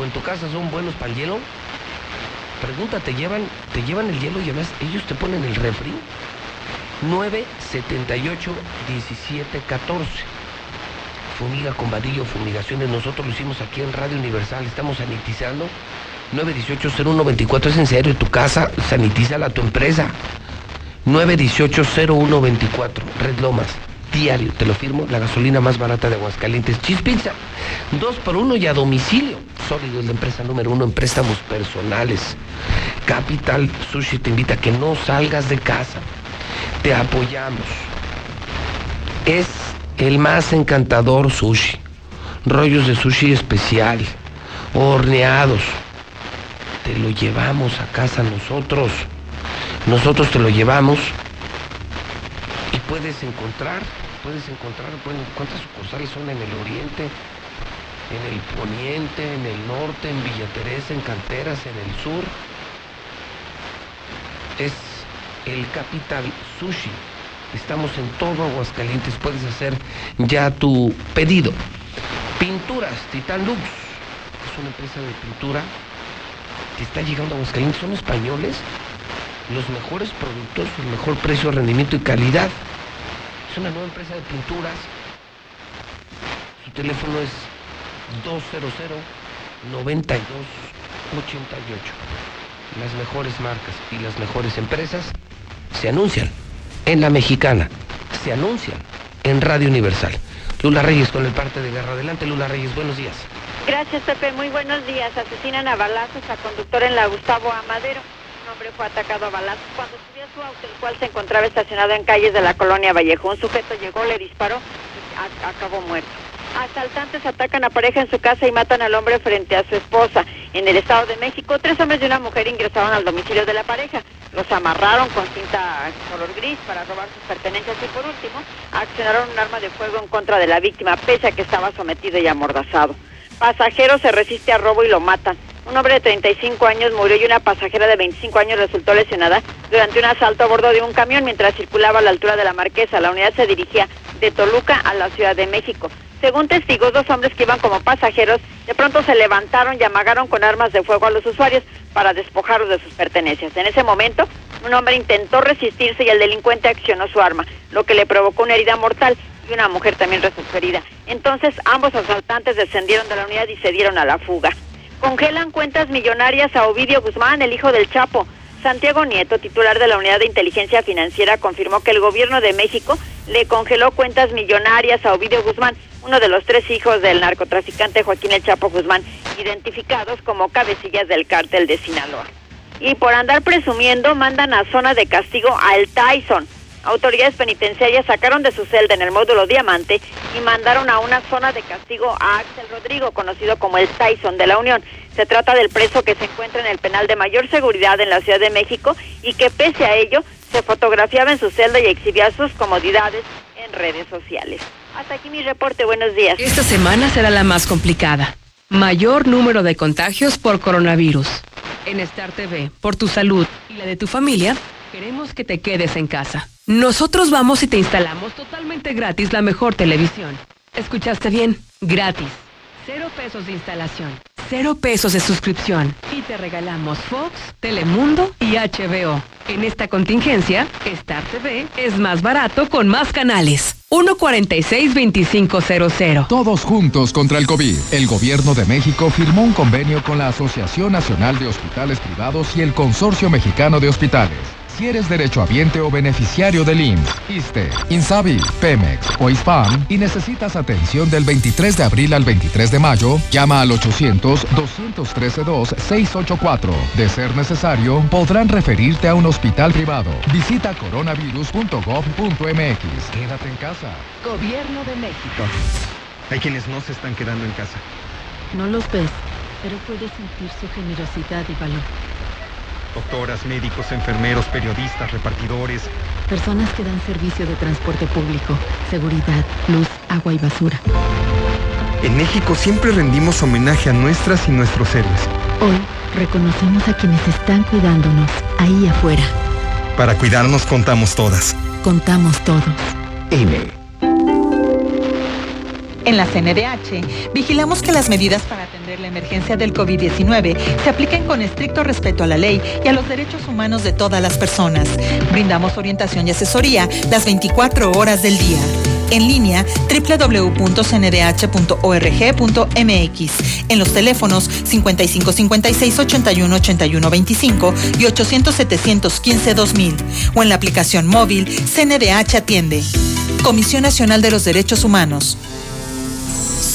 o en tu casa son buenos para el hielo, pregunta, ¿te llevan el hielo y además ellos te ponen el refri? 978-1714. Fumiga con vadillo, fumigaciones. Nosotros lo hicimos aquí en Radio Universal. Estamos sanitizando. 918-0124. Es en serio, tu casa, sanitízala, tu empresa. 918-0124. Red Lomas. Diario, te lo firmo, la gasolina más barata de Aguascalientes. Chispizza, 2x1 y a domicilio. Sólido es la empresa número 1 en préstamos personales. Capital Sushi te invita a que no salgas de casa. Te apoyamos. Es el más encantador sushi. Rollos de sushi especial, horneados. Te lo llevamos a casa nosotros. Nosotros te lo llevamos. Y puedes encontrar cuántas sucursales son en el oriente, en el poniente, en el norte, en Villa Teresa, en Canteras, en el sur. Es el Capital Sushi. Estamos en todo Aguascalientes. Puedes hacer ya tu pedido. Pinturas Titán Lux. Es una empresa de pintura que está llegando a Aguascalientes. Son españoles. Los mejores productos, el mejor precio, rendimiento y calidad. Es una nueva empresa de pinturas. Su teléfono es 200-9288. Las mejores marcas y las mejores empresas se anuncian en La Mexicana, se anuncian en Radio Universal. Lula Reyes con el parte de guerra. Adelante, Lula Reyes, buenos días. Gracias, Pepe, muy buenos días. Asesinan a balazos a conductor en la Gustavo A. Madero. Un hombre fue atacado a balazos cuando subía su auto, el cual se encontraba estacionado en calles de la colonia Vallejo. Un sujeto llegó, le disparó y acabó muerto. Asaltantes atacan a pareja en su casa y matan al hombre frente a su esposa. En el Estado de México, 3 hombres y una mujer ingresaron al domicilio de la pareja. Los amarraron con cinta color gris para robar sus pertenencias y, por último, accionaron un arma de fuego en contra de la víctima, pese a que estaba sometido y amordazado. Pasajero se resiste a robo y lo matan. Un hombre de 35 años murió y una pasajera de 25 años resultó lesionada durante un asalto a bordo de un camión mientras circulaba a la altura de la Marquesa. La unidad se dirigía de Toluca a la Ciudad de México. Según testigos, 2 hombres que iban como pasajeros de pronto se levantaron y amagaron con armas de fuego a los usuarios para despojarlos de sus pertenencias. En ese momento, un hombre intentó resistirse y el delincuente accionó su arma, lo que le provocó una herida mortal. Y una mujer también resultó herida. Entonces, ambos asaltantes descendieron de la unidad y se dieron a la fuga. Congelan cuentas millonarias a Ovidio Guzmán, el hijo del Chapo. Santiago Nieto, titular de la Unidad de Inteligencia Financiera, confirmó que el gobierno de México le congeló cuentas millonarias a Ovidio Guzmán, uno de los 3 hijos del narcotraficante Joaquín el Chapo Guzmán, identificados como cabecillas del cártel de Sinaloa. Y por andar presumiendo, mandan a zona de castigo al Tyson. Autoridades penitenciarias sacaron de su celda en el módulo Diamante y mandaron a una zona de castigo a Axel Rodrigo, conocido como el Tyson de la Unión. Se trata del preso que se encuentra en el penal de mayor seguridad en la Ciudad de México y que, pese a ello, se fotografiaba en su celda y exhibía sus comodidades en redes sociales. Hasta aquí mi reporte, buenos días. Esta semana será la más complicada. Mayor número de contagios por coronavirus. En Star TV, por tu salud y la de tu familia, queremos que te quedes en casa. Nosotros vamos y te instalamos totalmente gratis la mejor televisión. ¿Escuchaste bien? Gratis. 0 pesos de instalación, 0 pesos de suscripción. Y te regalamos Fox, Telemundo y HBO. En esta contingencia, Star TV es más barato con más canales. 146-2500. Todos juntos contra el COVID. El Gobierno de México firmó un convenio con la Asociación Nacional de Hospitales Privados y el Consorcio Mexicano de Hospitales. Si eres derechohabiente o beneficiario del IMSS, ISSSTE, INSABI, Pemex o ISPAM y necesitas atención del 23 de abril al 23 de mayo, llama al 800-213-2684. De ser necesario, podrán referirte a un hospital privado. Visita coronavirus.gov.mx. Quédate en casa. Gobierno de México. Hay quienes no se están quedando en casa. No los ves, pero puedes sentir su generosidad y valor. Doctoras, médicos, enfermeros, periodistas, repartidores. Personas que dan servicio de transporte público, seguridad, luz, agua y basura. En México siempre rendimos homenaje a nuestras y nuestros héroes. Hoy reconocemos a quienes están cuidándonos ahí afuera. Para cuidarnos contamos todas. Contamos todos. INE. En la CNDH, vigilamos que las medidas para atender la emergencia del COVID-19 se apliquen con estricto respeto a la ley y a los derechos humanos de todas las personas. Brindamos orientación y asesoría las 24 horas del día. En línea, www.cndh.org.mx. En los teléfonos 5556-818125 y 800-715-2000. O en la aplicación móvil CNDH Atiende. Comisión Nacional de los Derechos Humanos.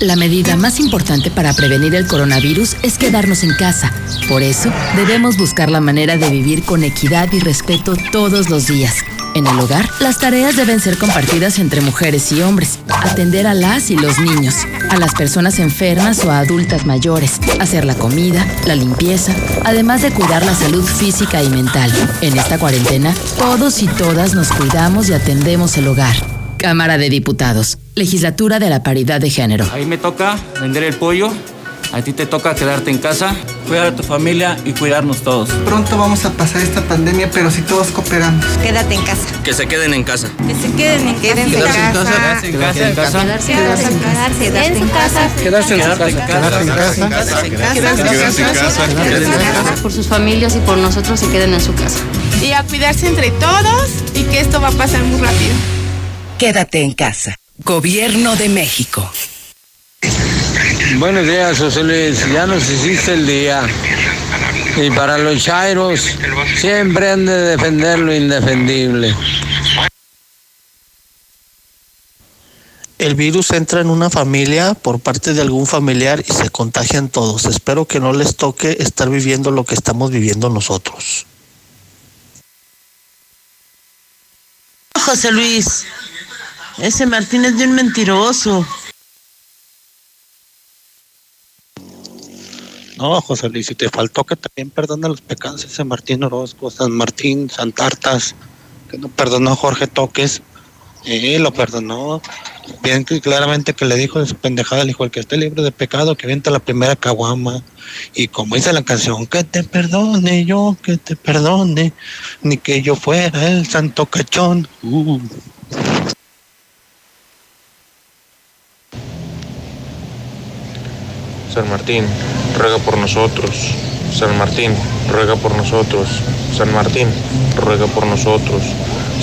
La medida más importante para prevenir el coronavirus es quedarnos en casa. Por eso, debemos buscar la manera de vivir con equidad y respeto todos los días. En el hogar, las tareas deben ser compartidas entre mujeres y hombres, atender a las y los niños, a las personas enfermas o a adultas mayores, hacer la comida, la limpieza, además de cuidar la salud física y mental. En esta cuarentena, todos y todas nos cuidamos y atendemos el hogar. Cámara de Diputados, Legislatura de la Paridad de Género. Ahí me toca vender el pollo, a ti te toca quedarte en casa, cuidar a tu familia y cuidarnos todos. Pronto vamos a pasar esta pandemia, pero si todos cooperamos. Quédate en casa. Que se queden en casa. Que se queden en casa. Quedarse en casa. Quedarse en casa. Quedarse en casa. Quedarse en casa. Quedarse en casa. Por sus familias y por nosotros se queden en su casa. Y a cuidarse entre todos y que esto va a pasar muy rápido. Quédate en casa. Gobierno de México. Buenos días, José Luis. Ya nos hiciste el día. Y para los chairos, siempre han de defender lo indefendible. El virus entra en una familia por parte de algún familiar y se contagian todos. Espero que no les toque estar viviendo lo que estamos viviendo nosotros. José Luis, ese Martín es de un mentiroso. No, José Luis, si te faltó que también perdona los pecados ese Martín Orozco, San Martín, Santartas, que no perdonó a Jorge Toques, lo perdonó, bien que claramente que le dijo de su pendejada, le dijo, el que esté libre de pecado, que vienta la primera caguama, y como dice la canción, que te perdone yo, que te perdone, ni que yo fuera el santo cachón. San Martín, ruega por nosotros. San Martín, ruega por nosotros. San Martín, ruega por nosotros.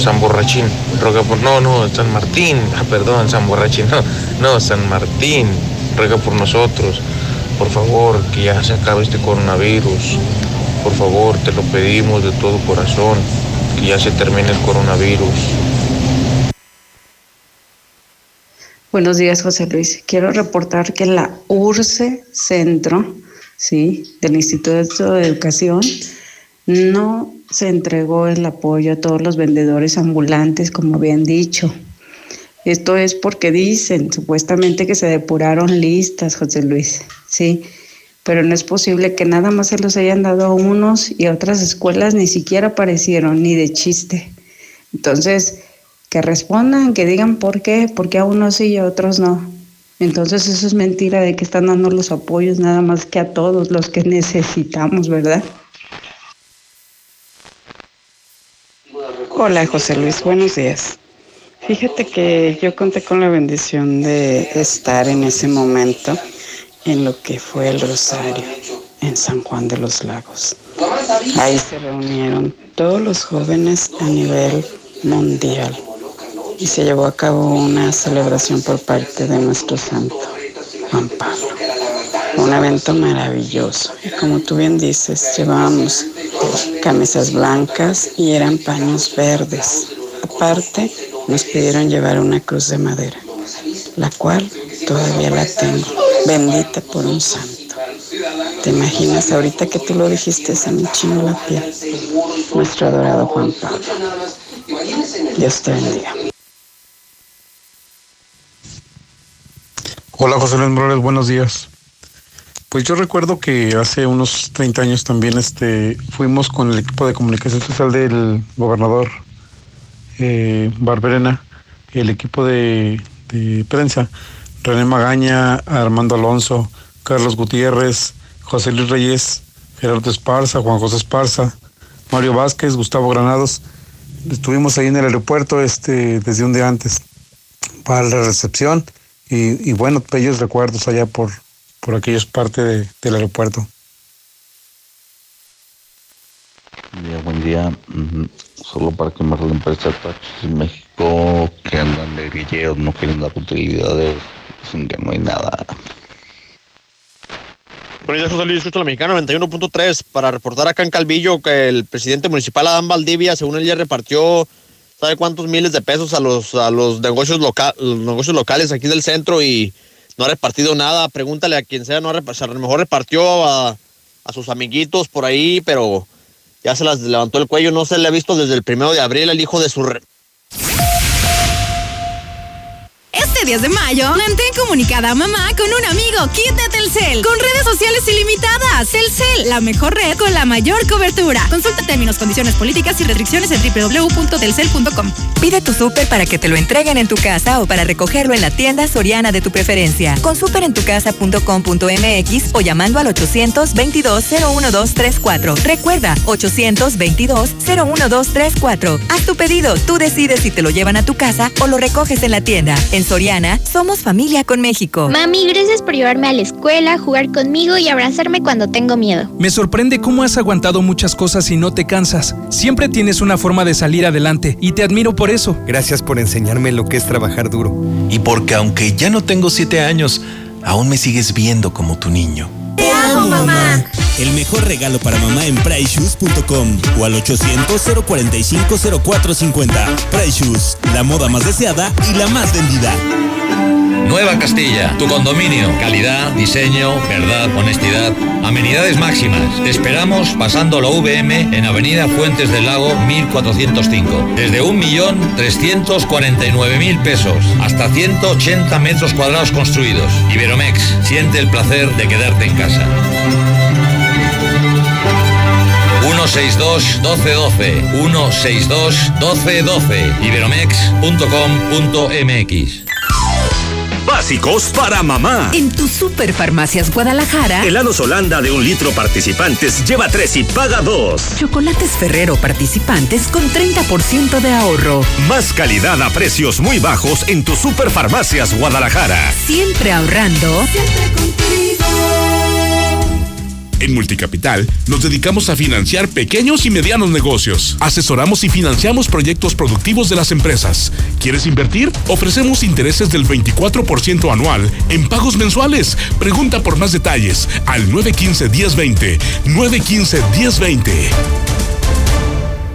San Borrachín, ruega por... No, San Martín. Ah, perdón, San Borrachín. No, San Martín, ruega por nosotros. Por favor, que ya se acabe este coronavirus. Por favor, te lo pedimos de todo corazón. Que ya se termine el coronavirus. Buenos días, José Luis. Quiero reportar que la URSE Centro, sí, del Instituto de Educación, no se entregó el apoyo a todos los vendedores ambulantes, como habían dicho. Esto es porque dicen, supuestamente, que se depuraron listas, José Luis, sí, pero no es posible que nada más se los hayan dado a unos y a otras escuelas ni siquiera aparecieron, ni de chiste. Entonces, que respondan, que digan por qué, porque a unos sí y a otros no. Entonces eso es mentira de que están dando los apoyos nada más que a todos los que necesitamos, ¿verdad? Hola, José Luis, buenos días. Fíjate que yo conté con la bendición de estar en ese momento en lo que fue el Rosario en San Juan de los Lagos. Ahí se reunieron todos los jóvenes a nivel mundial. Y se llevó a cabo una celebración por parte de nuestro santo, Juan Pablo. Un evento maravilloso. Y como tú bien dices, llevábamos camisas blancas y eran paños verdes. Aparte, nos pidieron llevar una cruz de madera, la cual todavía la tengo, bendita por un santo. ¿Te imaginas ahorita que tú lo dijiste, se me enchinó la piel? Nuestro adorado Juan Pablo. Dios te bendiga. Hola, José Luis Morales, buenos días. Pues yo recuerdo que hace unos 30 años también fuimos con el equipo de comunicación social del gobernador Barberena, el equipo de prensa, René Magaña, Armando Alonso, Carlos Gutiérrez, José Luis Reyes, Gerardo Esparza, Juan José Esparza, Mario Vázquez, Gustavo Granados. Estuvimos ahí en el aeropuerto desde un día antes para la recepción y bueno, bellos recuerdos allá por aquellas partes del aeropuerto. Buen día, solo para quemar la empresa de taxis en México que andan de grilleros, no quieren dar utilidades, sin que no hay nada. Bueno, ya José Luis, escucho La Mexicana 91.3 para reportar acá en Calvillo que el presidente municipal Adán Valdivia, según él, ya repartió sabe cuántos miles de pesos a los negocios locales aquí del centro y no ha repartido nada. Pregúntale a quien sea, no ha repartido, a lo mejor repartió a sus amiguitos por ahí, pero ya se las levantó el cuello, no se le ha visto desde el 1 de abril el hijo de su... Este 10 de mayo, mantén comunicada a mamá con un amigo. Quítate Telcel, con redes sociales ilimitadas. Telcel, la mejor red con la mayor cobertura. Consulta términos, condiciones políticas y restricciones en www.telcel.com. Pide tu súper para que te lo entreguen en tu casa o para recogerlo en la tienda Soriana de tu preferencia. Con superentucasa.com.mx o llamando al 800-22-01234. Recuerda, 800-22-01234. Haz tu pedido, tú decides si te lo llevan a tu casa o lo recoges en la tienda. En Soriana, somos familia con México. Mami, gracias por llevarme a la escuela, jugar conmigo y abrazarme cuando tengo miedo. Me sorprende cómo has aguantado muchas cosas y no te cansas. Siempre tienes una forma de salir adelante y te admiro por eso. Gracias por enseñarme lo que es trabajar duro. Y porque aunque ya no tengo 7 años, aún me sigues viendo como tu niño. ¡Te amo, mamá! El mejor regalo para mamá en PriceShoes.com o al 800-045-0450. PriceShoes, la moda más deseada y la más vendida. Nueva Castilla, tu condominio. Calidad, diseño, verdad, honestidad. Amenidades máximas. Te esperamos pasando la VM en Avenida Fuentes del Lago 1405. Desde 1.349.000 pesos hasta 180 metros cuadrados construidos. Iberomex, siente el placer de quedarte en casa. 162-1212. 162-1212. Iberomex.com.mx. Básicos para mamá. En tu Superfarmacias Guadalajara, helados Holanda de 1 litro participantes, lleva 3 y paga 2. Chocolates Ferrero participantes con 30% de ahorro. Más calidad a precios muy bajos en tu Superfarmacias Guadalajara. Siempre ahorrando, siempre contigo. En Multicapital nos dedicamos a financiar pequeños y medianos negocios. Asesoramos y financiamos proyectos productivos de las empresas. ¿Quieres invertir? Ofrecemos intereses del 24% anual en pagos mensuales. Pregunta por más detalles al 915-1020. 915-1020.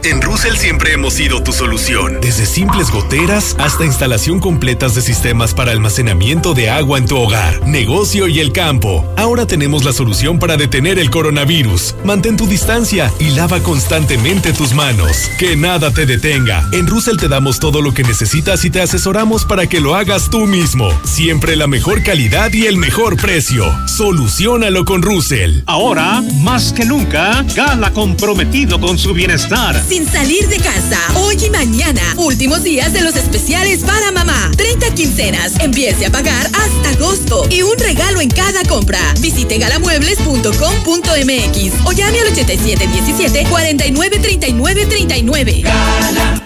En Russell siempre hemos sido tu solución. Desde simples goteras hasta instalación completas de sistemas para almacenamiento de agua en tu hogar, negocio y el campo. Ahora tenemos la solución para detener el coronavirus. Mantén tu distancia y lava constantemente tus manos. Que nada te detenga. En Russell te damos todo lo que necesitas y te asesoramos para que lo hagas tú mismo. Siempre la mejor calidad y el mejor precio. Soluciónalo con Russell. Ahora, más que nunca, Gala comprometido con su bienestar. Sin salir de casa, hoy y mañana, últimos días de los especiales para mamá. 30 quincenas, empiece a pagar hasta agosto y un regalo en cada compra. Visite galamuebles.com.mx o llame al 8717-493939. Gala.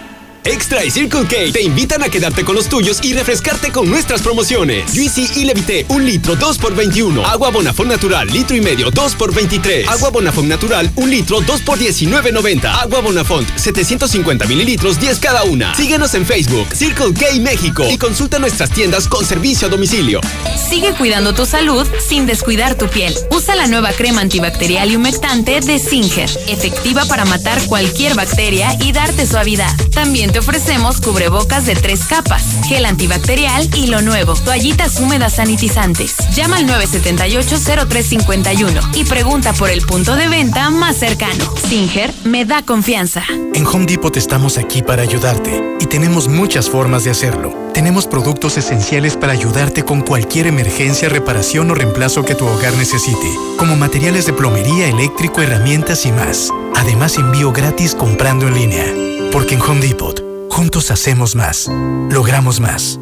Extra y Circle K te invitan a quedarte con los tuyos y refrescarte con nuestras promociones. Juicy y Levité, 1 litro, 2 por $21. Agua Bonafont Natural, 1,5 litros, 2 por $23. Agua Bonafont Natural, 1 litro, 2 por $19.90. Agua Bonafont, 750 mililitros, 10 cada una. Síguenos en Facebook, Circle K México, y consulta nuestras tiendas con servicio a domicilio. Sigue cuidando tu salud sin descuidar tu piel. Usa la nueva crema antibacterial y humectante de Singer, efectiva para matar cualquier bacteria y darte suavidad. También te ofrecemos cubrebocas de 3 capas, gel antibacterial y lo nuevo, toallitas húmedas sanitizantes. Llama al 978-0351 y pregunta por el punto de venta más cercano. Singer me da confianza. En Home Depot estamos aquí para ayudarte y tenemos muchas formas de hacerlo. Tenemos productos esenciales para ayudarte con cualquier emergencia, reparación o reemplazo que tu hogar necesite, como materiales de plomería, eléctrico, herramientas y más. Además, envío gratis comprando en línea. Porque en Home Depot, juntos hacemos más, logramos más.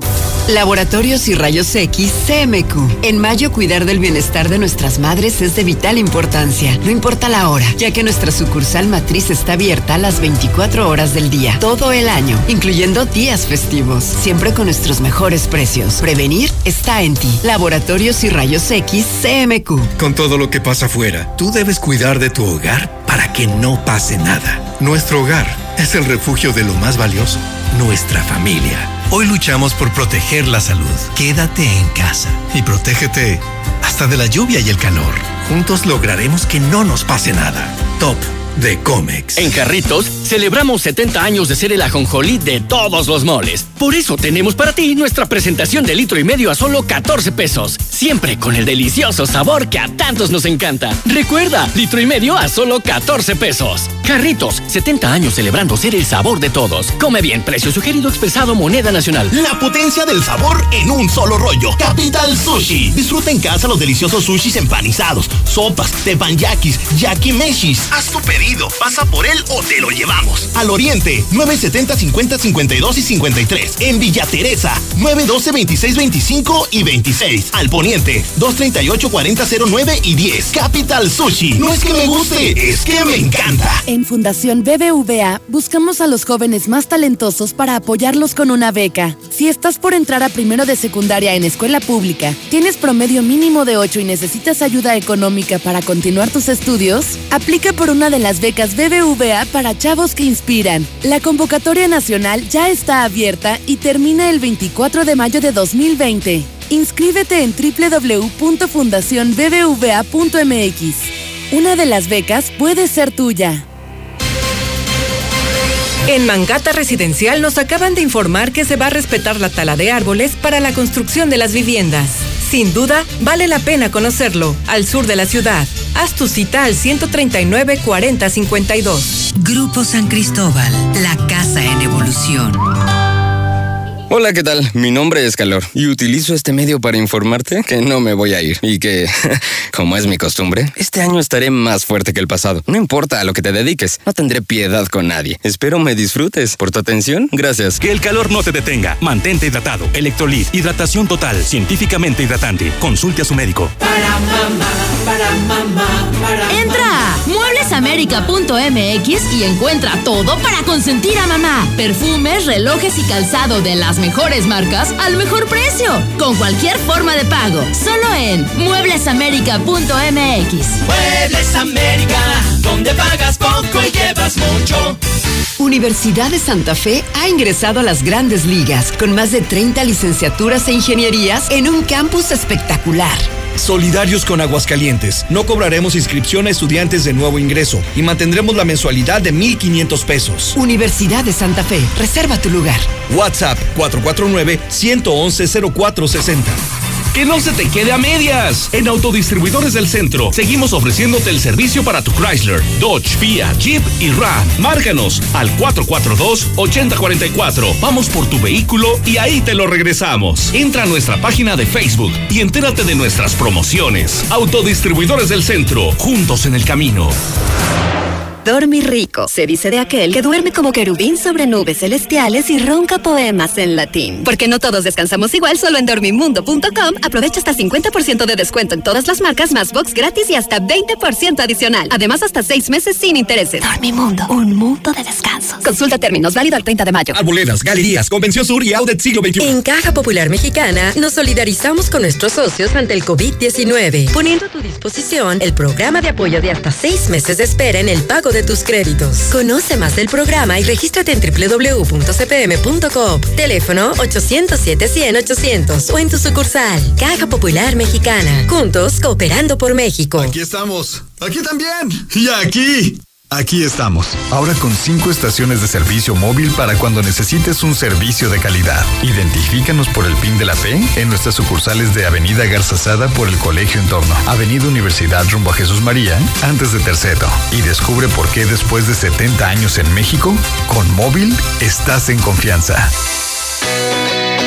Laboratorios y Rayos X CMQ. En mayo, cuidar del bienestar de nuestras madres es de vital importancia. No importa la hora, ya que nuestra sucursal matriz está abierta a las 24 horas del día, todo el año, incluyendo días festivos, siempre con nuestros mejores precios. Prevenir está en ti. Laboratorios y Rayos X CMQ. Con todo lo que pasa afuera, tú debes cuidar de tu hogar para que no pase nada. Nuestro hogar es el refugio de lo más valioso, nuestra familia. Hoy luchamos por proteger la salud. Quédate en casa y protégete hasta de la lluvia y el calor. Juntos lograremos que no nos pase nada. Top de Comex. En Carritos celebramos 70 años de ser el ajonjolí de todos los moles. Por eso tenemos para ti nuestra presentación de 1,5 litros a solo 14 pesos. Siempre con el delicioso sabor que a tantos nos encanta. Recuerda, 1,5 litros a solo 14 pesos. Carritos, 70 años celebrando ser el sabor de todos. Come bien, precio sugerido expresado, moneda nacional. La potencia del sabor en un solo rollo. Capital Sushi. Disfruta en casa los deliciosos sushis empanizados, sopas, teppanyakis, yakimeshis. Haz tu pedido, pasa por él o te lo llevamos. Al Oriente, 970-50-52 y 53. En Villa Teresa, 912-2625 y 26. Al Poniente, 238-4009 y 10. Capital Sushi. No es que me guste, es que me encanta. En Fundación BBVA buscamos a los jóvenes más talentosos para apoyarlos con una beca. Si estás por entrar a primero de secundaria en escuela pública, tienes promedio mínimo de 8 y necesitas ayuda económica para continuar tus estudios, aplica por una de las becas BBVA para chavos que inspiran. La convocatoria nacional ya está abierta y termina el 24 de mayo de 2020. Inscríbete en www.fundacionbbva.mx. Una de las becas puede ser tuya. En Mangata Residencial nos acaban de informar que se va a respetar la tala de árboles para la construcción de las viviendas. Sin duda, vale la pena conocerlo, al sur de la ciudad. Haz tu cita al 139-4052. Grupo San Cristóbal, la casa en evolución. Hola, ¿qué tal? Mi nombre es Calor y utilizo este medio para informarte que no me voy a ir y que, como es mi costumbre, este año estaré más fuerte que el pasado. No importa a lo que te dediques, no tendré piedad con nadie. Espero me disfrutes. Por tu atención, gracias. Que el calor no te detenga. Mantente hidratado. Electrolit, hidratación total, científicamente hidratante. Consulte a su médico. Para mamá, para mamá, para mamá. Entra a mueblesamerica.mx y encuentra todo para consentir a mamá. Perfumes, relojes y calzado de las mejores marcas al mejor precio, con cualquier forma de pago, solo en mueblesamerica.mx. Muebles América, donde pagas poco y llevas mucho. Universidad de Santa Fe ha ingresado a las grandes ligas con más de 30 licenciaturas e ingenierías en un campus espectacular. Solidarios con Aguascalientes, no cobraremos inscripción a estudiantes de nuevo ingreso y mantendremos la mensualidad de 1,500 pesos. Universidad de Santa Fe, reserva tu lugar. WhatsApp 449-111-0460. ¡Que no se te quede a medias! En Autodistribuidores del Centro seguimos ofreciéndote el servicio para tu Chrysler, Dodge, Fiat, Jeep y Ram. Márcanos al 442-8044. Vamos por tu vehículo y ahí te lo regresamos. Entra a nuestra página de Facebook y entérate de nuestras promociones. Autodistribuidores del Centro, juntos en el camino. dormirrico. Se dice de aquel que duerme como querubín sobre nubes celestiales y ronca poemas en latín. Porque no todos descansamos igual, solo en dormimundo.com aprovecha hasta 50% de descuento en todas las marcas, más box gratis y hasta 20% adicional. Además, hasta 6 meses sin intereses. Dormimundo, un mundo de descanso. Consulta términos, válido al 30 de mayo. Arboledas, galerías, Convención Sur y Audet Siglo XXI. En Caja Popular Mexicana nos solidarizamos con nuestros socios ante el COVID-19, poniendo a tu disposición el programa de apoyo de hasta 6 meses de espera en el pago de tus créditos. Conoce más del programa y regístrate en www.cpm.com. Teléfono 807-100-800 o en tu sucursal. Caja Popular Mexicana. Juntos, cooperando por México. Aquí estamos. Aquí también. Y aquí. Aquí estamos, ahora con 5 estaciones de servicio móvil para cuando necesites un servicio de calidad. Identifícanos por el PIN de la P en nuestras sucursales de Avenida Garzazada por el Colegio Entorno, Avenida Universidad rumbo a Jesús María, antes de Terceto. Y descubre por qué después de 70 años en México, con móvil estás en confianza.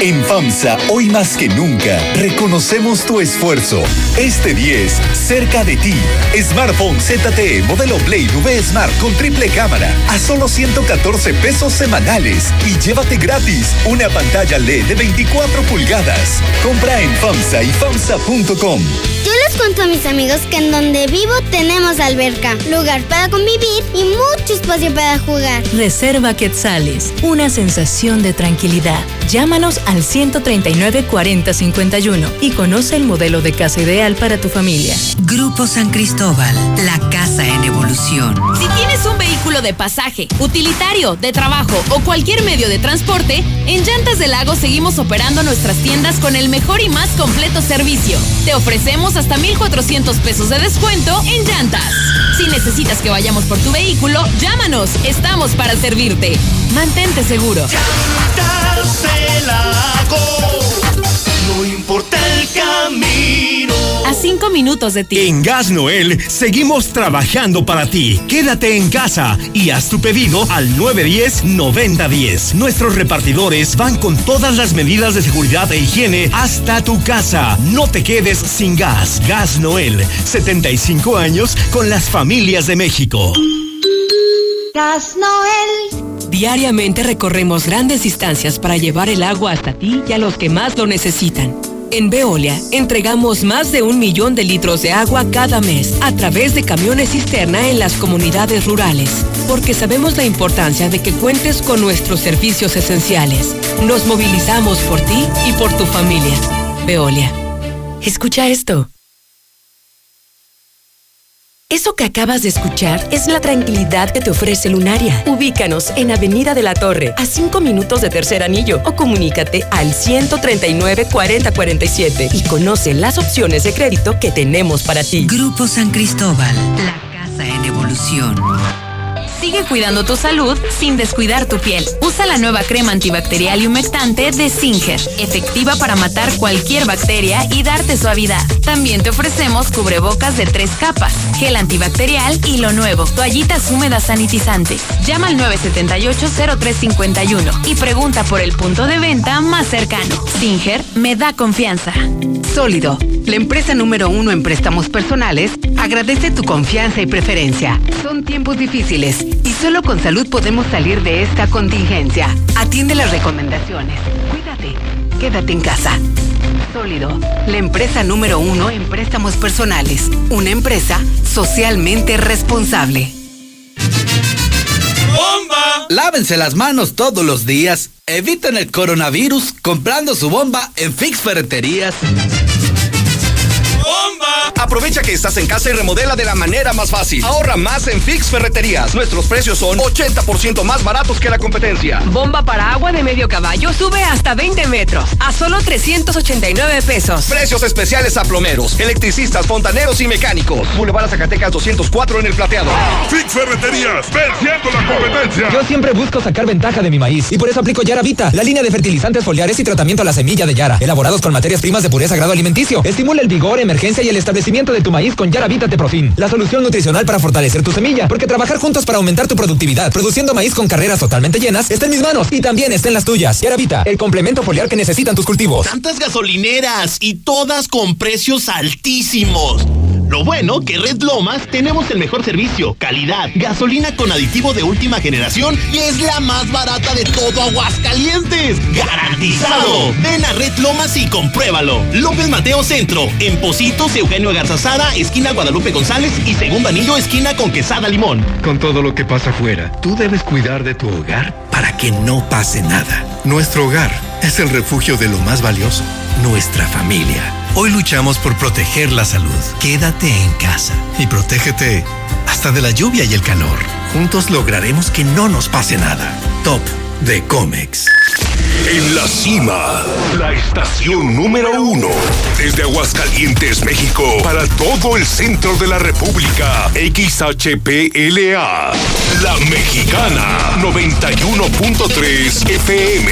En FAMSA, hoy más que nunca, reconocemos tu esfuerzo. Este 10, cerca de ti. Smartphone ZTE modelo Blade V Smart con triple cámara a solo $114 semanales. Y llévate gratis una pantalla LED de 24 pulgadas. Compra en FAMSA y FAMSA.com. Yo les cuento a mis amigos que en donde vivo tenemos alberca, lugar para convivir y mucho espacio para jugar. Reserva Quetzales, una sensación de tranquilidad. Llámanos al 139-4051 y conoce el modelo de casa ideal para tu familia. Grupo San Cristóbal, la casa en evolución. Si tienes un vehículo de pasaje, utilitario, de trabajo o cualquier medio de transporte, en Llantas del Lago seguimos operando nuestras tiendas con el mejor y más completo servicio. Te ofrecemos hasta $1,400 de descuento en llantas. Si necesitas que vayamos por tu vehículo, llámanos, estamos para servirte. Mantente seguro. Llantas del Lago. No importa el camino. A 5 minutos de ti. En Gas Noel seguimos trabajando para ti. Quédate en casa y haz tu pedido al 910-9010. Nuestros repartidores van con todas las medidas de seguridad e higiene hasta tu casa. No te quedes sin gas. Gas Noel, 75 años con las familias de México. Gas Noel. Diariamente recorremos grandes distancias para llevar el agua hasta ti y a los que más lo necesitan. En Veolia, entregamos más de 1 millón de litros de agua cada mes a través de camiones cisterna en las comunidades rurales, porque sabemos la importancia de que cuentes con nuestros servicios esenciales. Nos movilizamos por ti y por tu familia. Veolia. Escucha esto. Eso que acabas de escuchar es la tranquilidad que te ofrece Lunaria. Ubícanos en Avenida de la Torre, a 5 minutos de Tercer Anillo, o comunícate al 139-4047 y conoce las opciones de crédito que tenemos para ti. Grupo San Cristóbal, la casa en evolución. Sigue cuidando tu salud sin descuidar tu piel. Usa la nueva crema antibacterial y humectante de Singer, efectiva para matar cualquier bacteria y darte suavidad. También te ofrecemos cubrebocas de 3 capas, gel antibacterial y lo nuevo, toallitas húmedas sanitizantes. Llama al 978-0351 y pregunta por el punto de venta más cercano. Singer me da confianza. Sólido, la empresa número 1 en préstamos personales, agradece tu confianza y preferencia. Son tiempos difíciles. Y solo con salud podemos salir de esta contingencia. Atiende las recomendaciones. Cuídate. Quédate en casa. Sólido, la empresa número 1 en préstamos personales. Una empresa socialmente responsable. ¡Bomba! Lávense las manos todos los días. Eviten el coronavirus comprando su bomba en Fix Ferreterías. ¡Bomba! Aprovecha que estás en casa y remodela de la manera más fácil. Ahorra más en Fix Ferreterías. Nuestros precios son 80% más baratos que la competencia. Bomba para agua de medio caballo sube hasta 20 metros a solo $389. Precios especiales a plomeros, electricistas, fontaneros y mecánicos. Boulevard Zacatecas 204 en El Plateado. Fix Ferreterías, venciendo la competencia. Yo siempre busco sacar ventaja de mi maíz y por eso aplico Yara Vita, la línea de fertilizantes foliares y tratamiento a la semilla de Yara, elaborados con materias primas de pureza grado alimenticio. Estimula el vigor, emergencia y el establecimiento de tu maíz con Yara Vita Teprofin, la solución nutricional para fortalecer tu semilla, porque trabajar juntos para aumentar tu productividad, produciendo maíz con carreras totalmente llenas, está en mis manos y también está en las tuyas. Yara Vita, el complemento foliar que necesitan tus cultivos. Tantas gasolineras y todas con precios altísimos. Lo bueno que Red Lomas tenemos el mejor servicio, calidad, gasolina con aditivo de última generación y es la más barata de todo Aguascalientes. ¡Garantizado! Ven a Red Lomas y compruébalo. López Mateo Centro, en Pocitos, Eugenio Garzazada, esquina Guadalupe González y Segundo Anillo, esquina con Quesada Limón. Con todo lo que pasa afuera, tú debes cuidar de tu hogar para que no pase nada. Nuestro hogar es el refugio de lo más valioso, nuestra familia. Hoy luchamos por proteger la salud. Quédate en casa y protégete hasta de la lluvia y el calor. Juntos lograremos que no nos pase nada. Top de Comex. En la cima, la estación número 1. Desde Aguascalientes, México, para todo el centro de la República, XHPLA, La Mexicana, 91.3 FM.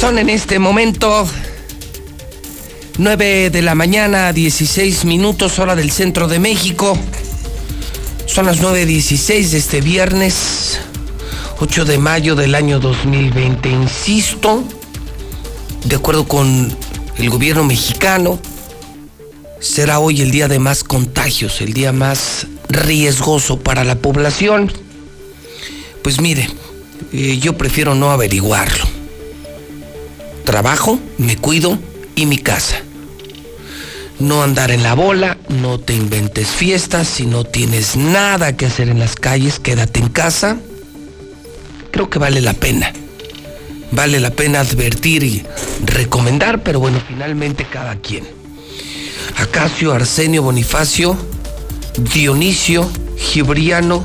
Son en este momento 9 de la mañana, 16 minutos, hora del centro de México. Son las 9:16 de este viernes 8 de mayo del año 2020. Insisto, de acuerdo con el gobierno mexicano, será hoy el día de más contagios, el día más riesgoso para la población. Pues mire, yo prefiero no averiguarlo. Trabajo, me cuido y mi casa. No andar en la bola, no te inventes fiestas, si no tienes nada que hacer en las calles, quédate en casa. Creo que vale la pena. Vale la pena advertir y recomendar, pero bueno, finalmente cada quien. Acacio, Arsenio, Bonifacio, Dionisio, Gibriano,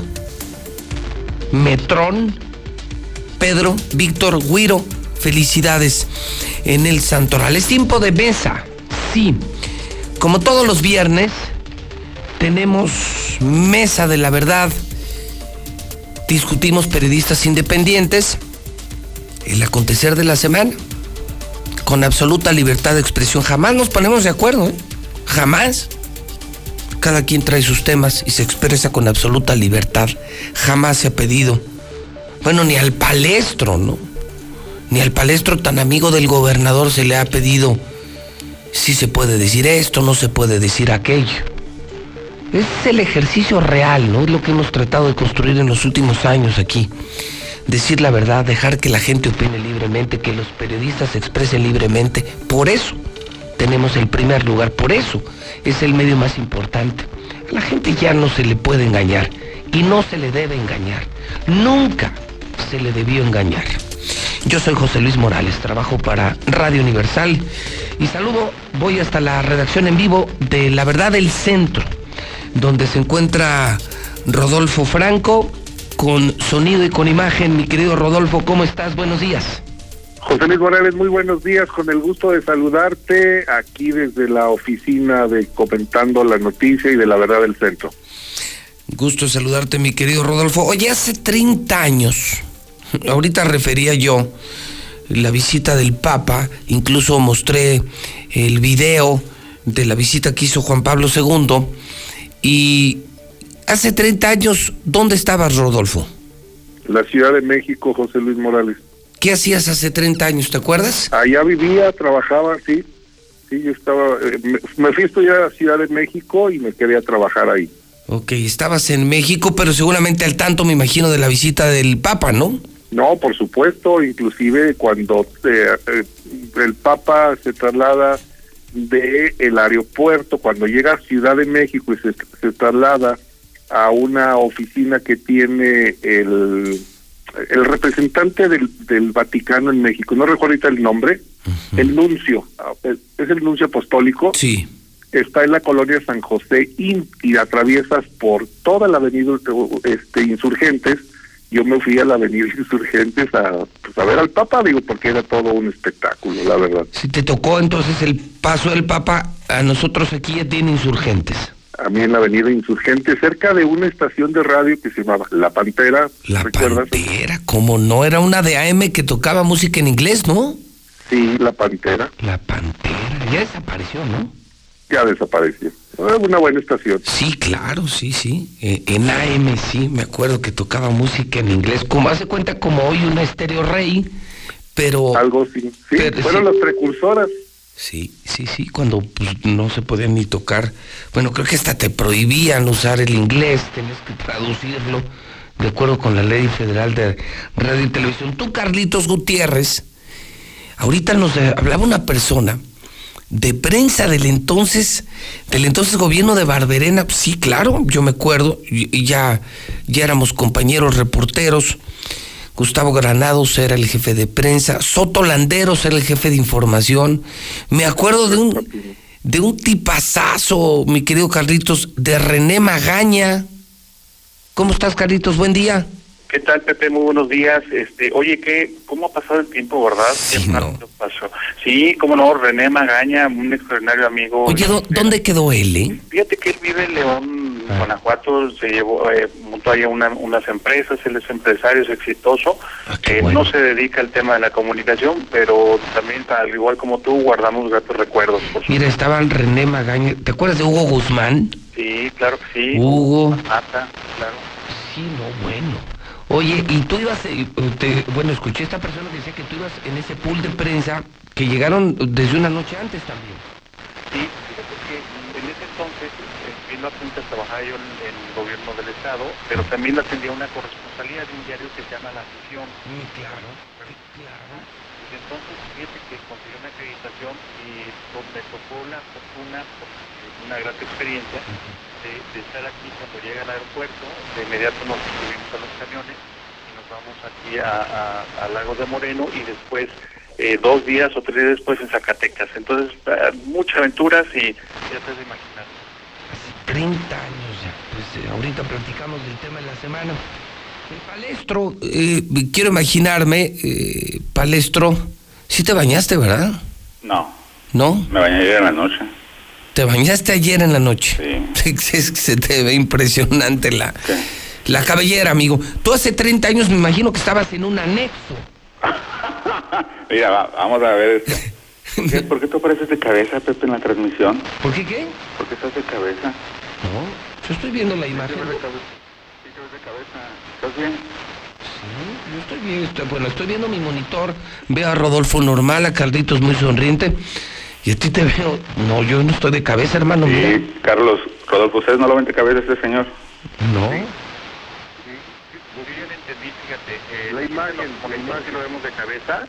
Metrón, Pedro, Víctor, Guiro. Felicidades en el Santoral. Es tiempo de mesa. Sí, como todos los viernes, tenemos mesa de la verdad. Discutimos periodistas independientes, el acontecer de la semana, con absoluta libertad de expresión. Jamás nos ponemos de acuerdo, ¿eh? Jamás. Cada quien trae sus temas y se expresa con absoluta libertad. Jamás se ha pedido, bueno, ni al Palestro, ¿no? Ni al Palestro, tan amigo del gobernador, se le ha pedido si se puede decir esto, no se puede decir aquello. Es el ejercicio real, ¿no? Es lo que hemos tratado de construir en los últimos años aquí. Decir la verdad, dejar que la gente opine libremente, que los periodistas se expresen libremente. Por eso tenemos el primer lugar, por eso es el medio más importante. A la gente ya no se le puede engañar y no se le debe engañar. Nunca se le debió engañar. Yo soy José Luis Morales, trabajo para Radio Universal y saludo, voy hasta la redacción en vivo de La Verdad del Centro, donde se encuentra Rodolfo Franco con sonido y con imagen. Mi querido Rodolfo, ¿cómo estás? Buenos días. José Luis Morales, muy buenos días, con el gusto de saludarte aquí desde la oficina de Comentando la Noticia y de La Verdad del Centro. Gusto saludarte, mi querido Rodolfo. Oye, hace 30 años... Ahorita refería yo la visita del Papa, incluso mostré el video de la visita que hizo Juan Pablo II. Y hace 30 años, ¿dónde estabas, Rodolfo? La Ciudad de México, José Luis Morales. ¿Qué hacías hace 30 años, te acuerdas? Allá vivía, trabajaba, sí. Sí, yo estaba, me fui a estudiar a la Ciudad de México y me quedé a trabajar ahí. Ok, estabas en México, pero seguramente al tanto, me imagino, de la visita del Papa, ¿no? No, por supuesto, inclusive cuando el Papa se traslada del aeropuerto, cuando llega a Ciudad de México y se traslada a una oficina que tiene el representante del Vaticano en México, no recuerdo ahorita el nombre, el nuncio, es el nuncio apostólico. Sí. está en la colonia San José y atraviesas por toda la avenida Insurgentes. Yo me fui a la avenida Insurgentes a ver al Papa, digo, porque era todo un espectáculo, la verdad. Si te tocó entonces el paso del Papa, a nosotros aquí ya tiene Insurgentes. A mí en la avenida Insurgentes, cerca de una estación de radio que se llamaba La Pantera. La ¿recuerdas? Pantera, ¿cómo no? Era una de AM que tocaba música en inglés, ¿no? Sí, La Pantera. La Pantera, ya desapareció, ¿no? Ya desapareció. Una buena estación. Sí, claro, sí, sí. En AM, sí, me acuerdo que tocaba música en inglés. Como hace cuenta, como hoy una Estéreo Rey, pero... Algo, sí. Sí, pero, fueron sí, las precursoras. Sí, sí, sí, cuando pues, no se podía ni tocar. Bueno, creo que hasta te prohibían usar el inglés, tenías que traducirlo, de acuerdo con la Ley Federal de Radio y Televisión. Tú, Carlitos Gutiérrez, ahorita nos hablaba una persona de prensa del entonces gobierno de Barberena. Sí, claro, yo me acuerdo, y ya éramos compañeros reporteros. Gustavo Granados era el jefe de prensa, Soto Landeros era el jefe de información. Me acuerdo de un tipazazo, mi querido Carlitos, de René Magaña. ¿Cómo estás, Carlitos? Buen día. ¿Qué tal, Pepe? Muy buenos días. Oye, ¿cómo ha pasado el tiempo, verdad? Sí, no. Pasó. Sí, cómo no, René Magaña, un extraordinario amigo. Oye, ¿dónde quedó él, eh? Fíjate que él vive en León, Guanajuato, se llevó, montó ahí unas empresas, él es empresario, es exitoso, bueno. No se dedica al tema de la comunicación, pero también, al igual como tú, guardamos gratos recuerdos. Mira, estaban René Magaña, ¿te acuerdas de Hugo Guzmán? Sí, claro que sí. Hugo. Mata, claro. Sí, no, bueno. Oye, y tú ibas, escuché esta persona que decía que tú ibas en ese pool de prensa que llegaron desde una noche antes también. Sí, fíjate que en ese entonces vino a punta trabajaba yo en el gobierno del estado, pero también la atendía una corresponsalía de un diario que se llama La Afición. Sí, claro, claro. Y entonces fíjate que consiguió una acreditación y me tocó la fortuna, una gran experiencia. De estar aquí cuando llega al aeropuerto, de inmediato nos subimos a los camiones y nos vamos aquí a Lagos de Moreno y después 2 días o 3 días después en Zacatecas. Entonces, muchas aventuras y ya te has imaginado. Hace 30 años ya, pues ahorita platicamos del tema de la semana. El Palestro, quiero imaginarme, Palestro, ¿sí te bañaste, verdad? No. ¿No? Me bañé ayer en la noche. Te bañaste ayer en la noche. Sí. Es que se te ve impresionante la cabellera, amigo. Tú hace 30 años me imagino que estabas en un anexo. Mira, vamos a ver esto. ¿Por qué tú pareces de cabeza, Pepe, en la transmisión? ¿Por qué? ¿Por qué estás de cabeza? No, yo estoy viendo la imagen. ¿Por qué te ves de cabeza? ¿Estás bien? Sí, yo estoy bien. Estoy viendo mi monitor. Veo a Rodolfo normal, a Carlitos muy sonriente. Y a ti te veo... No, yo no estoy de cabeza, hermano. Sí, mira. Carlos, Rodolfo, ¿ustedes no lo ven de cabeza este señor? No. Sí, yo ya lo entendí, fíjate. La imagen, ¿sí lo vemos de cabeza?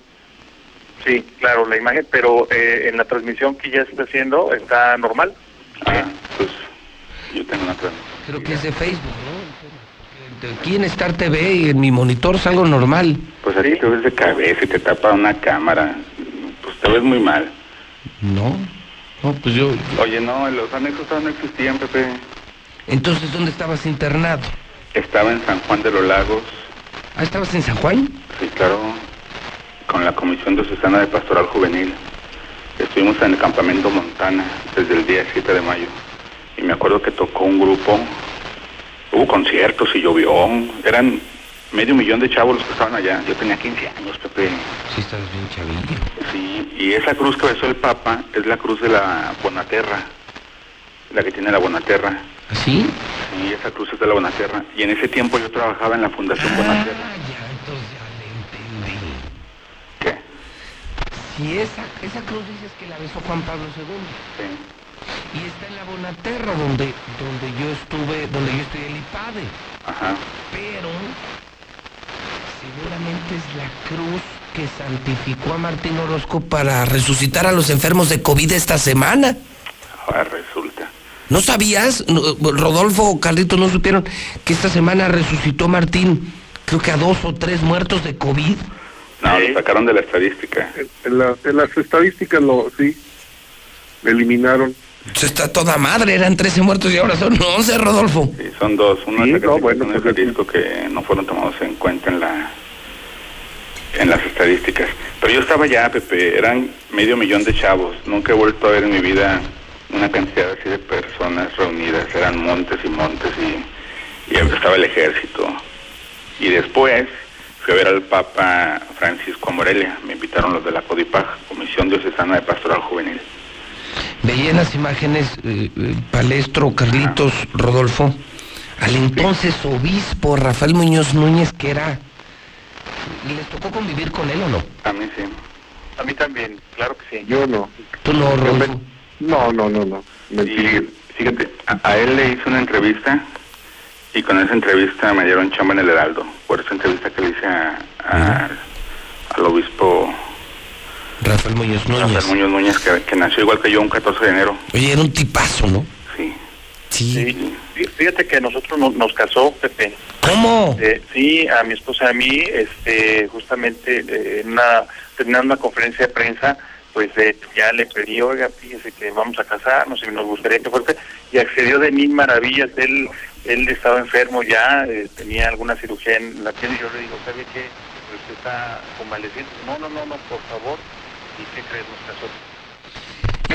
Sí, claro, la imagen, pero en la transmisión que ya está haciendo, ¿está normal? Pues yo tengo una transmisión. Creo que es de Facebook, ¿no? Aquí en Star TV y en mi monitor salgo normal. Pues aquí te ves de cabeza y te tapa una cámara. Pues te ves muy mal. No, pues yo... Oye, no, los anexos no existían, Pepe. Entonces, ¿dónde estabas internado? Estaba en San Juan de los Lagos. ¿Ah, estabas en San Juan? Sí, claro, con la Comisión Diocesana de Pastoral Juvenil. Estuvimos en el campamento Montana desde el día 7 de mayo. Y me acuerdo que tocó un grupo, hubo conciertos y llovió. Eran 500,000 de chavos los que estaban allá. Yo tenía 15 años, Pepe. Sí, estás bien chavillo. Sí, y esa cruz que besó el Papa es la cruz de la Bonaterra, la que tiene la Bonaterra. ¿Sí? Sí, esa cruz es de la Bonaterra. Y en ese tiempo yo trabajaba en la Fundación Bonaterra. Ya, entonces ya le entendí. ¿Qué? Si esa cruz dices que la besó Juan Pablo II. Sí. Y está en la Bonaterra donde yo estudié el IPADE. Ajá. Pero... seguramente es la cruz que santificó a Martín Orozco para resucitar a los enfermos de COVID esta semana. Ahora resulta. ¿No sabías, Rodolfo o Carlitos, no supieron que esta semana resucitó Martín, creo que a 2 o 3 muertos de COVID? No, lo sacaron de la estadística. En las estadísticas lo eliminaron. Está toda madre, eran 13 muertos y ahora son 11, Rodolfo. Sí, son dos. Uno es el Jalisco, que no fueron tomados en cuenta en las estadísticas. Pero yo estaba allá, Pepe, eran 500,000 de chavos. Nunca he vuelto a ver en mi vida una cantidad así de personas reunidas. Eran montes y montes y estaba el ejército. Y después fui a ver al Papa Francisco a Morelia. Me invitaron los de la CODIPAJ, Comisión Diocesana de Pastoral Juvenil. Veía en las imágenes, Palestro, Carlitos, Rodolfo, al entonces obispo Rafael Muñoz Núñez, que era... ¿Les tocó convivir con él o no? A mí sí. A mí también, claro que sí. Yo no. ¿Tú no, Rodolfo? No. Y, fíjate, a él le hice una entrevista y con esa entrevista me dieron chamba en el Heraldo, por esa entrevista que le hice al obispo... Rafael Muñoz Núñez. Rafael Muñoz Núñez, que nació igual que yo un 14 de enero. Oye, era un tipazo, ¿no? Sí. Sí. Fíjate que nosotros nos casó, Pepe. ¿Cómo? Sí, a mi esposa y a mí, justamente terminando una conferencia de prensa, pues ya le pedí, oiga, fíjese que vamos a casarnos y nos gustaría que fuese, y accedió de mil maravillas. Él estaba enfermo ya, tenía alguna cirugía en la piel, y yo le digo, ¿sabe qué? Pues usted está convaleciente. No, por favor. ¿Y qué crees?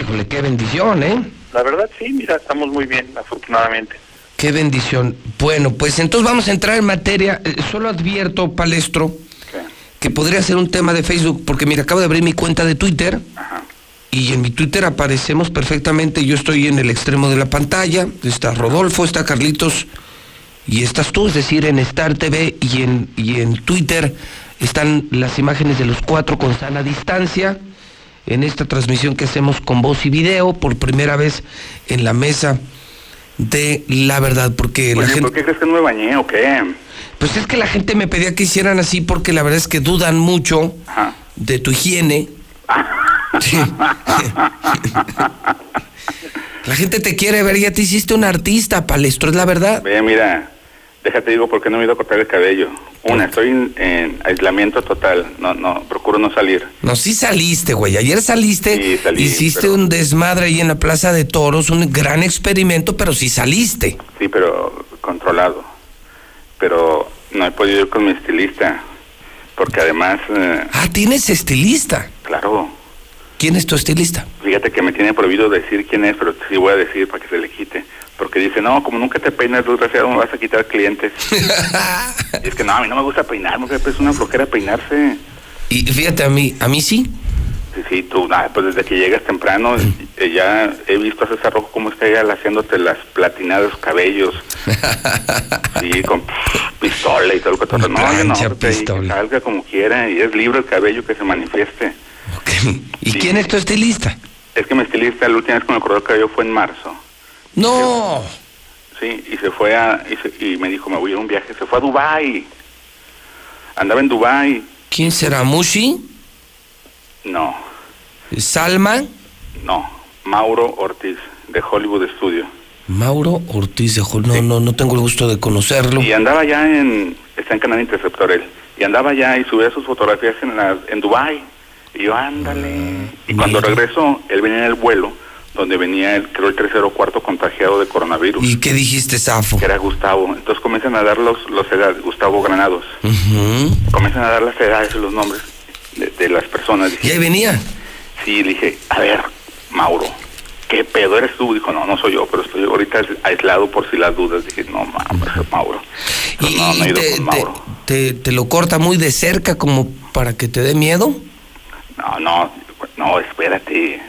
Nos casó. Qué bendición, ¿eh? La verdad, sí, mira, estamos muy bien, afortunadamente. Qué bendición. Bueno, pues entonces vamos a entrar en materia. Solo advierto, Palestro, ¿qué? Que podría ser un tema de Facebook, porque mira, acabo de abrir mi cuenta de Twitter. Ajá. Y en mi Twitter aparecemos perfectamente. Yo estoy en el extremo de la pantalla, está Rodolfo, está Carlitos y estás tú, es decir, en Star TV y en Twitter están las imágenes de los cuatro con sana distancia. En esta transmisión que hacemos con voz y video, por primera vez en la mesa de la verdad, porque... Oye, la gente... ¿por qué crees que no me bañé o qué? Pues es que la gente me pedía que hicieran así, porque la verdad es que dudan mucho de tu higiene. Sí. La gente te quiere ver, ya te hiciste un artista, Palestro, es la verdad. Oye, mira, déjate digo por qué no me he ido a cortar el cabello. Estoy en aislamiento total, no, procuro no salir. No, sí saliste, güey, ayer saliste, sí, salí, hiciste un desmadre ahí en la Plaza de Toros, un gran experimento, pero sí saliste. Sí, pero controlado, pero no he podido ir con mi estilista, porque además... ¿tienes estilista? Claro. ¿Quién es tu estilista? Fíjate que me tiene prohibido decir quién es, pero sí voy a decir para que se le quite. Porque dice, no, como nunca te peinas, desgraciado, me vas a quitar clientes. Y es que no, a mí no me gusta peinarme, es una flojera peinarse. Y fíjate, a mí sí. Sí, tú, pues desde que llegas temprano, ya he visto a César Rojo cómo está ella haciéndote las platinadas cabellos. Sí, con pistola y todo. Que salga como quiera, y es libre el cabello que se manifieste. Okay. ¿Y quién es tu estilista? Es que mi estilista, la última vez que me acordó el cabello fue en marzo. No. Sí, y se fue y me dijo, me voy a un viaje. Se fue a Dubái. Andaba en Dubái. ¿Quién será? ¿Mushi? No. ¿Salman? No. Mauro Ortiz, de Hollywood Studio. Mauro Ortiz de Hollywood. No tengo el gusto de conocerlo. Y andaba allá está en Canal Interceptor él. Y andaba allá y subía sus fotografías en Dubái. Y yo, ándale. Y cuando regresó, él venía en el vuelo donde venía el tercero o cuarto contagiado de coronavirus. ¿Y qué dijiste, Safo? Que era Gustavo. Entonces comienzan a dar los edades, Gustavo Granados. Comienzan a dar las edades y los nombres de las personas. Dije, ¿y ahí venía? Sí, dije, a ver, Mauro, ¿qué pedo eres tú? Dijo, no soy yo, pero estoy ahorita aislado por si las dudas. Dije, no, es Mauro. Entonces, no he ido con Mauro. ¿Te lo corta muy de cerca como para que te dé miedo? No, espérate.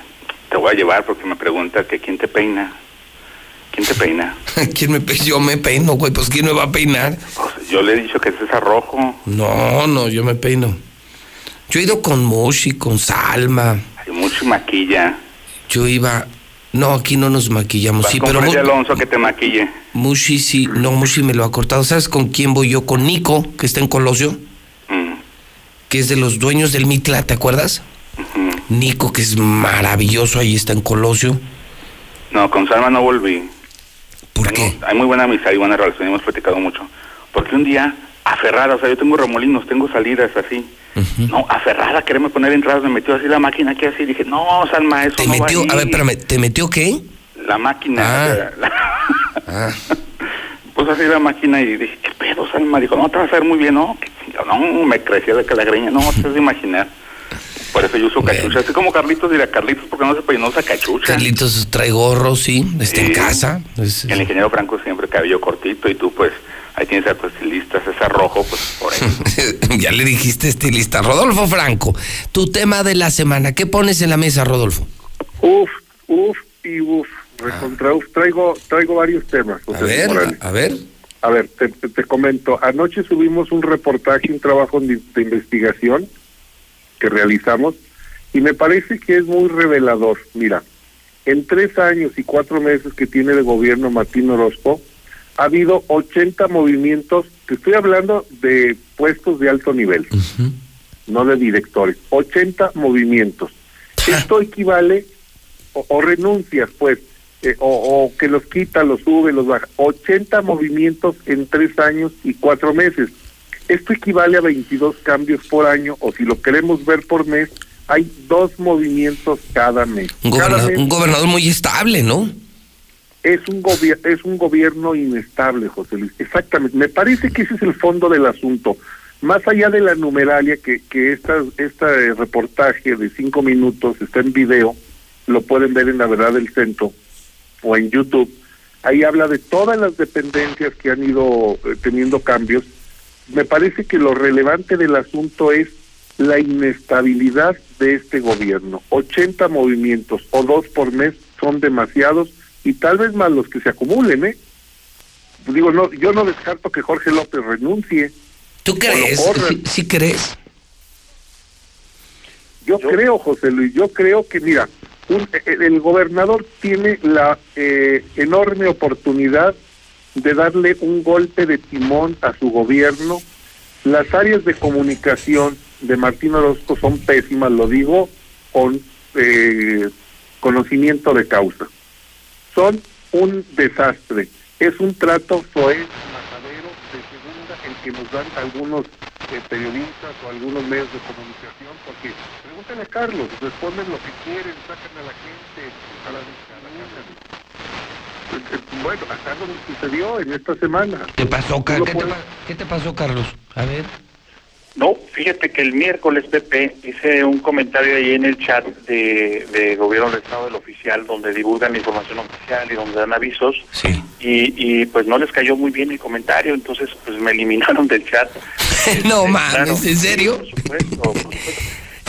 Te voy a llevar porque me pregunta que quién te peina. ¿Quién te peina? ¿Quién me peina? Yo me peino, güey, pues ¿quién me va a peinar? Pues yo le he dicho que es César Rojo. No, yo me peino. Yo he ido con Mushi, con Salma. Mushi maquilla. Yo iba... No, aquí no nos maquillamos. Sí, pero Alonso que te maquille. Mushi sí, no, Mushi me lo ha cortado. ¿Sabes con quién voy yo? Con Nico, que está en Colosio. Que es de los dueños del Mitla, ¿te acuerdas? Nico, que es maravilloso, ahí está en Colosio. No, con Salma no volví. ¿Por qué? Hay muy buena amistad y buena relación, hemos platicado mucho. Porque un día, aferrada, yo tengo remolinos, tengo salidas así. No, aferrada, quererme poner entradas, me metió así la máquina, que así, dije, no, Salma, eso no va a ir. A ver, espérame, ¿te metió qué? la máquina. Puso así la máquina y dije, ¿qué pedo, Salma? Dijo, no, te vas a ver muy bien, ¿no? Yo, no, me crecía de calagreña, no, te has de imaginar. Por eso yo uso cachucha, así como Carlitos dirá, Carlitos, ¿por qué no se peinó esa cachucha? Carlitos trae gorro, sí, está en casa. El ingeniero Franco siempre cabello cortito y tú, pues, ahí tienes a tu estilista, César Rojo, pues, por ahí. Ya le dijiste estilista. Rodolfo Franco, tu tema de la semana, ¿qué pones en la mesa, Rodolfo? Uf. Traigo varios temas. A ver, te comento. Anoche subimos un reportaje, un trabajo de investigación que realizamos, y me parece que es muy revelador. Mira, en 3 años y 4 meses que tiene de gobierno Martín Orozco, ha habido 80 movimientos, te estoy hablando de puestos de alto nivel, no de directores, 80 movimientos. Esto equivale, o renuncias, pues, o que los quita, los sube, los baja, 80 movimientos en 3 años y 4 meses. Esto equivale a 22 cambios por año, o si lo queremos ver por mes, hay 2 movimientos cada mes. Un gobernador muy estable, ¿no? Es un gobierno inestable, José Luis. Exactamente. Me parece que ese es el fondo del asunto. Más allá de la numeralia, que este reportaje de 5 minutos está en video, lo pueden ver en La Verdad del Centro o en YouTube. Ahí habla de todas las dependencias que han ido teniendo cambios. Me parece que lo relevante del asunto es la inestabilidad de este gobierno. 80 movimientos o 2 por mes son demasiados, y tal vez más los que se acumulen, ¿eh? Digo, no, yo no descarto que Jorge López renuncie. ¿Tú crees? ¿Sí crees? Yo creo, José Luis, yo creo que, mira, el gobernador tiene la enorme oportunidad de darle un golpe de timón a su gobierno. Las áreas de comunicación de Martín Orozco son pésimas, lo digo con conocimiento de causa. Son un desastre. Es un trato soez, majadero, de segunda, el que nos dan algunos periodistas o algunos medios de comunicación, porque pregúntale a Carlos, responden lo que quieren, sacan a la gente, Bueno, acá lo sucedió en esta semana. ¿Qué pasó, ¿Qué te pasó, Carlos? A ver. No, fíjate que el miércoles, Pepe, hice un comentario ahí en el chat de Gobierno del Estado del Oficial, donde divulgan la información oficial y donde dan avisos, sí. Y pues no les cayó muy bien el comentario, entonces pues me eliminaron del chat. No mames, claro, ¿en serio? Sí, por supuesto, por supuesto.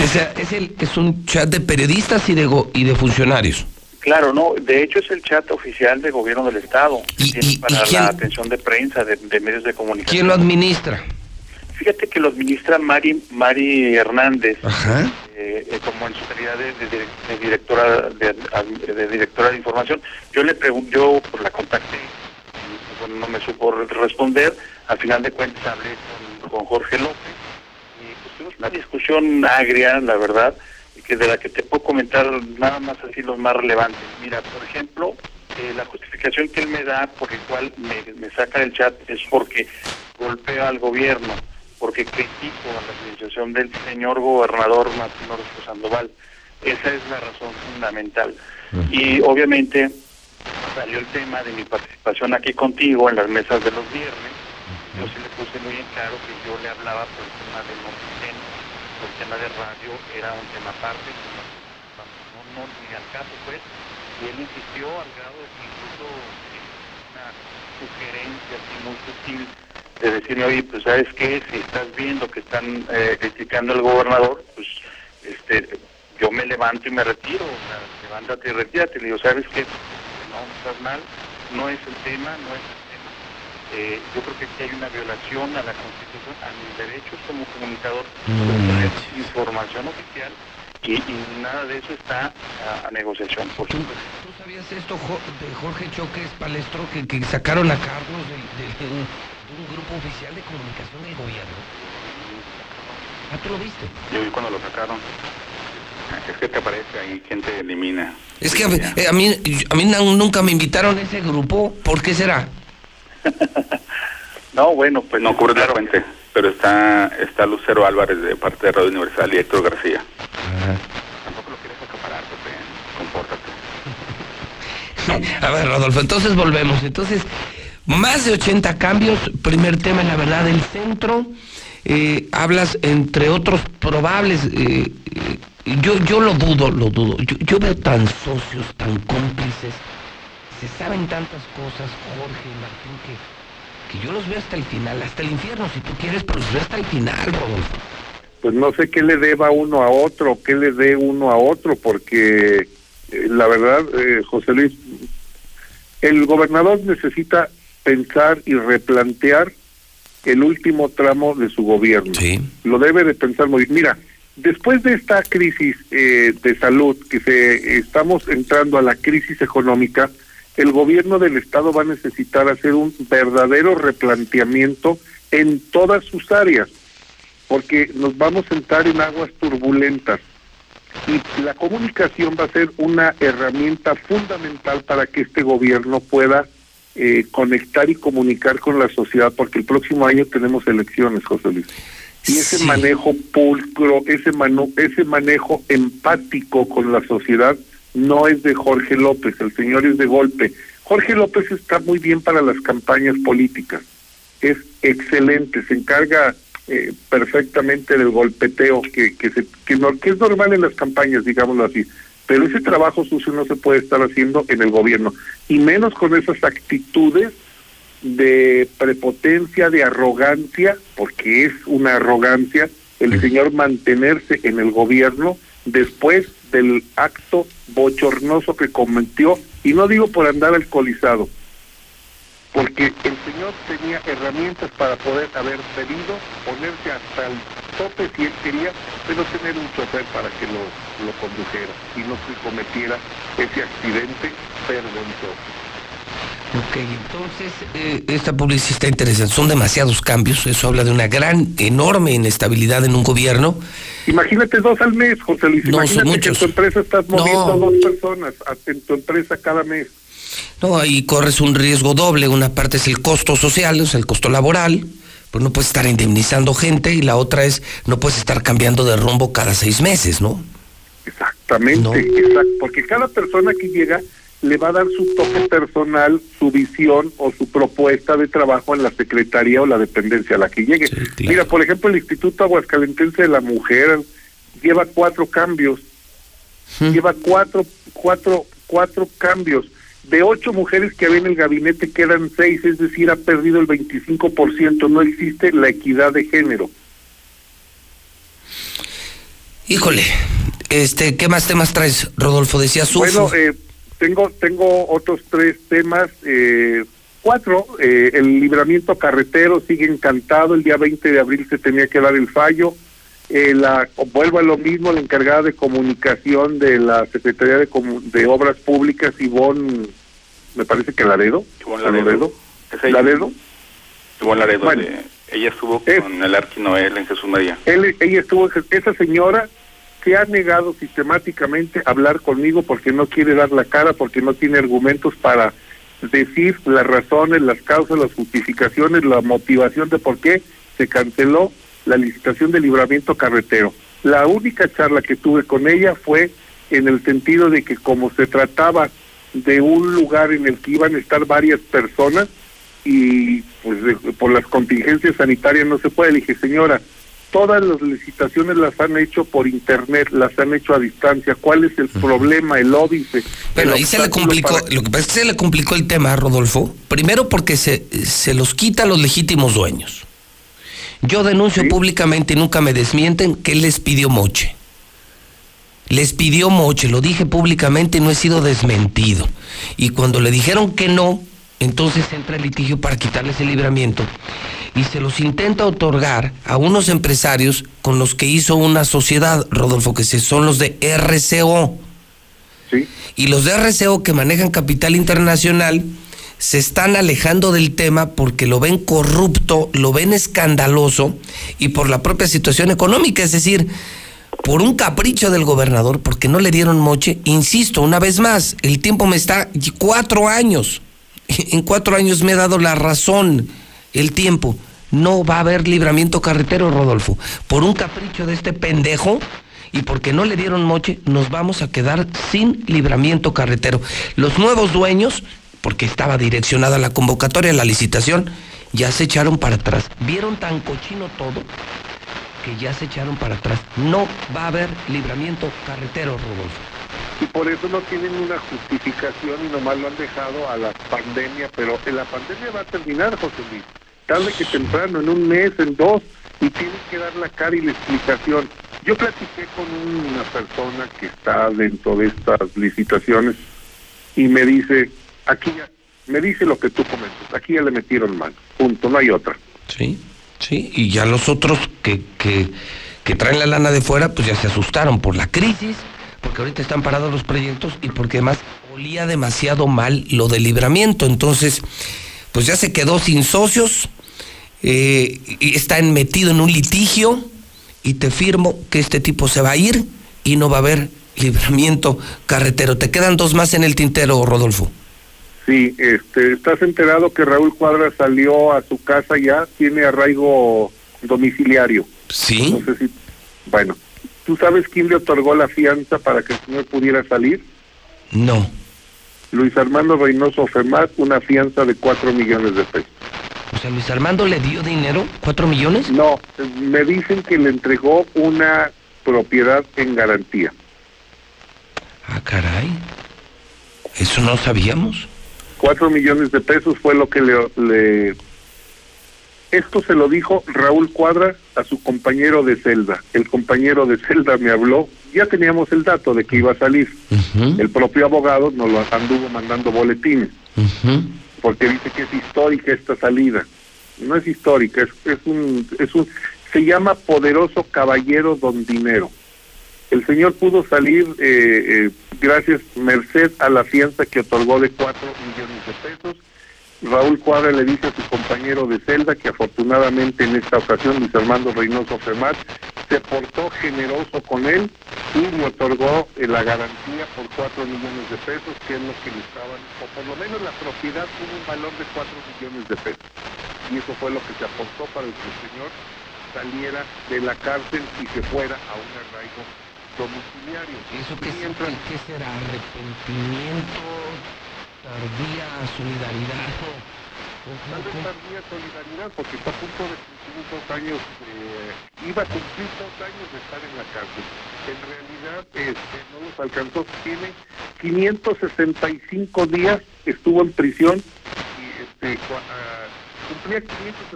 O sea, es un chat de periodistas y de funcionarios. Claro, no, de hecho es el chat oficial de Gobierno del Estado, para la atención de prensa, de medios de comunicación. ¿Quién lo administra? Fíjate que lo administra Mari Hernández, como en su calidad de directora de directora de información. Yo pues, la contacté, bueno, no me supo responder. Al final de cuentas hablé con Jorge López y pues, tuvimos una discusión agria, la verdad, que de la que te puedo comentar nada más así los más relevantes. Mira, por ejemplo, la justificación que él me da por el cual me saca del chat es porque golpea al gobierno, porque critico a la administración del señor gobernador Martín Orozco Sandoval. Esa es la razón fundamental. Y obviamente salió el tema de mi participación aquí contigo en las mesas de los viernes. Yo sí le puse muy en claro que yo le hablaba por el tema de el tema de radio era un tema aparte, no ni al caso, pues, y él insistió al grado de que incluso una sugerencia así muy sutil de decirle, oye, pues, ¿sabes qué? Si estás viendo que están criticando al gobernador, pues, yo me levanto y me retiro, o sea, levántate y retírate. Le digo, ¿sabes qué? No, estás mal, no es el tema, yo creo que aquí hay una violación a la Constitución, a mis derechos como comunicador, información oficial, y nada de eso está a negociación. Por supuesto. ¿Tú sabías esto de Jorge Choques Palestro, que sacaron a Carlos de un grupo oficial de comunicación del gobierno? ¿Ah, tú lo viste? Yo vi cuando lo sacaron. Es que te aparece ahí, ¿quién te elimina? Es que a mí nunca me invitaron a ese grupo, ¿por qué será? No, bueno, pues no cubre la fuente, pero está Lucero Álvarez de parte de Radio Universal y Héctor García. Tampoco lo quieres acaparar, Pepe, compórtate. A ver, Rodolfo, entonces volvemos. Entonces, más de 80 cambios. Primer tema, la verdad, el centro. Hablas, entre otros probables, yo lo dudo. Yo veo tan socios, tan cómplices. Se saben tantas cosas, Jorge y Martín, que yo los veo hasta el final, hasta el infierno, si tú quieres, pero los veo hasta el final, Rodolfo. Pues no sé qué le deba uno a otro, qué le dé uno a otro, porque la verdad, José Luis, el gobernador necesita pensar y replantear el último tramo de su gobierno. Sí. Lo debe de pensar muy bien. Mira, después de esta crisis de salud, estamos entrando a la crisis económica, el gobierno del Estado va a necesitar hacer un verdadero replanteamiento en todas sus áreas, porque nos vamos a entrar en aguas turbulentas y la comunicación va a ser una herramienta fundamental para que este gobierno pueda conectar y comunicar con la sociedad, porque el próximo año tenemos elecciones, José Luis. Y ese sí. Manejo pulcro, ese manejo empático con la sociedad no es de Jorge López, el señor es de golpe. Jorge López está muy bien para las campañas políticas, es excelente, se encarga perfectamente del golpeteo que es normal en las campañas, digámoslo así, pero ese trabajo sucio no se puede estar haciendo en el gobierno, y menos con esas actitudes de prepotencia, de arrogancia, porque es una arrogancia el señor mantenerse en el gobierno después del acto bochornoso que cometió, y no digo por andar alcoholizado, porque el señor tenía herramientas para poder haber pedido, ponerse hasta el tope si él quería, pero tener un chofer para que lo condujera y no se cometiera ese accidente vergonzoso. Ok, entonces esta publicidad está interesante, son demasiados cambios, eso habla de una enorme inestabilidad en un gobierno. Imagínate dos al mes, José Luis, no, imagínate que en tu empresa estás moviendo a dos personas en tu empresa cada mes. No, ahí corres un riesgo doble, una parte es el costo social, o sea, el costo laboral, pues no puedes estar indemnizando gente, y la otra es, no puedes estar cambiando de rumbo cada 6 meses, ¿no? Exactamente, ¿no? Exacto, porque cada persona que llega le va a dar su toque personal, su visión o su propuesta de trabajo en la secretaría o la dependencia a la que llegue. Sí, claro. Mira, por ejemplo, el Instituto Aguascalentense de la Mujer lleva 4 cambios, lleva cuatro cambios. De 8 mujeres que había en el gabinete quedan 6, es decir, ha perdido el 25%, no existe la equidad de género. Híjole, ¿qué más temas traes, Rodolfo? Decía Sufo. Bueno, tengo otros 3 temas, 4, el libramiento carretero sigue encantado, el día 20 de abril se tenía que dar el fallo, vuelvo a lo mismo, la encargada de comunicación de la Secretaría de Obras Públicas, Ivonne, me parece que Laredo, bueno, ella estuvo con el Arquinoel en Jesús María. Ella estuvo, esa señora se ha negado sistemáticamente a hablar conmigo porque no quiere dar la cara, porque no tiene argumentos para decir las razones, las causas, las justificaciones, la motivación de por qué se canceló la licitación de libramiento carretero. La única charla que tuve con ella fue en el sentido de que como se trataba de un lugar en el que iban a estar varias personas y pues por las contingencias sanitarias no se puede, le dije, señora, todas las licitaciones las han hecho por internet, las han hecho a distancia. ¿Cuál es el problema, el óbice? Pero ahí se le complicó, lo que pasa es que se le complicó el tema, Rodolfo. Primero porque se los quita a los legítimos dueños. Yo denuncio públicamente, y nunca me desmienten, que les pidió moche. Les pidió moche, lo dije públicamente y no he sido desmentido. Y cuando le dijeron que no, entonces entra el litigio para quitarles el libramiento. Y se los intenta otorgar a unos empresarios con los que hizo una sociedad, Rodolfo, que son los de RCO. ¿Sí? Y los de RCO, que manejan capital internacional, se están alejando del tema porque lo ven corrupto, lo ven escandaloso, y por la propia situación económica, es decir, por un capricho del gobernador, porque no le dieron moche. Insisto, una vez más, el tiempo me está... 4 años... En 4 años me he dado la razón, el tiempo. No va a haber libramiento carretero, Rodolfo. Por un capricho de este pendejo y porque no le dieron moche, nos vamos a quedar sin libramiento carretero. Los nuevos dueños, porque estaba direccionada la convocatoria, la licitación, ya se echaron para atrás. Vieron tan cochino todo que ya se echaron para atrás. No va a haber libramiento carretero, Rodolfo. Y por eso no tienen una justificación y nomás lo han dejado a la pandemia, pero la pandemia va a terminar, José Luis, tarde que temprano, en un mes, en dos, y tienen que dar la cara y la explicación. Yo platiqué con una persona que está dentro de estas licitaciones y me dice, aquí ya, me dice lo que tú comentas, aquí ya le metieron mano, punto, no hay otra. Sí, sí, y ya los otros que traen la lana de fuera, pues ya se asustaron por la crisis, porque ahorita están parados los proyectos y porque además olía demasiado mal lo de libramiento. Entonces, pues ya se quedó sin socios, y está metido en un litigio, y te firmo que este tipo se va a ir y no va a haber libramiento carretero. Te quedan dos más en el tintero, Rodolfo. Sí, ¿estás enterado que Raúl Cuadra salió a su casa ya? Tiene arraigo domiciliario. Sí. No sé si... Bueno, ¿tú sabes quién le otorgó la fianza para que el señor pudiera salir? No. Luis Armando Reynoso Femat, una fianza de 4 millones de pesos. O sea, ¿Luis Armando le dio dinero? ¿4 millones? No, me dicen que le entregó una propiedad en garantía. Ah, caray. Eso no sabíamos. 4 millones de pesos fue lo que le... Esto se lo dijo Raúl Cuadra a su compañero de celda. El compañero de celda me habló, ya teníamos el dato de que iba a salir. Uh-huh. El propio abogado nos lo anduvo mandando boletines. Uh-huh. Porque dice que es histórica esta salida. No es histórica, es un se llama poderoso caballero don dinero. El señor pudo salir gracias, merced a la fianza que otorgó de 4 millones de pesos. Raúl Cuadra le dice a su compañero de celda que afortunadamente en esta ocasión Luis Armando Reynoso Femat se portó generoso con él y le otorgó la garantía por 4 millones de pesos, que es lo que le estaban, o por lo menos la propiedad tuvo un valor de 4 millones de pesos, y eso fue lo que se aportó para que el señor saliera de la cárcel y se fuera a un arraigo domiciliario. ¿Eso qué mientras... será? ¿Arrepentimiento? Tardía solidaridad. Tal vez tardía solidaridad porque está a punto de cumplir 2 años, iba a cumplir 2 años de estar en la cárcel. En realidad no los alcanzó, tiene 565 días estuvo en prisión y cumplía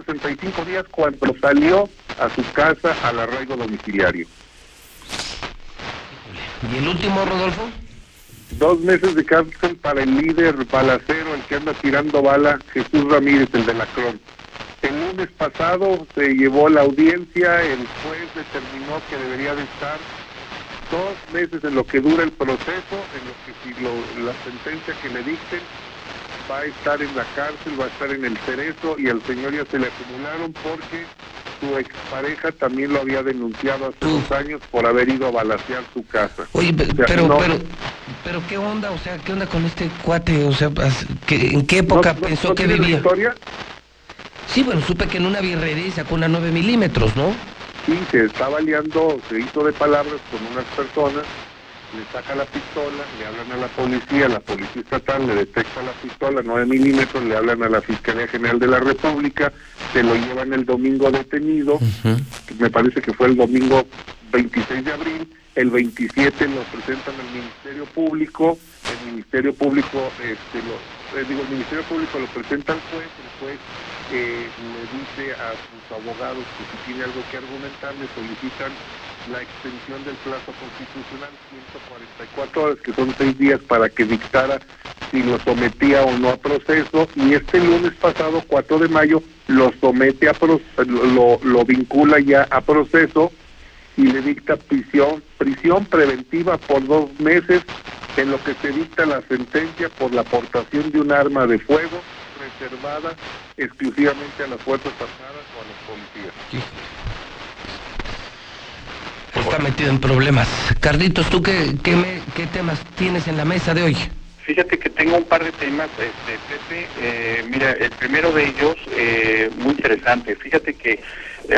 565 días cuando salió a su casa al arraigo domiciliario. ¿Y el último, Rodolfo? 2 meses de cárcel para el líder balacero, el que anda tirando bala, Jesús Ramírez, el de la Crón. El lunes pasado se llevó la audiencia, el juez determinó que debería de estar 2 meses en lo que dura el proceso, en lo que la sentencia que le dicten, va a estar en la cárcel, va a estar en el Cerezo, y al señor ya se le acumularon porque su expareja también lo había denunciado hace 2 años por haber ido a balacear su casa. Oye, pero ¿qué onda? O sea, ¿qué onda con este cuate? O sea, ¿en qué época pensó que vivía? ¿La historia? Sí, bueno, supe que en una birrería sacó una 9 milímetros, ¿no? Sí, se estaba liando, se hizo de palabras con unas personas, le saca la pistola, le hablan a la policía estatal le detecta la pistola, 9 milímetros, le hablan a la Fiscalía General de la República, se lo llevan el domingo detenido, me parece que fue el domingo 26 de abril, el 27 lo presentan al Ministerio Público, el Ministerio Público lo presenta al juez, el juez le dice a sus abogados que si tiene algo que argumentar le solicitan la extensión del plazo constitucional 144 horas, que son 6 días, para que dictara si lo sometía o no a proceso, y este lunes pasado, 4 de mayo, lo somete a proceso, lo vincula ya a proceso y le dicta prisión preventiva por 2 meses, en lo que se dicta la sentencia por la portación de un arma de fuego reservada exclusivamente a las Fuerzas Armadas o a los policías. Sí. Está metido en problemas. Carlitos, ¿tú qué temas tienes en la mesa de hoy? Fíjate que tengo un par de temas, Pepe. Mira, el primero de ellos, muy interesante. Fíjate que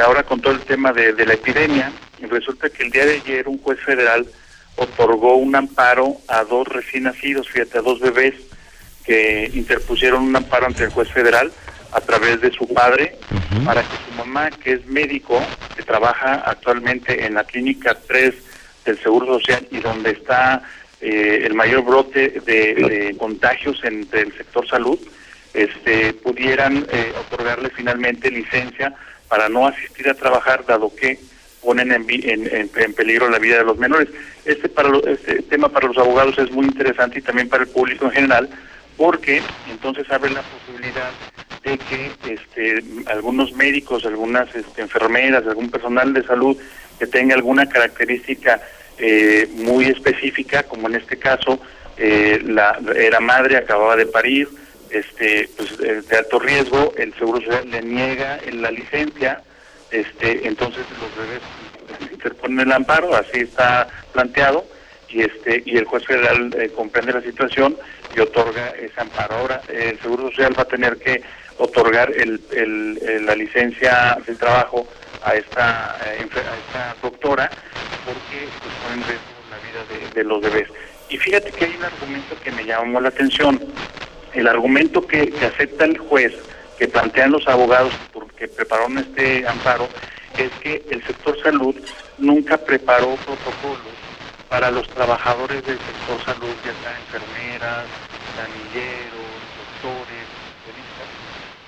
ahora con todo el tema de la epidemia, Y resulta que el día de ayer un juez federal otorgó un amparo a dos recién nacidos, fíjate, a dos bebés que interpusieron un amparo ante el juez federal a través de su padre, uh-huh, para que su mamá, que es médico, que trabaja actualmente en la clínica 3 del Seguro Social y donde está el mayor brote de contagios entre el sector salud, pudieran otorgarle finalmente licencia para no asistir a trabajar, dado que ponen en peligro la vida de los menores. Este tema para los abogados es muy interesante y también para el público en general, porque entonces abre la posibilidad de que algunos médicos, algunas enfermeras, algún personal de salud que tenga alguna característica muy específica, como en este caso era madre, acababa de parir, de alto riesgo, el Seguro Social le niega la licencia. Entonces los bebés interponen el amparo, así está planteado, y el juez federal comprende la situación y otorga ese amparo. Ahora el Seguro Social va a tener que otorgar la licencia del trabajo a esta doctora, porque pues ponen en riesgo la vida de los bebés. Y fíjate que hay un argumento que me llamó la atención, el argumento que acepta el juez, que plantean los abogados que prepararon este amparo, es que el sector salud nunca preparó protocolos para los trabajadores del sector salud, ya sean enfermeras, sanilleros, doctores, especialistas,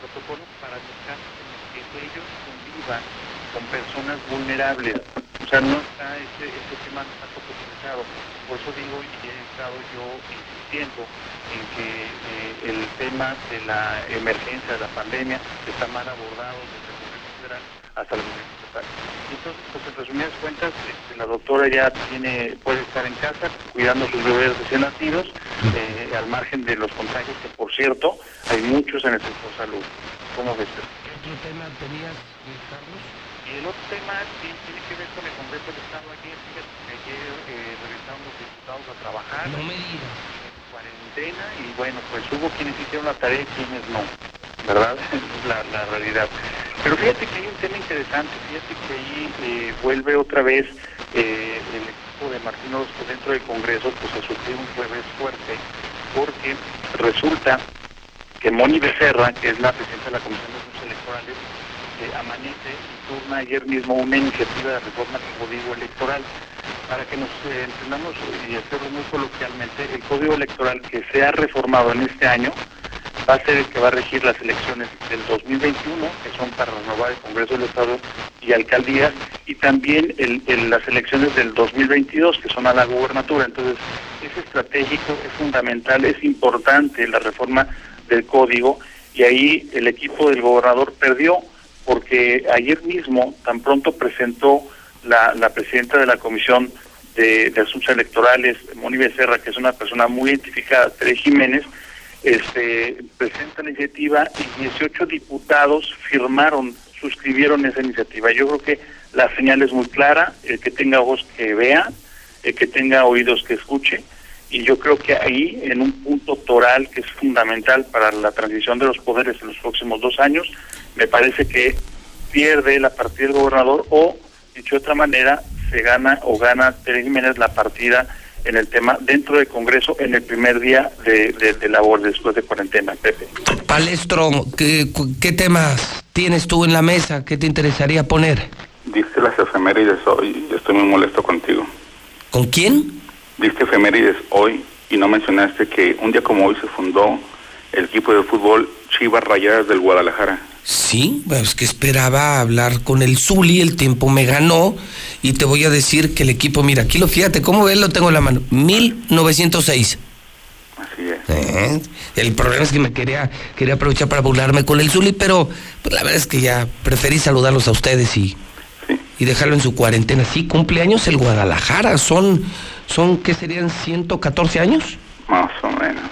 protocolos para los casos en los que ellos convivan con personas vulnerables. O sea, no está ese tema tanto popularizado. Por eso digo, y he estado yo insistiendo en que el tema de la emergencia, de la pandemia, está mal abordado desde el gobierno federal hasta el gobierno estatal. Entonces, pues en resumidas cuentas, la doctora ya puede estar en casa cuidando a sus bebés recién nacidos, al margen de los contagios, que por cierto, hay muchos en el sector salud. ¿Cómo ves? ¿Qué otro tema tenías, Carlos? Y el otro tema tiene que ver con el Congreso del Estado. Ayer regresaron los diputados a trabajar. No me digas. Cuarentena, y bueno, pues hubo quienes hicieron la tarea y quienes no, ¿verdad? La realidad. Pero fíjate que hay un tema interesante, fíjate que ahí vuelve otra vez el equipo de Martín Orozco dentro del Congreso, pues a sufrir un revés fuerte, porque resulta que Moni Becerra, que es la presidenta de la Comisión de Asuntos Electorales, amanece y turna ayer mismo una iniciativa de reforma del Código Electoral. Para que nos entendamos, y hacerlo muy coloquialmente, el Código Electoral que se ha reformado en este año va a ser el que va a regir las elecciones del 2021, que son para renovar el Congreso del Estado y alcaldías, y también las elecciones del 2022, que son a la gubernatura. Entonces, es estratégico, es fundamental, es importante la reforma del Código, y ahí el equipo del gobernador perdió, porque ayer mismo tan pronto presentó la presidenta de la Comisión de Asuntos Electorales, Moni Becerra, que es una persona muy identificada, Tere Jiménez, presenta la iniciativa y 18 diputados suscribieron esa iniciativa. Yo creo que la señal es muy clara, el que tenga voz que vea, el que tenga oídos que escuche, y yo creo que ahí, en un punto toral que es fundamental para la transición de los poderes en los próximos 2 años, me parece que pierde la partida del gobernador, o dicho de otra manera, se gana o gana Tere Jiménez la partida en el tema dentro del Congreso en el primer día de labor después de cuarentena, Pepe. Palestro, ¿qué temas tienes tú en la mesa? ¿Qué te interesaría poner? Diste las efemérides hoy, estoy muy molesto contigo. ¿Con quién? Diste efemérides hoy y no mencionaste que un día como hoy se fundó el equipo de fútbol Chivas Rayadas del Guadalajara. Sí, pues que esperaba hablar con el Zuli, el tiempo me ganó, y te voy a decir que el equipo, mira, aquí lo fíjate, ¿cómo ves? Lo tengo en la mano, 1906. Así es. El problema es que me quería aprovechar para burlarme con el Zuli, pero pues, la verdad es que ya preferí saludarlos a ustedes y dejarlo en su cuarentena. Sí, cumpleaños el Guadalajara, son ¿qué serían? ¿114 años? Más o menos,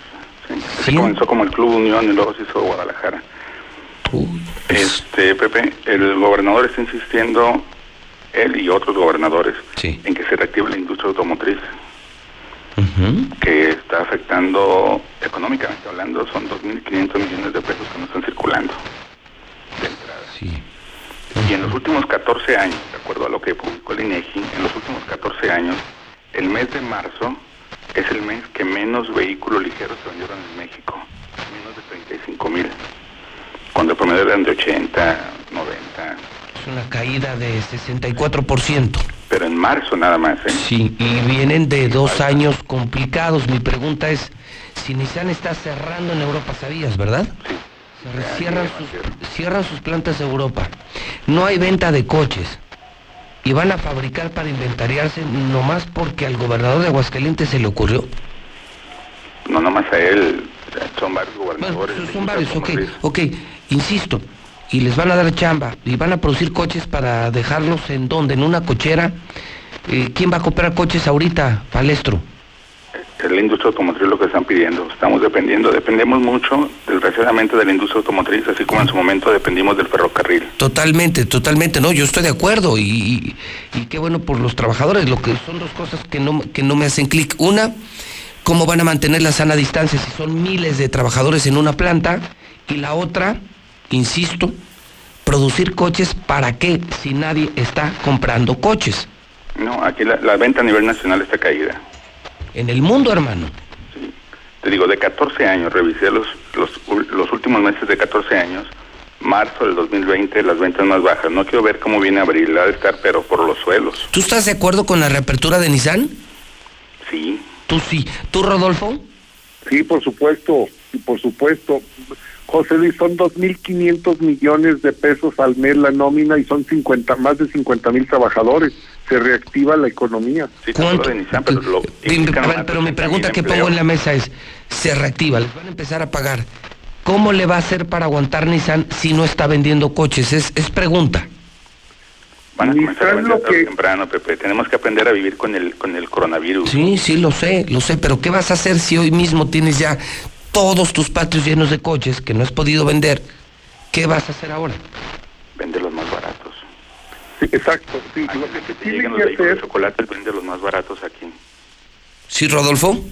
sí. ¿Sí? Comenzó como el Club Unión y luego se hizo Guadalajara. Pepe, el gobernador está insistiendo, él y otros gobernadores, sí, en que se reactive la industria automotriz, uh-huh, que está afectando económicamente hablando, son 2.500 millones de pesos que no están circulando de entrada. Sí. Uh-huh. Y en los últimos 14 años, de acuerdo a lo que publicó el INEGI, en los últimos 14 años, el mes de marzo es el mes que menos vehículos ligeros se vendieron en México, menos de 35,000, cuando el promedio eran de 80, 90. Es una caída de 64%. Pero en marzo nada más, ¿eh? Sí, y vienen de dos años complicados. Mi pregunta es, si Nissan está cerrando en Europa, ¿sabías, verdad? Sí. Cierran sus plantas de Europa. No hay venta de coches. Y van a fabricar para inventariarse nomás porque al gobernador de Aguascalientes se le ocurrió. No nomás a él, son varios gobernadores. Bueno, son varios, ok, insisto. Y les van a dar chamba. Y van a producir coches para dejarlos en donde, en una cochera. ¿Quién va a comprar coches ahorita, Palestro? La industria automotriz es lo que están pidiendo. Estamos dependemos mucho, desgraciadamente, de la industria automotriz, así como en su momento dependimos del ferrocarril. Totalmente, totalmente, no, yo estoy de acuerdo y qué bueno por los trabajadores. Lo que son dos cosas que no me hacen clic. Una, cómo van a mantener la sana distancia si son miles de trabajadores en una planta, y la otra, insisto, producir coches, ¿para qué si nadie está comprando coches? No, aquí la venta a nivel nacional está caída. En el mundo, hermano. Sí. Te digo, de 14 años, revisé los últimos meses de 14 años, marzo del 2020, las ventas más bajas. No quiero ver cómo viene abril, ha de estar, pero por los suelos. ¿Tú estás de acuerdo con la reapertura de Nissan? Sí. ¿Tú sí? ¿Tú, Rodolfo? Sí, por supuesto, José Luis, son 2.500 millones de pesos al mes la nómina y son más de 50,000 trabajadores. Se reactiva la economía. Sí, de Nissan, pero mi pregunta que pongo en la mesa es, se reactiva, les van a empezar a pagar. ¿Cómo le va a hacer para aguantar Nissan si no está vendiendo coches? Es pregunta. Van a comenzar a vender temprano, Pepe. Tenemos que aprender a vivir con el coronavirus. Sí, sí, lo sé, pero ¿qué vas a hacer si hoy mismo tienes ya todos tus patios llenos de coches que no has podido vender? ¿Qué vas a hacer ahora? Venderlos más baratos. Sí, exacto. Sí, lo que tienen que hacer de chocolate, venderlos más baratos aquí. Sí, Rodolfo.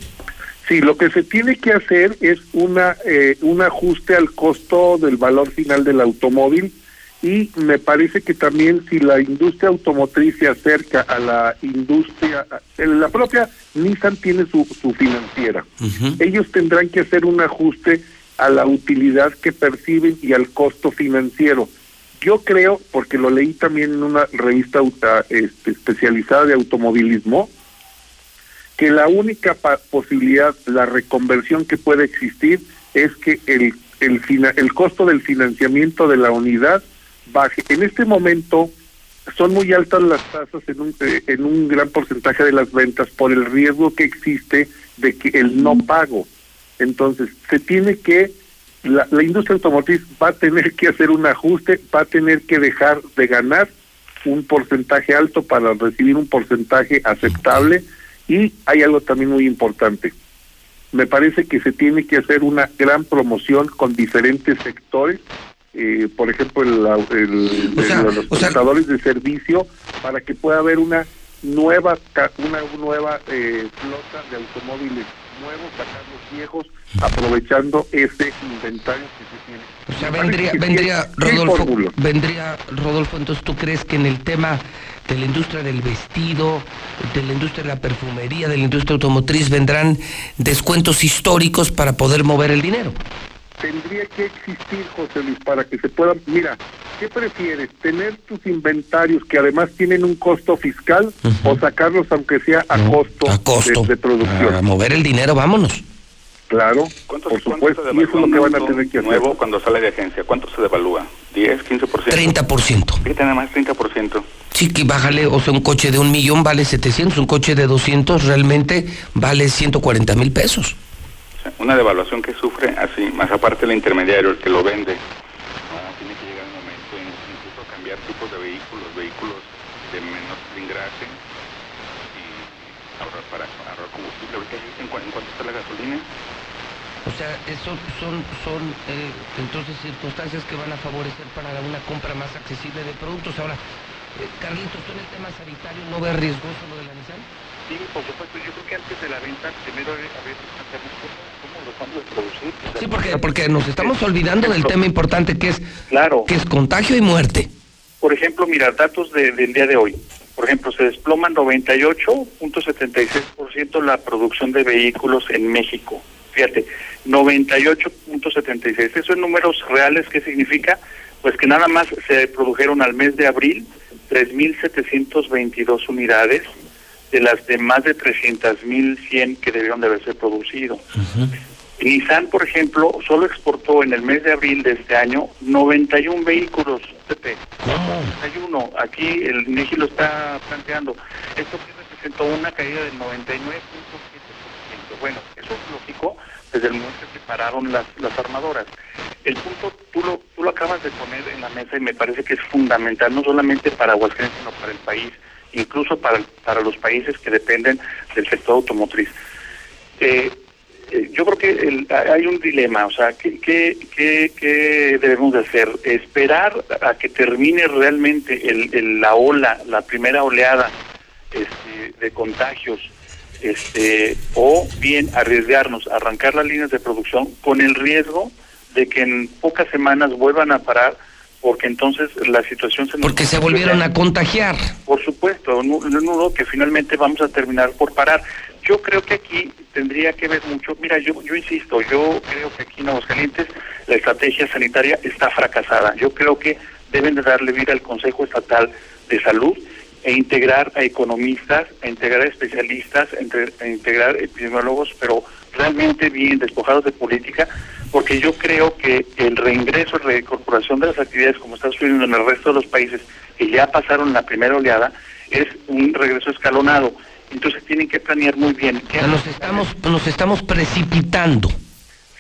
Sí, lo que se tiene que hacer es un ajuste al costo del valor final del automóvil, y me parece que también si la industria automotriz se acerca a la industria, la propia Nissan tiene su financiera. Uh-huh. Ellos tendrán que hacer un ajuste a la utilidad que perciben y al costo financiero. Yo creo, porque lo leí también en una revista especializada de automovilismo, que la única posibilidad, la reconversión que puede existir, es que el costo del financiamiento de la unidad baje. En este momento son muy altas las tasas en un gran porcentaje de las ventas por el riesgo que existe de que el no pago. Entonces, se tiene que la industria automotriz va a tener que hacer un ajuste, va a tener que dejar de ganar un porcentaje alto para recibir un porcentaje aceptable. Y hay algo también muy importante. Me parece que se tiene que hacer una gran promoción con diferentes sectores. Por ejemplo, los prestadores de servicio, para que pueda haber una nueva flota de automóviles nuevos, sacar los viejos, aprovechando ese inventario que se tiene. O sea, vendría Rodolfo, entonces tú crees que en el tema de la industria del vestido, de la industria de la perfumería, de la industria automotriz, vendrán descuentos históricos para poder mover el dinero. Tendría que existir, José Luis, para que se puedan... Mira, ¿qué prefieres? ¿Tener tus inventarios que además tienen un costo fiscal, uh-huh, o sacarlos aunque sea a costo de producción? A mover el dinero, vámonos. Claro, por supuesto, y eso es lo que van a tener que hacer. Cuando sale de agencia, ¿cuánto se devalúa? ¿10, 15%? 30%. Fíjate nada más, 30%. Sí, que bájale, o sea, un coche de 1,000,000 vale 700, un coche de 200 realmente vale 140,000 pesos. Una devaluación que sufre así, más aparte el intermediario, el que lo vende. No, tiene que llegar un momento, incluso cambiar tipos de vehículos de menos cilindraje y ahorrar combustible. Ahorita, ¿en cuánto está la gasolina? O sea, eso son entonces circunstancias que van a favorecer para una compra más accesible de productos. Ahora, Carlitos, ¿tú en el tema sanitario no ves riesgoso lo de la Nissan? Sí, por supuesto, yo creo que antes de la venta, primero a ver cómo lo vamos a producir. Sí, porque nos estamos olvidando del tema importante que es contagio y muerte. Por ejemplo, mira, datos del día de hoy. Por ejemplo, se desploma 98.76% la producción de vehículos en México. Fíjate, 98.76. Eso en números reales, ¿qué significa? Pues que nada más se produjeron al mes de abril 3.722 unidades de las de más de 300.100 que debieron de haberse producido. Uh-huh. Nissan, por ejemplo, solo exportó en el mes de abril de este año 91 vehículos. Aquí el INEGI lo está planteando. Esto representó una caída del 99.7%. Bueno, eso es lógico desde el momento que pararon las armadoras. El punto, tú lo acabas de poner en la mesa y me parece que es fundamental, no solamente para Aguascalientes, sino para el país, incluso para los países que dependen del sector automotriz. Yo creo que hay un dilema, o sea, ¿qué debemos de hacer? ¿Esperar a que termine realmente la ola, la primera oleada de contagios, o bien arriesgarnos a arrancar las líneas de producción con el riesgo de que en pocas semanas vuelvan a parar? Porque entonces la situación porque se volvieron a contagiar. Por supuesto, no dudo que finalmente vamos a terminar por parar. Yo creo que aquí tendría que ver mucho. Mira, yo insisto, yo creo que aquí en Aguascalientes la estrategia sanitaria está fracasada. Yo creo que deben de darle vida al Consejo Estatal de Salud e integrar a economistas, a integrar a especialistas, a integrar epidemiólogos, pero realmente bien despojados de política, porque yo creo que el reingreso, la reincorporación de las actividades, como está sucediendo en el resto de los países que ya pasaron la primera oleada, es un regreso escalonado. Entonces tienen que planear muy bien. Nos estamos precipitando.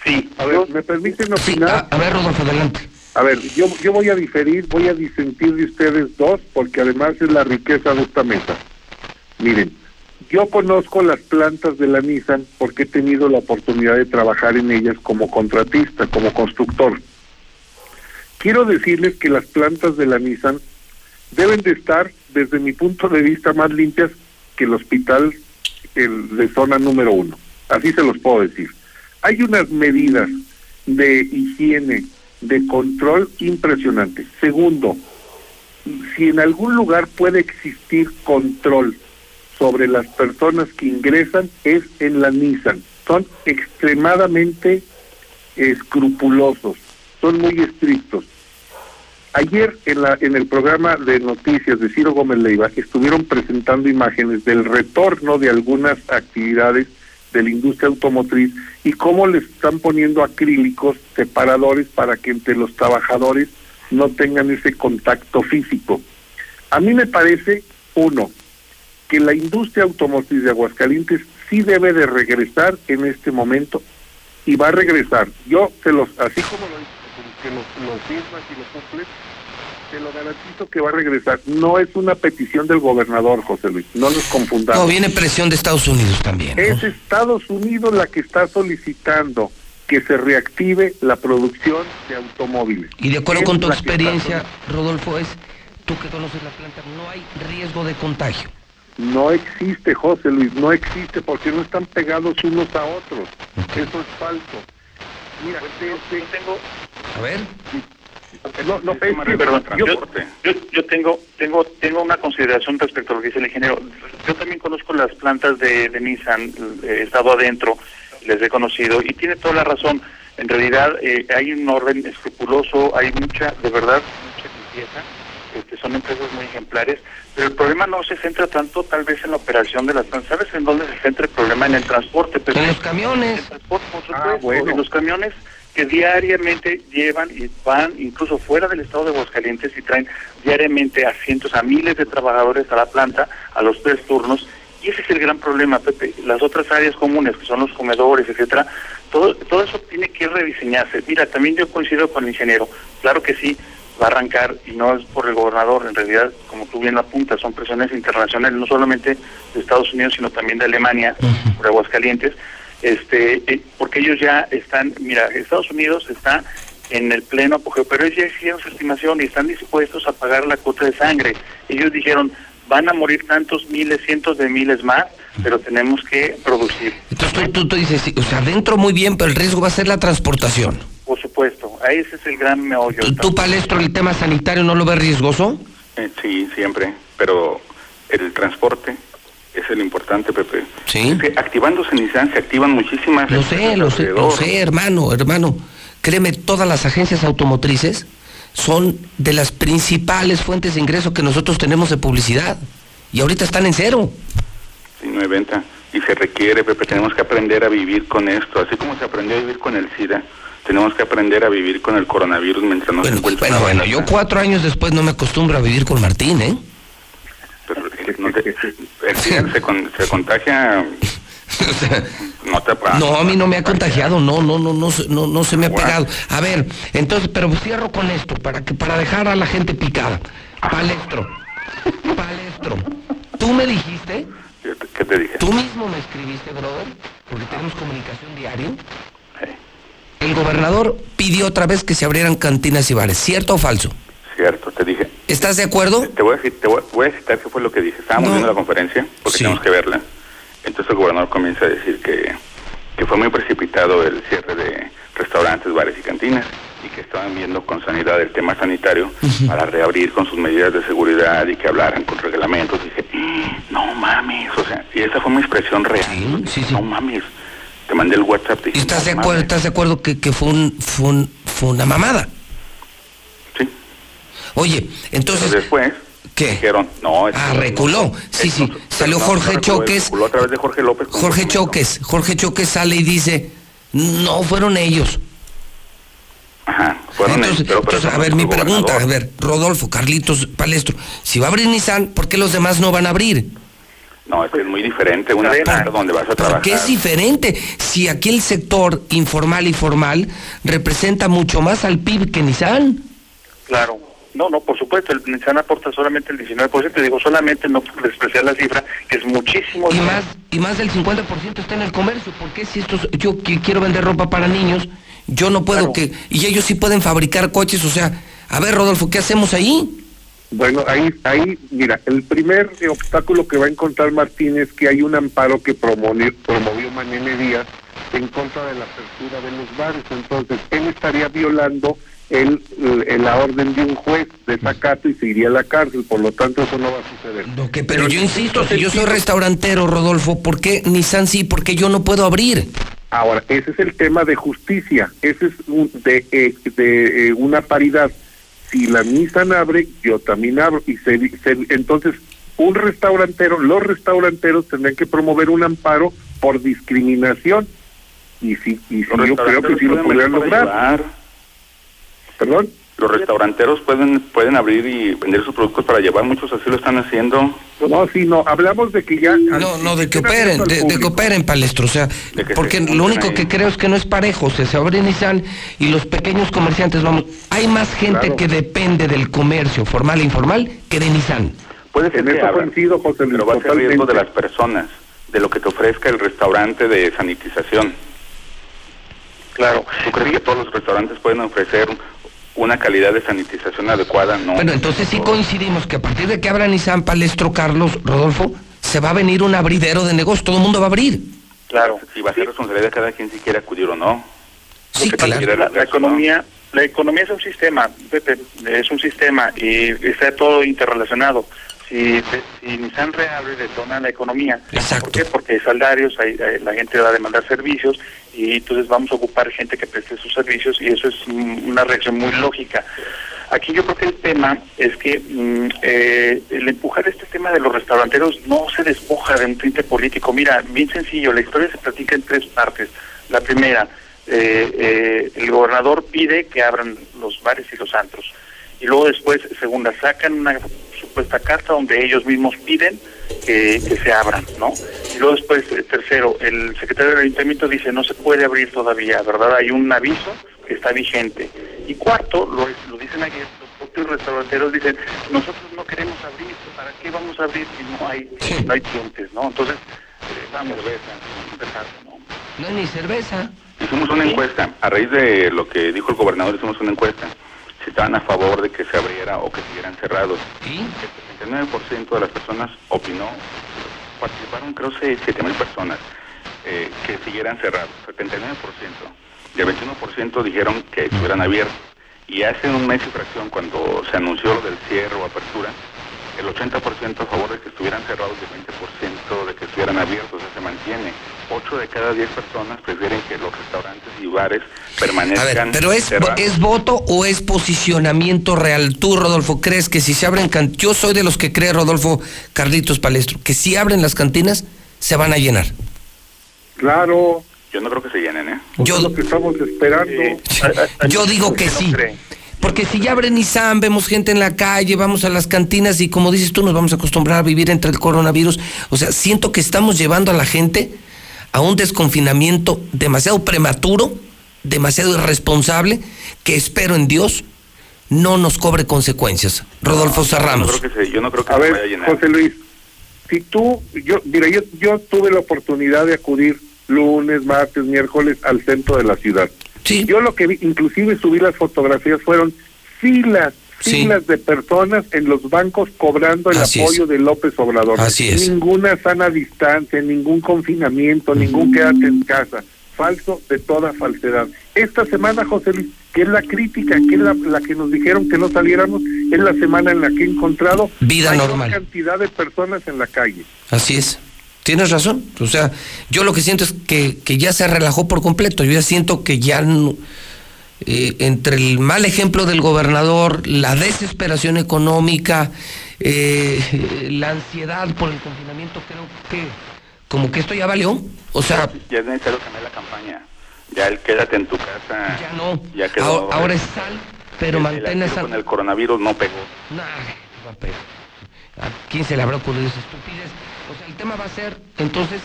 Sí. A ver, ¿me permiten opinar? Sí, a ver, Rodolfo, adelante. A ver, yo voy a diferir, voy a disentir de ustedes dos, porque además es la riqueza de esta mesa. Miren, yo conozco las plantas de la Nissan porque he tenido la oportunidad de trabajar en ellas como contratista, como constructor. Quiero decirles que las plantas de la Nissan deben de estar, desde mi punto de vista, más limpias que el hospital de zona número 1. Así se los puedo decir. Hay unas medidas de higiene, de control impresionante. Segundo, si en algún lugar puede existir control sobre las personas que ingresan, es en la Nissan. Son extremadamente escrupulosos, son muy estrictos. Ayer en el programa de noticias de Ciro Gómez Leiva estuvieron presentando imágenes del retorno de algunas actividades de la industria automotriz y cómo les están poniendo acrílicos, separadores, para que entre los trabajadores no tengan ese contacto físico. A mí me parece, uno, que la industria automotriz de Aguascalientes sí debe de regresar en este momento, y va a regresar. Yo se los, así como lo dice, que los firmas y los cumples, te lo garantizo que va a regresar. No es una petición del gobernador, José Luis, no nos confundamos. No, viene presión de Estados Unidos también, ¿no? Es Estados Unidos la que está solicitando que se reactive la producción de automóviles. Y de acuerdo con tu experiencia, Rodolfo, es tú que conoces la planta, no hay riesgo de contagio. No existe, José Luis, no existe, porque no están pegados unos a otros. Okay. Eso es falso. Mira, yo tengo... A ver. Yo tengo una consideración respecto a lo que dice el ingeniero. Yo también conozco las plantas de Nissan, he estado adentro, les he conocido, y tiene toda la razón. En realidad hay un orden escrupuloso, hay mucha, de verdad, mucha limpieza. Son empresas muy ejemplares, pero el problema no se centra tanto tal vez en la operación de las plantas. ¿Sabes en dónde se centra el problema? En el transporte. Pero en los camiones. En el transporte, por supuesto, bueno. En los camiones que diariamente llevan y van incluso fuera del estado de Aguascalientes y traen diariamente a cientos, a miles de trabajadores a la planta, a los 3 turnos, y ese es el gran problema, Pepe. Las otras áreas comunes, que son los comedores, etcétera, todo eso tiene que rediseñarse. Mira, también yo coincido con el ingeniero, claro que sí, va a arrancar, y no es por el gobernador, en realidad, como tú bien apuntas, son presiones internacionales, no solamente de Estados Unidos, sino también de Alemania, por Aguascalientes, porque ellos ya están, mira, Estados Unidos está en el pleno apogeo, pero ellos ya hicieron su estimación y están dispuestos a pagar la cuota de sangre. Ellos dijeron, van a morir tantos miles, cientos de miles más, pero tenemos que producir. Entonces tú dices, o sea, adentro muy bien, pero el riesgo va a ser la transportación. Por supuesto, ahí ese es el gran meollo. ¿Tú, Palestro, el tema sanitario no lo ves riesgoso? Sí, siempre, pero el transporte es el importante, Pepe. Sí. Es que activándose en Nissan se activan muchísimas... Lo sé, hermano. Créeme, todas las agencias automotrices son de las principales fuentes de ingreso que nosotros tenemos de publicidad. Y ahorita están en cero. Sí, no hay venta. Y se requiere, Pepe, tenemos que aprender a vivir con esto. Así como se aprendió a vivir con el SIDA, tenemos que aprender a vivir con el coronavirus mientras no se encuentra... Yo 4 años después no me acostumbro a vivir con Martín, ¿eh? Pero se contagia... No, a mí no me ha contagiado, no se me ha pegado. A ver, entonces, pero cierro con esto, para dejar a la gente picada. Palestro, tú me dijiste... ¿Qué te dije? Tú mismo me escribiste, brother, porque tenemos comunicación diario. El gobernador pidió otra vez que se abrieran cantinas y bares, ¿cierto o falso? Cierto, te dije. ¿Estás de acuerdo? Te voy a citar qué fue lo que dije. Estábamos viendo la conferencia, porque tenemos que verla. Entonces el gobernador comienza a decir que fue muy precipitado el cierre de restaurantes, bares y cantinas, y que estaban viendo con sanidad el tema sanitario para reabrir con sus medidas de seguridad y que hablaran con reglamentos. Y dije, no mames, o sea, y esa fue mi expresión real. Sí. No mames. Te mandé el WhatsApp. Dije, ¿y estás de acuerdo que fue una mamada? Sí. Oye, entonces... Pero después... ¿Qué? Dijeron, reculó. Sí. Salió Jorge Choques. Reculó a través de Jorge López. Jorge Choques sale y dice, no, fueron ellos. Ajá, fueron ellos. Entonces, a ver, mi pregunta, a ver, Rodolfo, Carlitos, Palestro, si va a abrir Nissan, ¿por qué los demás no van a abrir? No, es muy diferente una arena donde vas a trabajar. ¿Qué es diferente? Si aquí el sector informal y formal representa mucho más al PIB que Nissan. Claro, no, por supuesto, el Nissan aporta solamente el 19%, digo solamente, no por despreciar la cifra, que es muchísimo. Y más del 50% está en el comercio, porque si yo quiero vender ropa para niños, yo no puedo y ellos sí pueden fabricar coches, o sea, a ver, Rodolfo, ¿qué hacemos ahí? Bueno, ahí, mira, el primer obstáculo que va a encontrar Martín es que hay un amparo que promovió Manene Díaz en contra de la apertura de los bares. Entonces, él estaría violando la orden de un juez de desacato y se iría a la cárcel. Por lo tanto, eso no va a suceder. Pero yo insisto, si yo soy restaurantero, Rodolfo, ¿por qué Nissan sí? ¿Por qué yo no puedo abrir? Ahora, ese es el tema de justicia. Ese es de una paridad. Si la Nissan abre, yo también abro. Y entonces, los restauranteros tendrán que promover un amparo por discriminación. Y yo creo que sí lo podrían lograr. ¿Perdón? Los restauranteros pueden abrir y vender sus productos para llevar, muchos así lo están haciendo. No, hablamos de que ya... No, de que operen, de que operen, Palestro, o sea, porque lo único que creo es que no es parejo, o sea, se abre Nissan y los pequeños comerciantes, hay más gente que depende del comercio, formal e informal, que de Nissan. Puede ser que abran, pero va a ser riesgo de las personas, de lo que te ofrezca el restaurante de sanitización. Claro. ¿Tú crees que todos los restaurantes pueden ofrecer una calidad de sanitización adecuada? No. Bueno, entonces sí coincidimos que a partir de que abra Nissan, Palestro, Carlos, Rodolfo, se va a venir un abridero de negocios, todo el mundo va a abrir. Claro. Y va a ser responsabilidad de cada quien si quiere acudir o no. Sí, claro. La economía es un sistema, Pepe, es un sistema y está todo interrelacionado. Si Nissan reabre, detona la economía. Exacto. ¿Por qué? Porque hay salarios, la gente va a demandar servicios y entonces vamos a ocupar gente que preste sus servicios y eso es una reacción muy lógica. Aquí yo creo que el tema es que el empujar este tema de los restauranteros no se despoja de un tinte político. Mira, bien sencillo, la historia se platica en 3 partes. La primera, el gobernador pide que abran los bares y los antros. Y luego después, segunda, sacan una supuesta carta donde ellos mismos piden que se abran, ¿no? Y luego después, tercero, el secretario del ayuntamiento dice no se puede abrir todavía, ¿verdad? Hay un aviso que está vigente. Y cuarto, lo dicen aquí, los propios restauranteros dicen, nosotros no queremos abrir, ¿para qué vamos a abrir si no hay clientes, ¿no? Entonces, vamos a empezar, ¿no? No hay ni cerveza. Hicimos una encuesta, a raíz de lo que dijo el gobernador, hicimos una encuesta. Si estaban a favor de que se abriera o que siguieran cerrados. ¿Sí? El 79% de las personas opinó, participaron creo 7,000 personas, que siguieran cerrados, 79%. Y el 21% dijeron que estuvieran abiertos. Y hace un mes y fracción, cuando se anunció lo del cierre o apertura, el 80% a favor de que estuvieran cerrados y el 20% de que estuvieran abiertos. O sea, se mantiene. 8 de cada 10 personas prefieren que los restaurantes y bares permanezcan cerrados. A ver, pero ¿es voto o es posicionamiento real? Tú, Rodolfo, ¿crees que si se abren cantinas? Yo soy de los que cree, Rodolfo, Carlitos Palestro, que si abren las cantinas se van a llenar. Claro. Yo no creo que se llenen, ¿eh? Yo es lo que estamos esperando. Yo digo que sí. Porque si ya abren Izán, vemos gente en la calle, vamos a las cantinas y, como dices tú, nos vamos a acostumbrar a vivir entre el coronavirus. O sea, siento que estamos llevando a la gente a un desconfinamiento demasiado prematuro, demasiado irresponsable, que espero en Dios no nos cobre consecuencias. Rodolfo Serramos. Yo no creo que se vaya a llenar. José Luis, si tú, yo tuve la oportunidad de acudir lunes, martes, miércoles al centro de la ciudad. Sí. Yo lo que vi, inclusive subí las fotografías, fueron filas de personas en los bancos cobrando el apoyo de López Obrador. Así es. Ninguna sana distancia, ningún confinamiento, ningún quédate en casa. Falso de toda falsedad. Esta semana, José Luis, que es la crítica, que es la que nos dijeron que no saliéramos, es la semana en la que he encontrado vida normal, cantidad de personas en la calle. Así es. Tienes razón, o sea, yo lo que siento es que ya se relajó por completo. Yo ya siento que ya no, entre el mal ejemplo del gobernador, la desesperación económica, la ansiedad por el confinamiento, creo que como que esto ya valió. O sea, ya es necesario cambiar la campaña. Ya el quédate en tu casa. Ya no. Ya quedó, ahora es sal, pero mantén esa. Con el coronavirus no pegó. Nah, no pegó. ¿A quién se le habrá ocurrido esa estupidez? O sea, el tema va a ser, entonces,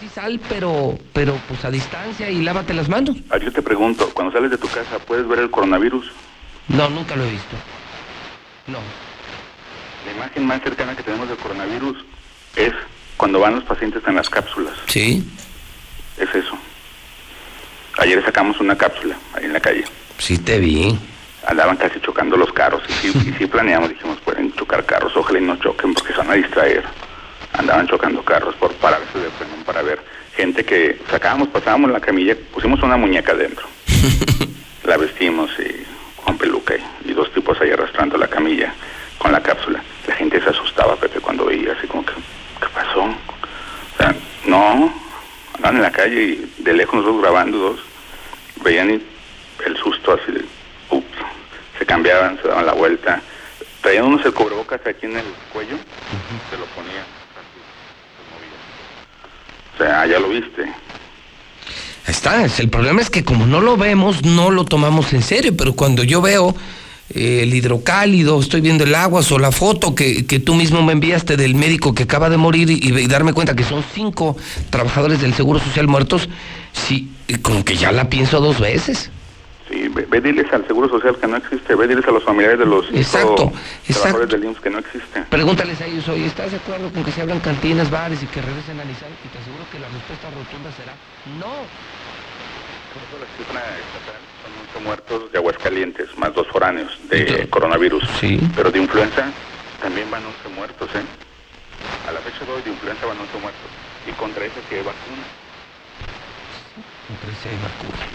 sí sal, pero pues a distancia y lávate las manos. Yo te pregunto, cuando sales de tu casa, ¿puedes ver el coronavirus? No, nunca lo he visto. No. La imagen más cercana que tenemos del coronavirus es cuando van los pacientes en las cápsulas. Sí. Es eso. Ayer sacamos una cápsula ahí en la calle. Sí te vi. Andaban casi chocando los carros. Y sí planeamos, dijimos, pueden chocar carros, ojalá y no choquen porque se van a distraer. Andaban chocando carros por pararse de freno, para ver gente que sacábamos, pasábamos la camilla, pusimos una muñeca adentro, la vestimos y con peluca y dos tipos ahí arrastrando la camilla con la cápsula. La gente se asustaba, Pepe, cuando veía así como que, ¿qué pasó? O sea, no, andaban en la calle y de lejos nosotros grabando dos, veían y el susto así de, ups, se cambiaban, se daban la vuelta, traían unos el cubrebocas aquí en el cuello, se lo ponían. O sea, ya lo viste. Está, el problema es que como no lo vemos, no lo tomamos en serio, pero cuando yo veo el hidrocálido, estoy viendo el agua o la foto que tú mismo me enviaste del médico que acaba de morir y darme cuenta que son 5 trabajadores del Seguro Social muertos, sí, como que ya la pienso 2 veces. Sí, ve diles al Seguro Social que no existe, ve diles a los familiares de los trabajadores del IMSS que no existe. Pregúntales a ellos hoy, ¿estás de acuerdo con que se abran cantinas, bares y que regresen a analizar? Y te aseguro que la respuesta rotunda será no. Por eso la cifra estatal son 8 muertos de Aguascalientes, más 2 foráneos de coronavirus. Sí. Pero de influenza también van 11 muertos, ¿eh? A la fecha de hoy de influenza van 11 muertos. Y contra eso que vacuna.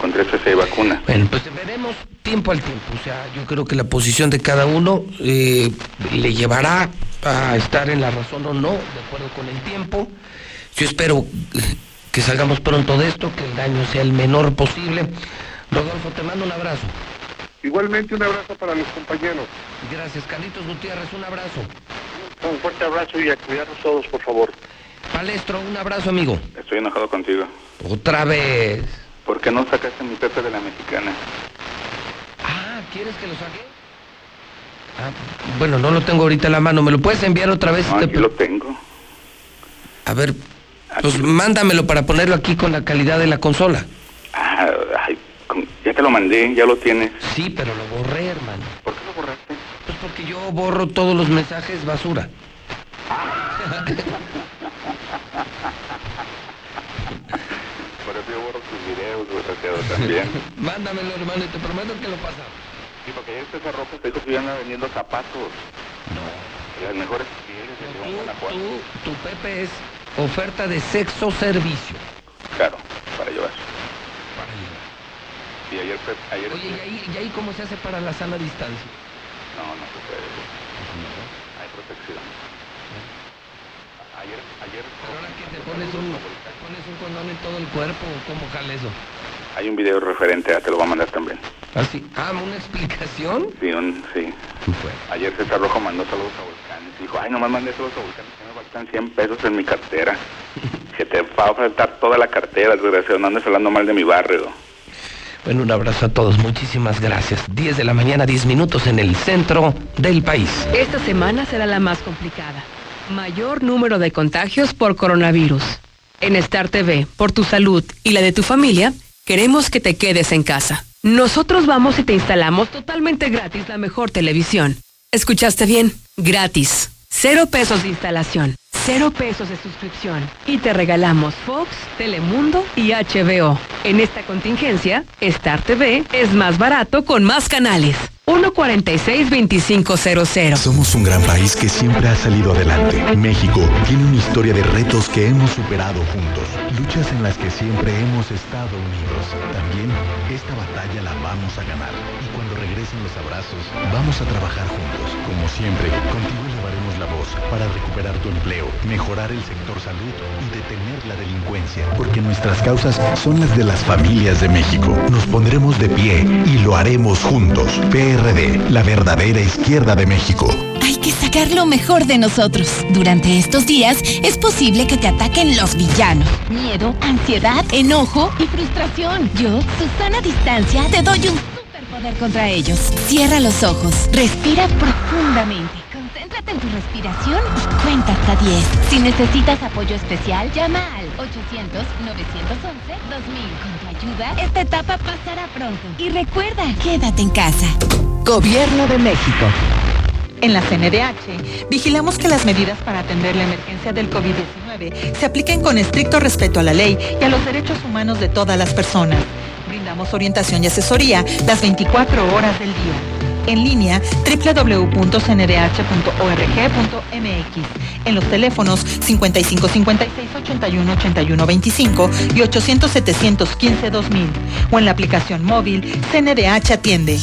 Contra esa vacuna. Bueno, pues veremos tiempo al tiempo. O sea, yo creo que la posición de cada uno le llevará a estar en la razón o no, de acuerdo con el tiempo. Yo espero que salgamos pronto de esto, que el daño sea el menor posible. Rodolfo, te mando un abrazo. Igualmente un abrazo para los compañeros. Gracias, Carlitos Gutiérrez, un abrazo. Un fuerte abrazo y a cuidarnos todos, por favor. Palestro, un abrazo, amigo. Estoy enojado contigo. Otra vez. ¿Por qué no sacaste mi Pepe de La Mexicana? Ah, ¿quieres que lo saque? Ah, bueno, no lo tengo ahorita en la mano. ¿Me lo puedes enviar otra vez? No, aquí lo tengo. A ver, aquí pues mándamelo para ponerlo aquí con la calidad de la consola. Ah, ya te lo mandé, ya lo tienes. Sí, pero lo borré, hermano. ¿Por qué lo borraste? Pues porque yo borro todos los mensajes basura. Por eso yo borro tus videos, güey, también. Mándamelo, hermano, y te prometo que lo pasamos. Sí, porque ayer esa ropa te dijo que iban vendiendo zapatos. No. Las mejores pieles. Tu Pepe es oferta de sexo-servicio. Claro, para llevar. Sí, ayer... Oye, ¿y ahí cómo se hace para la sana distancia? No se puede. Hay protección. Ayer... Pero ahora que te pones un condón en todo el cuerpo, ¿cómo jale eso? Hay un video referente, te lo voy a mandar también. ¿Ah, sí? Ah, ¿una explicación? Sí, sí. Bueno. Ayer César Rojo mandó saludos a Volcanes. Dijo, ay, nomás mandé saludos a Volcanes, que me faltan 100 pesos en mi cartera. Que te va a faltar toda la cartera, desgraciado, no andes hablando mal de mi barrio. Bueno, un abrazo a todos, muchísimas gracias. 10 de la mañana, 10 minutos en el centro del país. Esta semana será la más complicada. Mayor número de contagios por coronavirus. En Star TV, por tu salud y la de tu familia, queremos que te quedes en casa. Nosotros vamos y te instalamos totalmente gratis la mejor televisión. ¿Escuchaste bien? Gratis. 0 pesos de instalación, 0 pesos de suscripción. Y te regalamos Fox, Telemundo y HBO. En esta contingencia, Star TV es más barato con más canales. 146-2500. Somos un gran país que siempre ha salido adelante. México tiene una historia de retos que hemos superado juntos. Luchas en las que siempre hemos estado unidos. También esta batalla la vamos a ganar. Y cuando regresen los abrazos, vamos a trabajar juntos. Como siempre, contigo elevaremos la voz para recuperar tu empleo, mejorar el sector salud y detener la delincuencia. Porque nuestras causas son las de las familias de México. Nos pondremos de pie y lo haremos juntos. PRD, la verdadera izquierda de México. Hay que sacar lo mejor de nosotros. Durante estos días es posible que te ataquen los villanos. Miedo, ansiedad, enojo y frustración. Yo, Susana Distancia, te doy un superpoder contra ellos. Cierra los ojos, respira profundamente. Concéntrate en tu respiración y cuenta hasta 10. Si necesitas apoyo especial, llama al 800-911-2000. Ayuda, esta etapa pasará pronto. Y recuerda, quédate en casa. Gobierno de México. En la CNDH, vigilamos que las medidas para atender la emergencia del COVID-19 se apliquen con estricto respeto a la ley y a los derechos humanos de todas las personas. Brindamos orientación y asesoría las 24 horas del día. En línea, www.cndh.org.mx. En los teléfonos 55 56 81 81 25 y 800 715 2000, o en la aplicación móvil CNDH Atiende.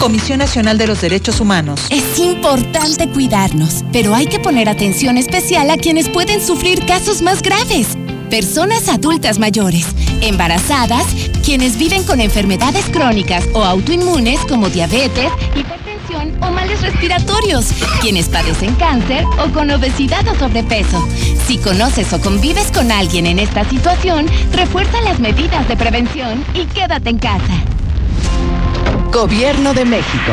Comisión Nacional de los Derechos Humanos. Es importante cuidarnos, pero hay que poner atención especial a quienes pueden sufrir casos más graves. Personas adultas mayores, embarazadas, quienes viven con enfermedades crónicas o autoinmunes como diabetes, hipertensión o males respiratorios, quienes padecen cáncer o con obesidad o sobrepeso. Si conoces o convives con alguien en esta situación, refuerza las medidas de prevención y quédate en casa. Gobierno de México.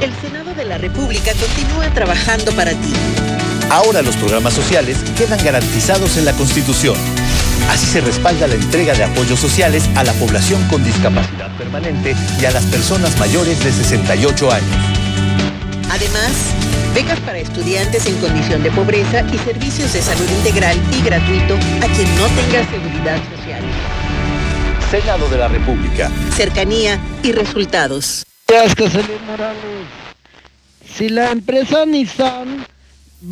El Senado de la República continúa trabajando para ti. Ahora los programas sociales quedan garantizados en la Constitución. Así se respalda la entrega de apoyos sociales a la población con discapacidad permanente y a las personas mayores de 68 años. Además, becas para estudiantes en condición de pobreza y servicios de salud integral y gratuito a quien no tenga seguridad social. Senado de la República. Cercanía y resultados. Gracias, José Luis Morales. Si la empresa Nissan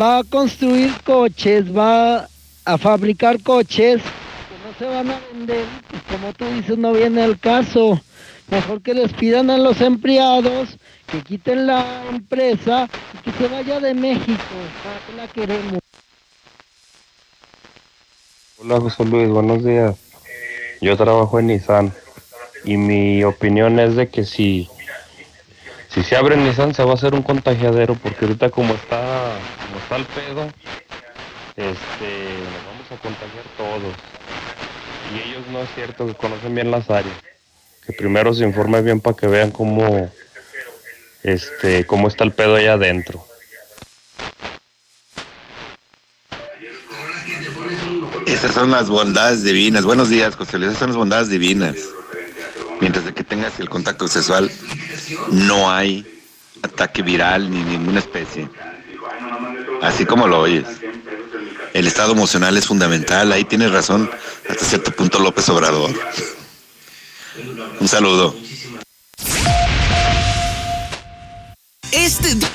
va a construir coches, va a fabricar coches que no se van a vender, pues como tú dices, no viene el caso. Mejor que les pidan a los empleados que quiten la empresa y que se vaya de México, para que la queremos. Hola, José Luis, buenos días. Yo trabajo en Nissan y mi opinión es de que si se abre Nissan se va a hacer un contagiadero, porque ahorita como está el pedo, nos vamos a contagiar todos. Y ellos, no es cierto que conocen bien las áreas, que primero se informe bien para que vean cómo está el pedo allá adentro. Esas son las bondades divinas. Buenos días, José Luis, esas son las bondades divinas. mientras de que tengas el contacto sexual, no hay ataque viral ni ninguna especie. Así como lo oyes. El estado emocional es fundamental. Ahí tienes razón, hasta cierto punto, López Obrador. Un saludo. Este